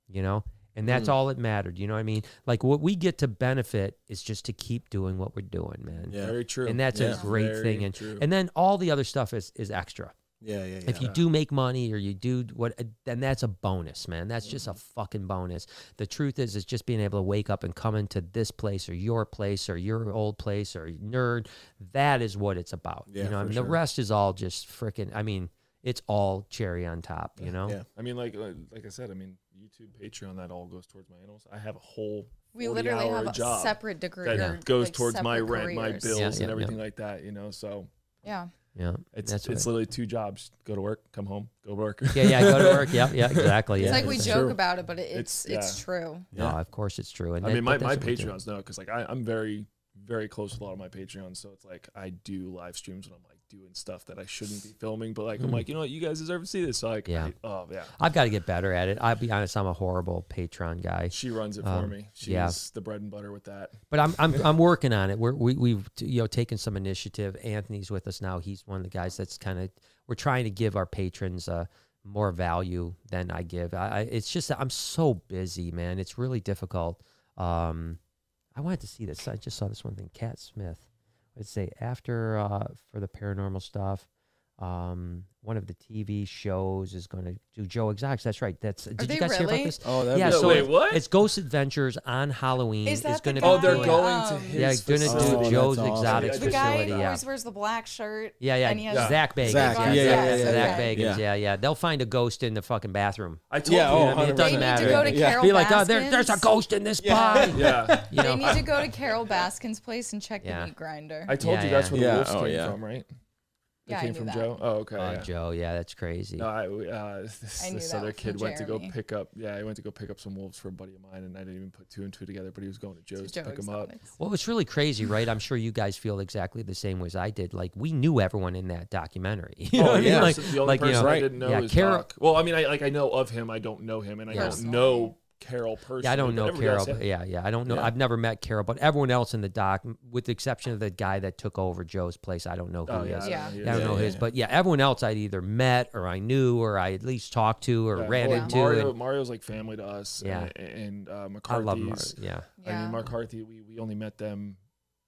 you know? And that's all that mattered. You know what I mean? Like, what we get to benefit is just to keep doing what we're doing, man. Yeah, very true. And that's a great thing. And then all the other stuff is extra. Yeah. If you do make money, or you do what, then that's a bonus, man. That's just a fucking bonus. The truth is just being able to wake up and come into this place or your old place or nerd. That is what it's about. Yeah, you know, I mean, the rest is all just freaking, I mean, it's all cherry on top, you know? Yeah. I mean, like I said, I mean, YouTube, Patreon, that all goes towards my animals. I have a whole 40-hour job, separate degree that goes towards my rent, my bills, and everything like that. You know, so it's literally two jobs: go to work, come home, go to work. Go to work. Exactly. It's like we joke about it, but it's true. Yeah. No, of course it's true. And I mean, my Patreons know because like I'm very, very close with a lot of my Patreons, so it's like I do live streams when I'm like doing stuff that I shouldn't be filming, but like I'm like, you know what, you guys deserve to see this. So like, I've got to get better at it. I'll be honest, I'm a horrible Patreon guy. She runs it for me. She's the bread and butter with that. But I'm working on it. We've taken some initiative. Anthony's with us now. He's one of the guys that's kind of, we're trying to give our patrons more value than I give. It's just I'm so busy, man. It's really difficult. I wanted to see this. I just saw this one thing. Cat Smith. I'd say after for the paranormal stuff, one of the TV shows is going to do Joe Exotics. That's right. That's did you guys hear about this? Oh, yeah. So wait, what? It's Ghost Adventures on Halloween. Is that the guy? Oh, they're going to his facility. Yeah, going to do Joe's Exotics facility. The guy who always wears the black shirt. Yeah, yeah. And he has Zach Bagans. Zach Bagans. Yeah. They'll find a ghost in the fucking bathroom. I told you. It doesn't matter. They need to go to Carol Baskin's. Be like, oh, there's a ghost in this pie. Yeah. They need to go to Carol Baskin's place and check the meat grinder. I told you that's where the wolves came from, right? Yeah, came from that. Joe. Oh, okay. Joe, yeah, that's crazy. No, this other kid went to go pick up. Yeah, he went to go pick up some wolves for a buddy of mine, and I didn't even put two and two together. But he was going to Joe's to pick them up. Well, it's really crazy, right? I'm sure you guys feel exactly the same way as I did. Like we knew everyone in that documentary. You know what I mean? Like, so the only person I didn't know is Doc. Well, I mean, I know of him. I don't know him, and I don't know Carol personally. Yeah, I don't know Carol. I don't know. Yeah. I've never met Carol, but everyone else in the doc, with the exception of the guy that took over Joe's place, I don't know who he is. I don't know his, but everyone else I'd either met or I knew or I at least talked to or ran into. Mario's like family to us. Yeah, and McCarthy's. I love Mario. I mean McCarthy. We only met them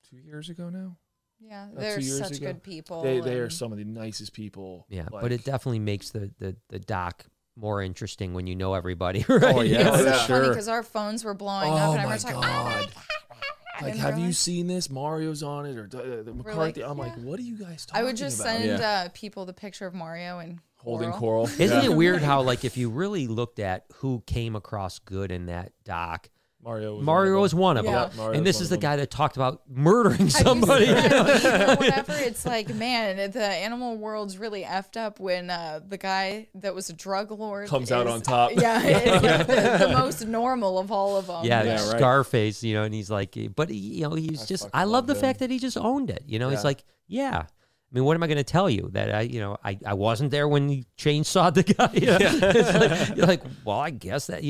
2 years ago now. Yeah, they're such good people. They are some of the nicest people. Yeah, like, but it definitely makes the doc more interesting when you know everybody, right? Oh, yeah. It's so funny because our phones were blowing up and I was like, oh my God. Like, have you seen this? Mario's on it or McCarthy. Like, I'm like, what are you guys talking about? I would just send people the picture of Mario and holding Coral. Isn't it weird how, like, if you really looked at who came across good in that doc, Mario was one of them. Yeah. And this is the guy that talked about murdering somebody. Or whatever. It's like, man, the animal world's really effed up when the guy that was a drug lord comes out on top. The most normal of all of them. Yeah, right. Scarface, and he's like, but he's just, I love the fact that he just owned it. He's like, I mean, what am I going to tell you? That I wasn't there when you chainsawed the guy. It's like, you're like, well, I guess that,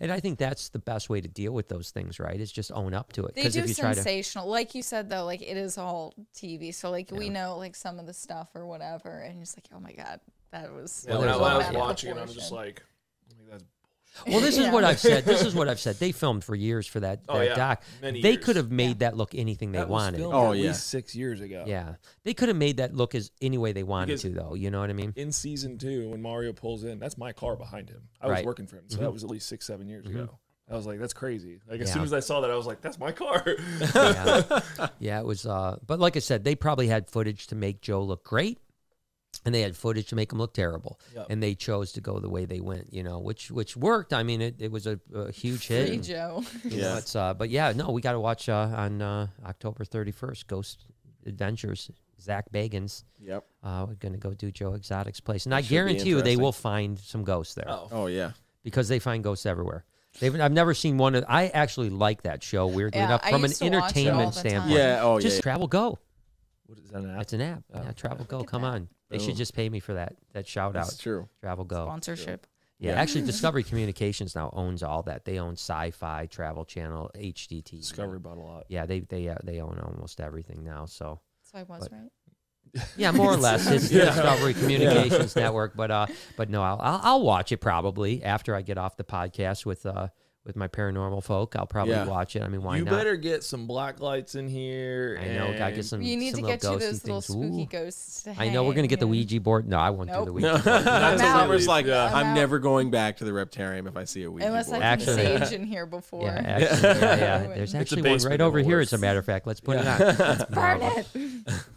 and I think that's the best way to deal with those things, right? Is just own up to it. They do sensational. Like you said, though, like it is all TV. So like we know like some of the stuff or whatever. And it's like, oh my God, that was. Yeah, when I was watching it, I was just like, that's bullshit. Well, this is what I've said. This is what I've said. They filmed for years for that doc. They could have made that look anything they wanted. Oh, yeah. 6 years ago. Yeah. They could have made that look as any way they wanted to, though. You know what I mean? In season 2, when Mario pulls in, that's my car behind him. I was working for him. So that was at least 6, 7 years ago. I was like, that's crazy. Like, as soon as I saw that, I was like, that's my car. It was. But like I said, they probably had footage to make Joe look great. And they had footage to make him look terrible, and they chose to go the way they went, which worked. I mean, it was a huge hit. Free Joe. We got to watch on October 31st, Ghost Adventures. Zach Bagans. Yep. We're gonna go do Joe Exotics' place, and I guarantee you they will find some ghosts there. Oh yeah, because they find ghosts everywhere. I've never seen one. I actually like that show. Weirdly enough, from an entertainment standpoint, Travel Go. What is that? An app? It's an app. Oh, yeah, Travel Go. Come on. They should just pay me for that shout out. That's true. Travel Go. Sponsorship. Yeah, actually, Discovery Communications now owns all that. They own Sci-Fi, Travel Channel, HDTV. Discovery bought a lot. Yeah, they own almost everything now. So I was right. Yeah, more or less. It's the Discovery Communications network, but no, I'll watch it probably after I get off the podcast with my paranormal folk. I'll probably watch it. I mean, why not? You better get some black lights in here. I know. Gotta get some. You need to get you those little spooky ghosts to hang. I know we're going to get the Ouija board. No, I won't do the Ouija board. That's like, I'm never going back to the Reptarium if I see a Ouija board. Unless I've been sage in here before. There's actually one right over here, as a matter of fact. Let's put it on. Let's burn it.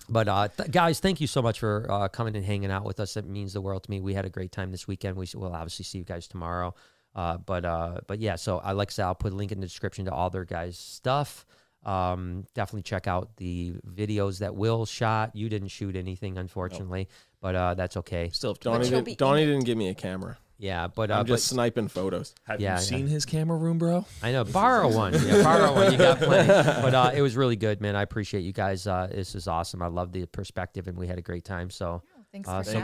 But guys, thank you so much for coming and hanging out with us. It means the world to me. We had a great time this weekend. We'll obviously see you guys tomorrow. But yeah, so like I said, I'll put a link in the description to all their guys' stuff. Definitely check out the videos that Will shot. You didn't shoot anything, unfortunately, but that's okay. Still, Donnie didn't give me a camera. Yeah, but I'm just sniping photos. Have you seen his camera room, bro? I know. Borrow one. Yeah, borrow one. You got plenty. But it was really good, man. I appreciate you guys. This is awesome. I love the perspective, and we had a great time. So,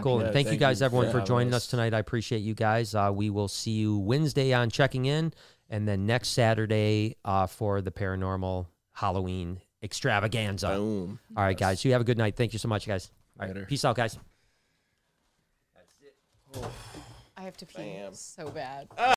cool. And thank you guys, everyone, for joining us tonight. I appreciate you guys. We will see you Wednesday on Checking In, and then next Saturday for the Paranormal Halloween Extravaganza. Boom. All right, guys. You have a good night. Thank you so much, guys. All right. Peace out, guys. That's it. Oh. I have to pee so bad.